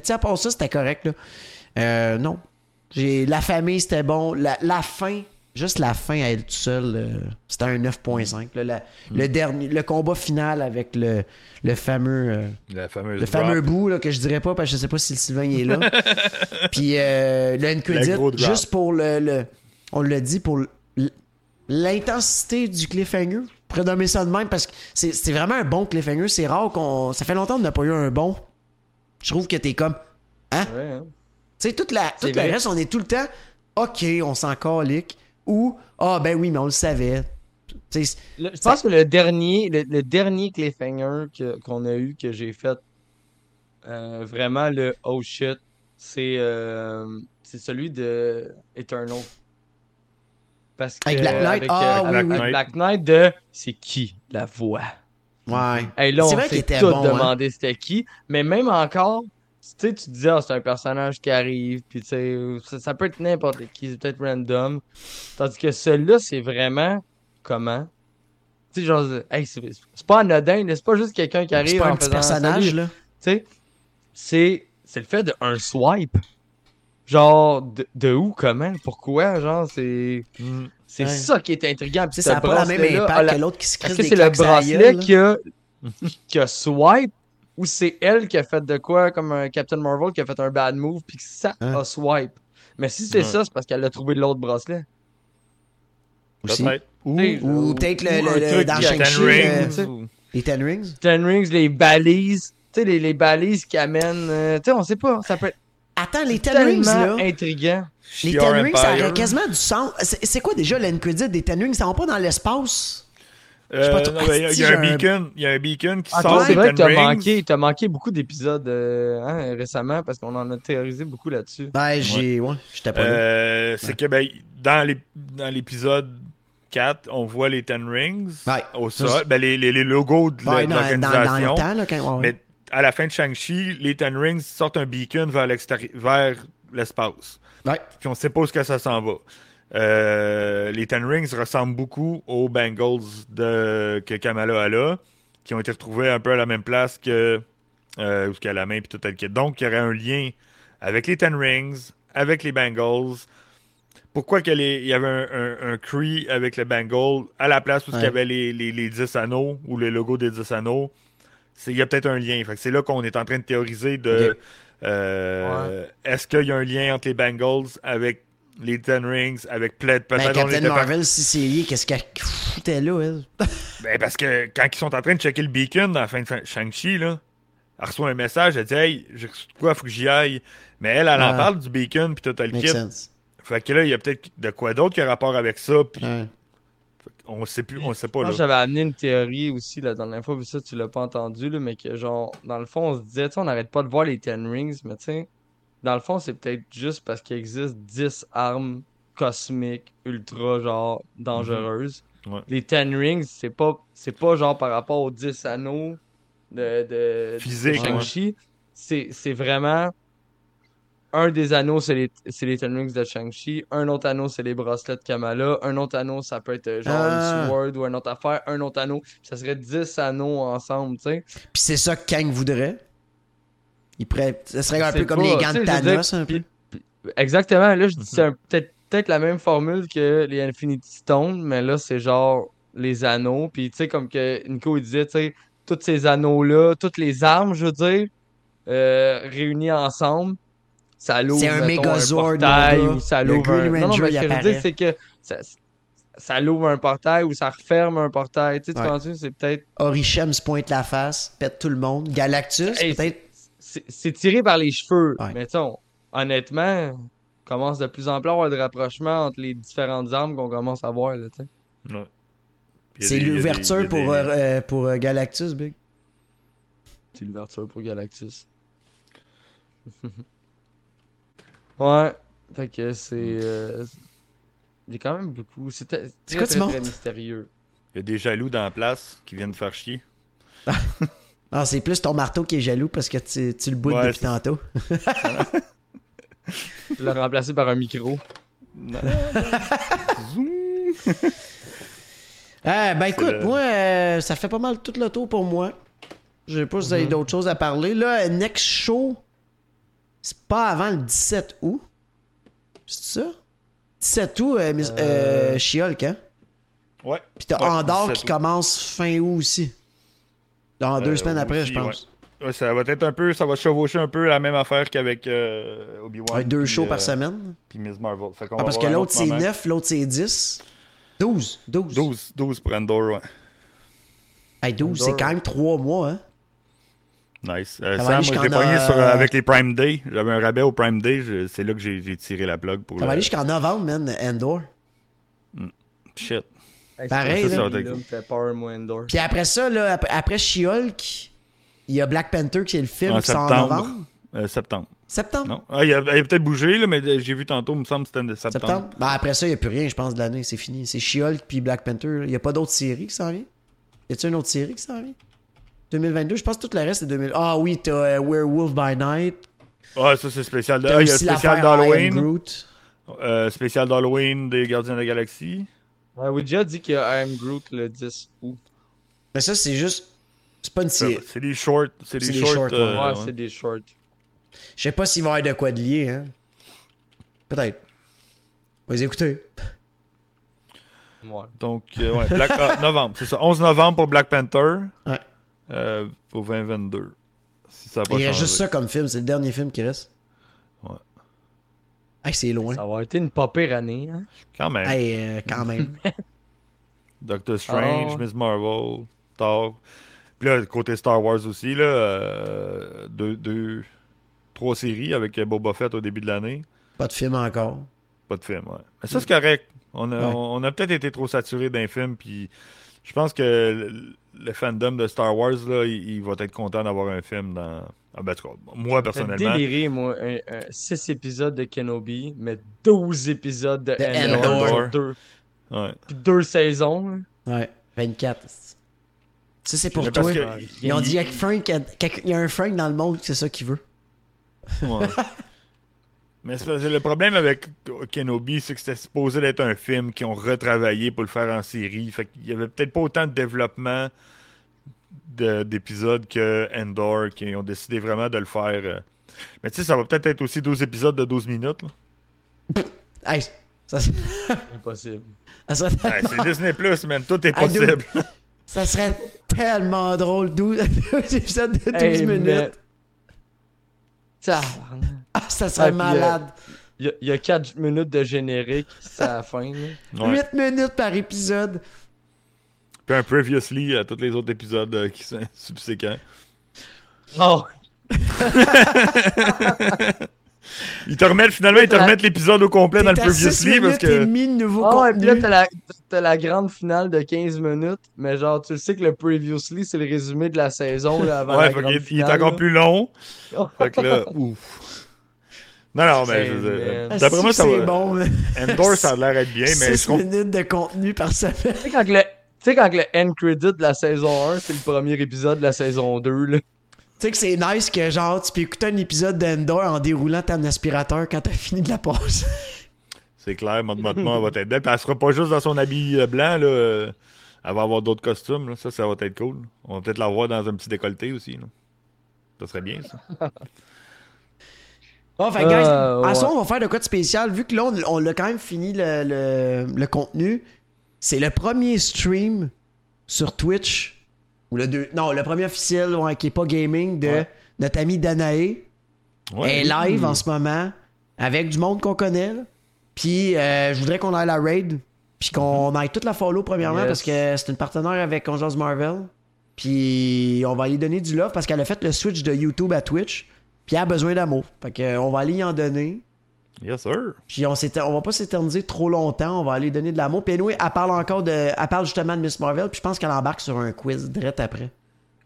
tu sais, à part ça, c'était correct, là. Non. La famille, c'était bon. La fin... Juste la fin à elle tout seule, c'était un 9.5. Là, le dernier, le combat final avec le fameux le fameux bout là, que je dirais pas parce que je sais pas si le Sylvain est là. Puis le N-Credit, juste pour on l'a dit, pour l'intensité du cliffhanger. Je pourrais nommer ça de même parce que c'est vraiment un bon cliffhanger. C'est rare qu'on... Ça fait longtemps qu'on n'a pas eu un bon. Je trouve que t'es comme... Hein? Ouais, hein? Tu sais, tout le reste, on est tout le temps... OK, on s'en calique. Ou, ben oui, mais on le savait. Je pense que le dernier cliffhanger qu'on a eu, que j'ai fait, vraiment le « oh shit », c'est celui de Eternal. Parce que, avec Black Knight, Black Knight de « c'est qui la voix ». Ouais. Hey, là, on s'est tous demandé c'était qui, mais même encore... Tu sais, tu te dis, c'est un personnage qui arrive, puis tu sais, ça peut être n'importe qui, c'est peut-être random. Tandis que celui-là, c'est vraiment comment? Tu sais, genre, hey, c'est pas anodin, c'est pas juste quelqu'un qui arrive en faisant un petit personnage, là. Tu sais, c'est le fait d'un swipe. Genre, de où, comment, pourquoi, genre, c'est ça qui est intriguant. Puis ça n'a pas la même impact que l'autre qui se crisse des claques à la gueule. Est-ce que c'est le bracelet qui a swipe? Ou c'est elle qui a fait de quoi, comme un Captain Marvel qui a fait un bad move, puis que ça a swipe. Mais si c'est ça, c'est parce qu'elle a trouvé l'autre bracelet. Aussi. Ou peut-être le dans Shang-Chi. Les Ten Rings. Ten Rings, les balises. Tu sais, les balises qui amènent... tu sais, on sait pas. Ça peut être... Attends, les Ten Rings, là. Intriguant. Les Ten Rings, ça aurait quasiment du sens. C'est quoi déjà l'N-Credit des Ten Rings? Ça va pas dans l'espace? Il y a un beacon qui sort. C'est vrai que t'as manqué beaucoup d'épisodes récemment parce qu'on en a théorisé beaucoup là-dessus. Ben, j'étais pas là. C'est que dans l'épisode 4, on voit les Ten Rings au sol. Ben, les logos de l'organisation. Dans le temps, là, mais à la fin de Shang-Chi, les Ten Rings sortent un beacon vers l'extérieur, vers l'espace. Puis on sait pas où que ça s'en va. Les Ten Rings ressemblent beaucoup aux Bangles que Kamala a là, qui ont été retrouvés un peu à la même place que où qu'elle a la main puis tout le kit. Donc il y aurait un lien avec les Ten Rings, avec les Bangles. Pourquoi qu'il y avait un Kree avec le Bangle à la place où il y avait les 10 anneaux ou le logo des 10 anneaux? Il y a peut-être un lien. Fait que c'est là qu'on est en train de théoriser de est-ce qu'il y a un lien entre les Bangles avec les Ten Rings avec peut-être... Ben, Captain Marvel, si c'est lié, qu'est-ce qu'elle foutait là, elle? Ben, parce que quand ils sont en train de checker le beacon dans la fin de Shang-Chi, là, elle reçoit un message, elle dit « Hey, pourquoi faut que j'y aille? » Mais elle en parle du beacon, puis tout, elle quitte. Fait que là, il y a peut-être de quoi d'autre qui a rapport avec ça, puis on sait pas, là. Moi, j'avais amené une théorie aussi, la dernière fois, puis ça, tu l'as pas entendu, là, mais que genre, dans le fond, on se disait, on n'arrête pas de voir les Ten Rings, mais tu sais... dans le fond, c'est peut-être juste parce qu'il existe 10 armes cosmiques ultra genre dangereuses. Mm-hmm. Ouais. Les Ten Rings, c'est pas genre par rapport aux 10 anneaux de physique, Shang-Chi. Ouais. C'est vraiment un des anneaux, c'est les Ten Rings de Shang-Chi. Un autre anneau, c'est les bracelets de Kamala. Un autre anneau, ça peut être genre une sword ou une autre affaire. Un autre anneau, ça serait 10 anneaux ensemble, tu sais. Puis c'est ça que Kang voudrait. Ça serait un peu comme les gants de Thanos, un peu. Exactement. Là, je dis c'est peut-être la même formule que les Infinity Stones, mais là, c'est genre les anneaux. Puis, tu sais, comme que Nico il disait, tu sais, tous ces anneaux-là, toutes les armes, je veux dire, réunies ensemble, ça l'ouvre, mettons, un portail, ou ça l'ouvre un... Non, mais ce que je veux dire, c'est que ça l'ouvre un portail ou ça referme un portail. Tu sais, tu penses, c'est peut-être... Orichem se pointe la face, pète tout le monde. Galactus, peut-être... C'est tiré par les cheveux, mettons. Honnêtement, on commence de plus en plus à avoir de rapprochement entre les différentes armes qu'on commence à voir, là, tu sais. Ouais. C'est l'ouverture pour Galactus, Big. C'est l'ouverture pour Galactus. Ouais. Fait que c'est... Il y a quand même beaucoup... C'était très mystérieux. Il y a des jaloux dans la place qui viennent faire chier. Ah, c'est plus ton marteau qui est jaloux parce que tu le boudes depuis tantôt. Tu l'as remplacé par un micro. Ben écoute, moi, ça fait pas mal tout le tour pour moi. Je sais pas si vous avez d'autres choses à parler. Là, next show, c'est pas avant le 17 août. C'est ça? 17 août, She-Hulk, hein? Ouais. Puis t'as Andor qui commence fin août aussi. Dans 2 semaines après, aussi, je pense. Ouais. Ouais, ça va être un peu, ça va chevaucher un peu la même affaire qu'avec Obi-Wan. Ouais, 2 shows par semaine. Puis Ms. Marvel. Parce que l'autre c'est 9, l'autre c'est 10. 12. 12 pour Endor, ouais. Hey, 12, Endor, c'est quand même 3 mois, hein. Nice. Sam, moi, je l'ai pogné avec les Prime Day. J'avais un rabais au Prime Day. C'est là que j'ai tiré la plug. Ça va aller jusqu'en novembre, man, Endor. Shit. Pareil, ça, là, fait peur, moi, Endor. Puis après ça, là, après She-Hulk, il y a Black Panther qui est le film, qui sort en novembre. Septembre? Non. Ah, il a peut-être bougé, là, mais j'ai vu tantôt, il me semble que c'était de septembre. Ben, après ça, il n'y a plus rien, je pense, de l'année. C'est fini. C'est She-Hulk puis Black Panther. Il n'y a pas d'autres séries qui s'en vient? Y a-t-il une autre série qui s'en vient? 2022, je pense que tout le reste, c'est 2000. Ah oui, t'as Werewolf by Night. Ah, ça, c'est spécial. Il y a spécial d'Halloween. Spécial d'Halloween des Gardiens de la Galaxie. Ouais, Ouija dit qu'il y a I Am Groot le 10 août. Mais ça, c'est juste... C'est pas une série. C'est des shorts. C'est des shorts. Ouais, c'est des shorts. Je sais pas s'il va y avoir de quoi de lier, hein. Peut-être. On va les écouter. Ouais. Donc, ouais. Novembre, c'est ça. 11 novembre pour Black Panther. Ouais. Pour 2022. Si ça va pas changer. Il reste juste ça comme film. C'est le dernier film qui reste. Ouais. Hey, c'est loin. Ça va être une pas pire année, hein? Quand même. Hey, quand même. Doctor Strange, Ms. Marvel, Thor. Puis là, côté Star Wars aussi, là, 3 séries avec Boba Fett au début de l'année. Pas de film encore. Pas de film, ouais. Mais ça, c'est correct. On a peut-être été trop saturé d'un film, puis je pense que le fandom de Star Wars, là, il va être content d'avoir un film dans... Ah ben, moi, personnellement... Déliré, moi, 6 épisodes de Kenobi, mais 12 épisodes de Endor. 2. Ouais. Puis 2 saisons. Ouais, 24. Ça, c'est pour toi. Ils ont dit qu'il y a un Frank dans le monde, c'est ça qu'il veut. Ouais. Mais c'est le problème avec Kenobi, c'est que c'était supposé être un film qu'ils ont retravaillé pour le faire en série. Fait qu'il y avait peut-être pas autant de développement... d'épisodes que Endor, qui ont décidé vraiment de le faire. Mais tu sais, ça va peut-être être aussi 12 épisodes de 12 minutes. Là. Hey, ça c'est impossible. Ça serait tellement... hey, c'est Disney Plus, man. Tout est possible. Ça serait tellement drôle. 12 épisodes de 12 minutes. Mais... ça serait malade. Il y a 4 minutes de générique, c'est à la fin. Là. Ouais. 8 minutes par épisode. Puis un previously à tous les autres épisodes qui sont subséquents. Oh! Ils te remettent l'épisode au complet dans le previously parce que... puis là, t'as la grande finale de 15 minutes, mais genre, tu le sais que le previously, c'est le résumé de la saison là, avant la grande finale. Ouais, il est encore plus long. Fait que là, ouf. Non, non, mais d'après moi, ça va. Bon, Endor, ça a l'air d'être bien, mais. 6 minutes de contenu par semaine. Tu sais, quand le end credit de la saison 1, c'est le premier épisode de la saison 2, là. Tu sais que c'est nice que, genre, tu peux écouter un épisode d'Endor en déroulant ton aspirateur quand t'as fini de la pause. C'est clair, Mottement va t'aider. Puis elle sera pas juste dans son habit blanc, là. Elle va avoir d'autres costumes, là. Ça va être cool. On va peut-être la voir dans un petit décolleté aussi, là. Ça serait bien, ça. Bon, fait guys, à ça, on va faire de quoi de spécial. Vu que là, on l'a quand même fini le contenu. C'est le premier stream sur Twitch. Ou le premier officiel qui n'est pas gaming de notre ami Danae. Ouais. Elle est live en ce moment avec du monde qu'on connaît. Puis je voudrais qu'on aille à la raid. Puis qu'on aille toute la follow premièrement parce que c'est une partenaire avec Ms. Marvel. Puis on va lui donner du love parce qu'elle a fait le switch de YouTube à Twitch. Puis elle a besoin d'amour. Fait qu'on va aller y en donner. Yes, sir. Puis on va pas s'éterniser trop longtemps. On va aller donner de l'amour. Puis anyway, elle parle justement de Ms. Marvel. Puis je pense qu'elle embarque sur un quiz direct après.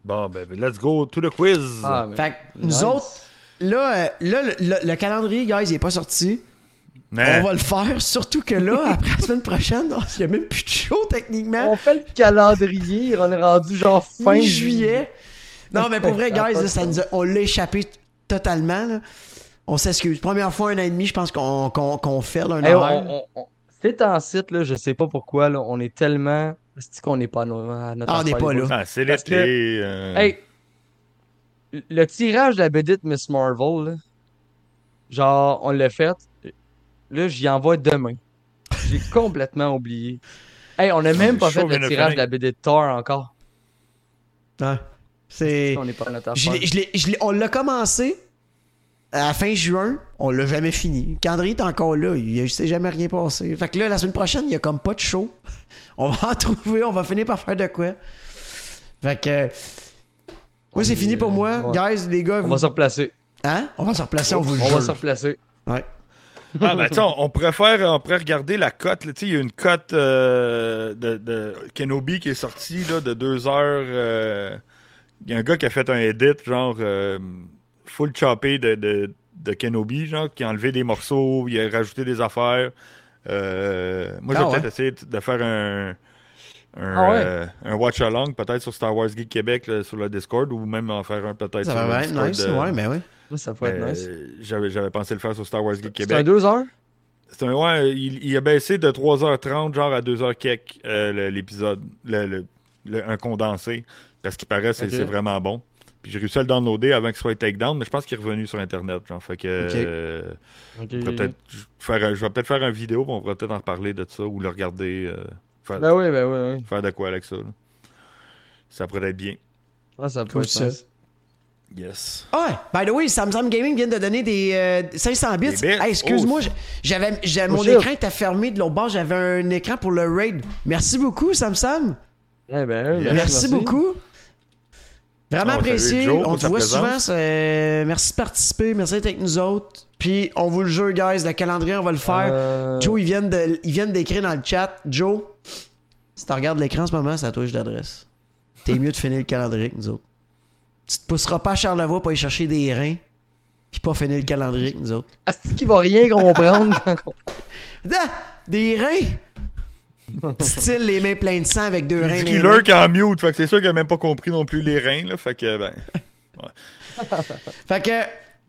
Bon, ben, let's go to the quiz. Ah, fait que nice. Nous autres, là le calendrier, guys, il est pas sorti. Mais... on va le faire. Surtout que là, après la semaine prochaine, il y a même plus de show techniquement. On fait le calendrier. On est rendu genre fin juillet. Non, mais pour vrai, guys, là, on l'a échappé... totalement, là. On s'excuse. Première fois, 1 an et demi, je pense qu'on fait là, c'est en site, là, je sais pas pourquoi, là, on est tellement... C'est-tu qu'on n'est pas à notre... Ah, on n'est pas là. Ah, c'est l'été... Hey, le tirage de la BD de Ms. Marvel, là, genre, on l'a fait. Là, j'y envoie demain. J'ai complètement oublié. Hey, on n'a même pas fait le tirage de la BD de Thor encore. Ah. C'est... On l'a commencé à fin juin, on l'a jamais fini. Candré est encore là, il s'est jamais rien passé. Fait que là, la semaine prochaine, il y a comme pas de show. On va en trouver, on va finir par faire de quoi. Fait que... Moi, c'est fini pour moi. Ouais. Guys, les gars... On va se replacer. Hein? On va se replacer, on vous le jure. On va se replacer. Ouais. Ah, ben, tu sais, on pourrait regarder la cote. Tu sais, il y a une cote de Kenobi qui est sortie là, de 2 heures... Il y a un gars qui a fait un edit, genre, full choppé de Kenobi, genre, qui a enlevé des morceaux, il a rajouté des affaires. Moi, j'ai peut-être essayé de faire un watch-along, peut-être sur Star Wars Geek Québec, là, sur le Discord, ou même en faire un peut-être sur le Discord. Ça va être nice, ouais, mais oui. Ça pourrait être nice. J'avais pensé le faire sur Star Wars Geek Québec. C'est un 2 heures? Il a baissé de 3h30, genre, à 2h quelques, l'épisode, un condensé. Parce qu'il paraît, c'est vraiment bon. Puis j'ai réussi à le downloader avant qu'il soit takedown, mais je pense qu'il est revenu sur Internet. Genre. Fait que je vais peut-être faire une vidéo, puis on pourra peut-être en reparler de ça ou le regarder. Ben oui. Faire de quoi avec ça. Là. Ça pourrait être bien. Ah, ça pourrait être ça. Yes. Ah, by the way, Samsung Gaming vient de donner des 500 bits. Des bits. Hey, excuse-moi, j'avais mon écran était fermé de l'autre bord. J'avais un écran pour le raid. Merci beaucoup, Samsung. Eh ben, merci beaucoup. Vraiment apprécié. Joe, on te voit souvent. Merci de participer. Merci d'être avec nous autres. Puis, on vous le jure, guys. Le calendrier, on va le faire. Joe, ils viennent d'écrire dans le chat. Joe, si tu regardes l'écran en ce moment, c'est à toi que je t'adresse. T'es mieux de finir le calendrier avec nous autres. Tu te pousseras pas à Charlevoix pour aller chercher des reins. Puis pas finir le calendrier avec nous autres. Est-ce qu'il va rien comprendre? Des reins? Style les mains pleines de sang avec 2 reins. Il lurk en mute, fait que c'est sûr qu'il a même pas compris non plus les reins, là, fait que fait que,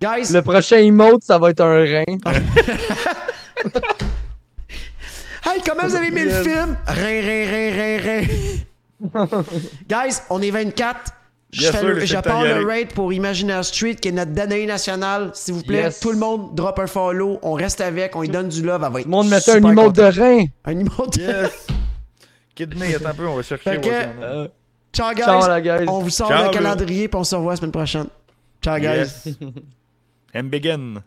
guys... Le prochain emote, ça va être un rein. Hey, comment vous avez mis le film? Rein. Guys, on est 24. Je parle le raid pour Imagina Street, qui est notre Danae national. S'il vous plaît, tout le monde drop un follow. On reste avec, on lui donne du love. Elle va être tout le monde mettait un emote de rein. Un emote de rein. Kidney, attends un peu, on va chercher. Ciao, guys. Ciao, la guys. On vous sort le calendrier, puis on se revoit la semaine prochaine. Ciao, guys. And begin.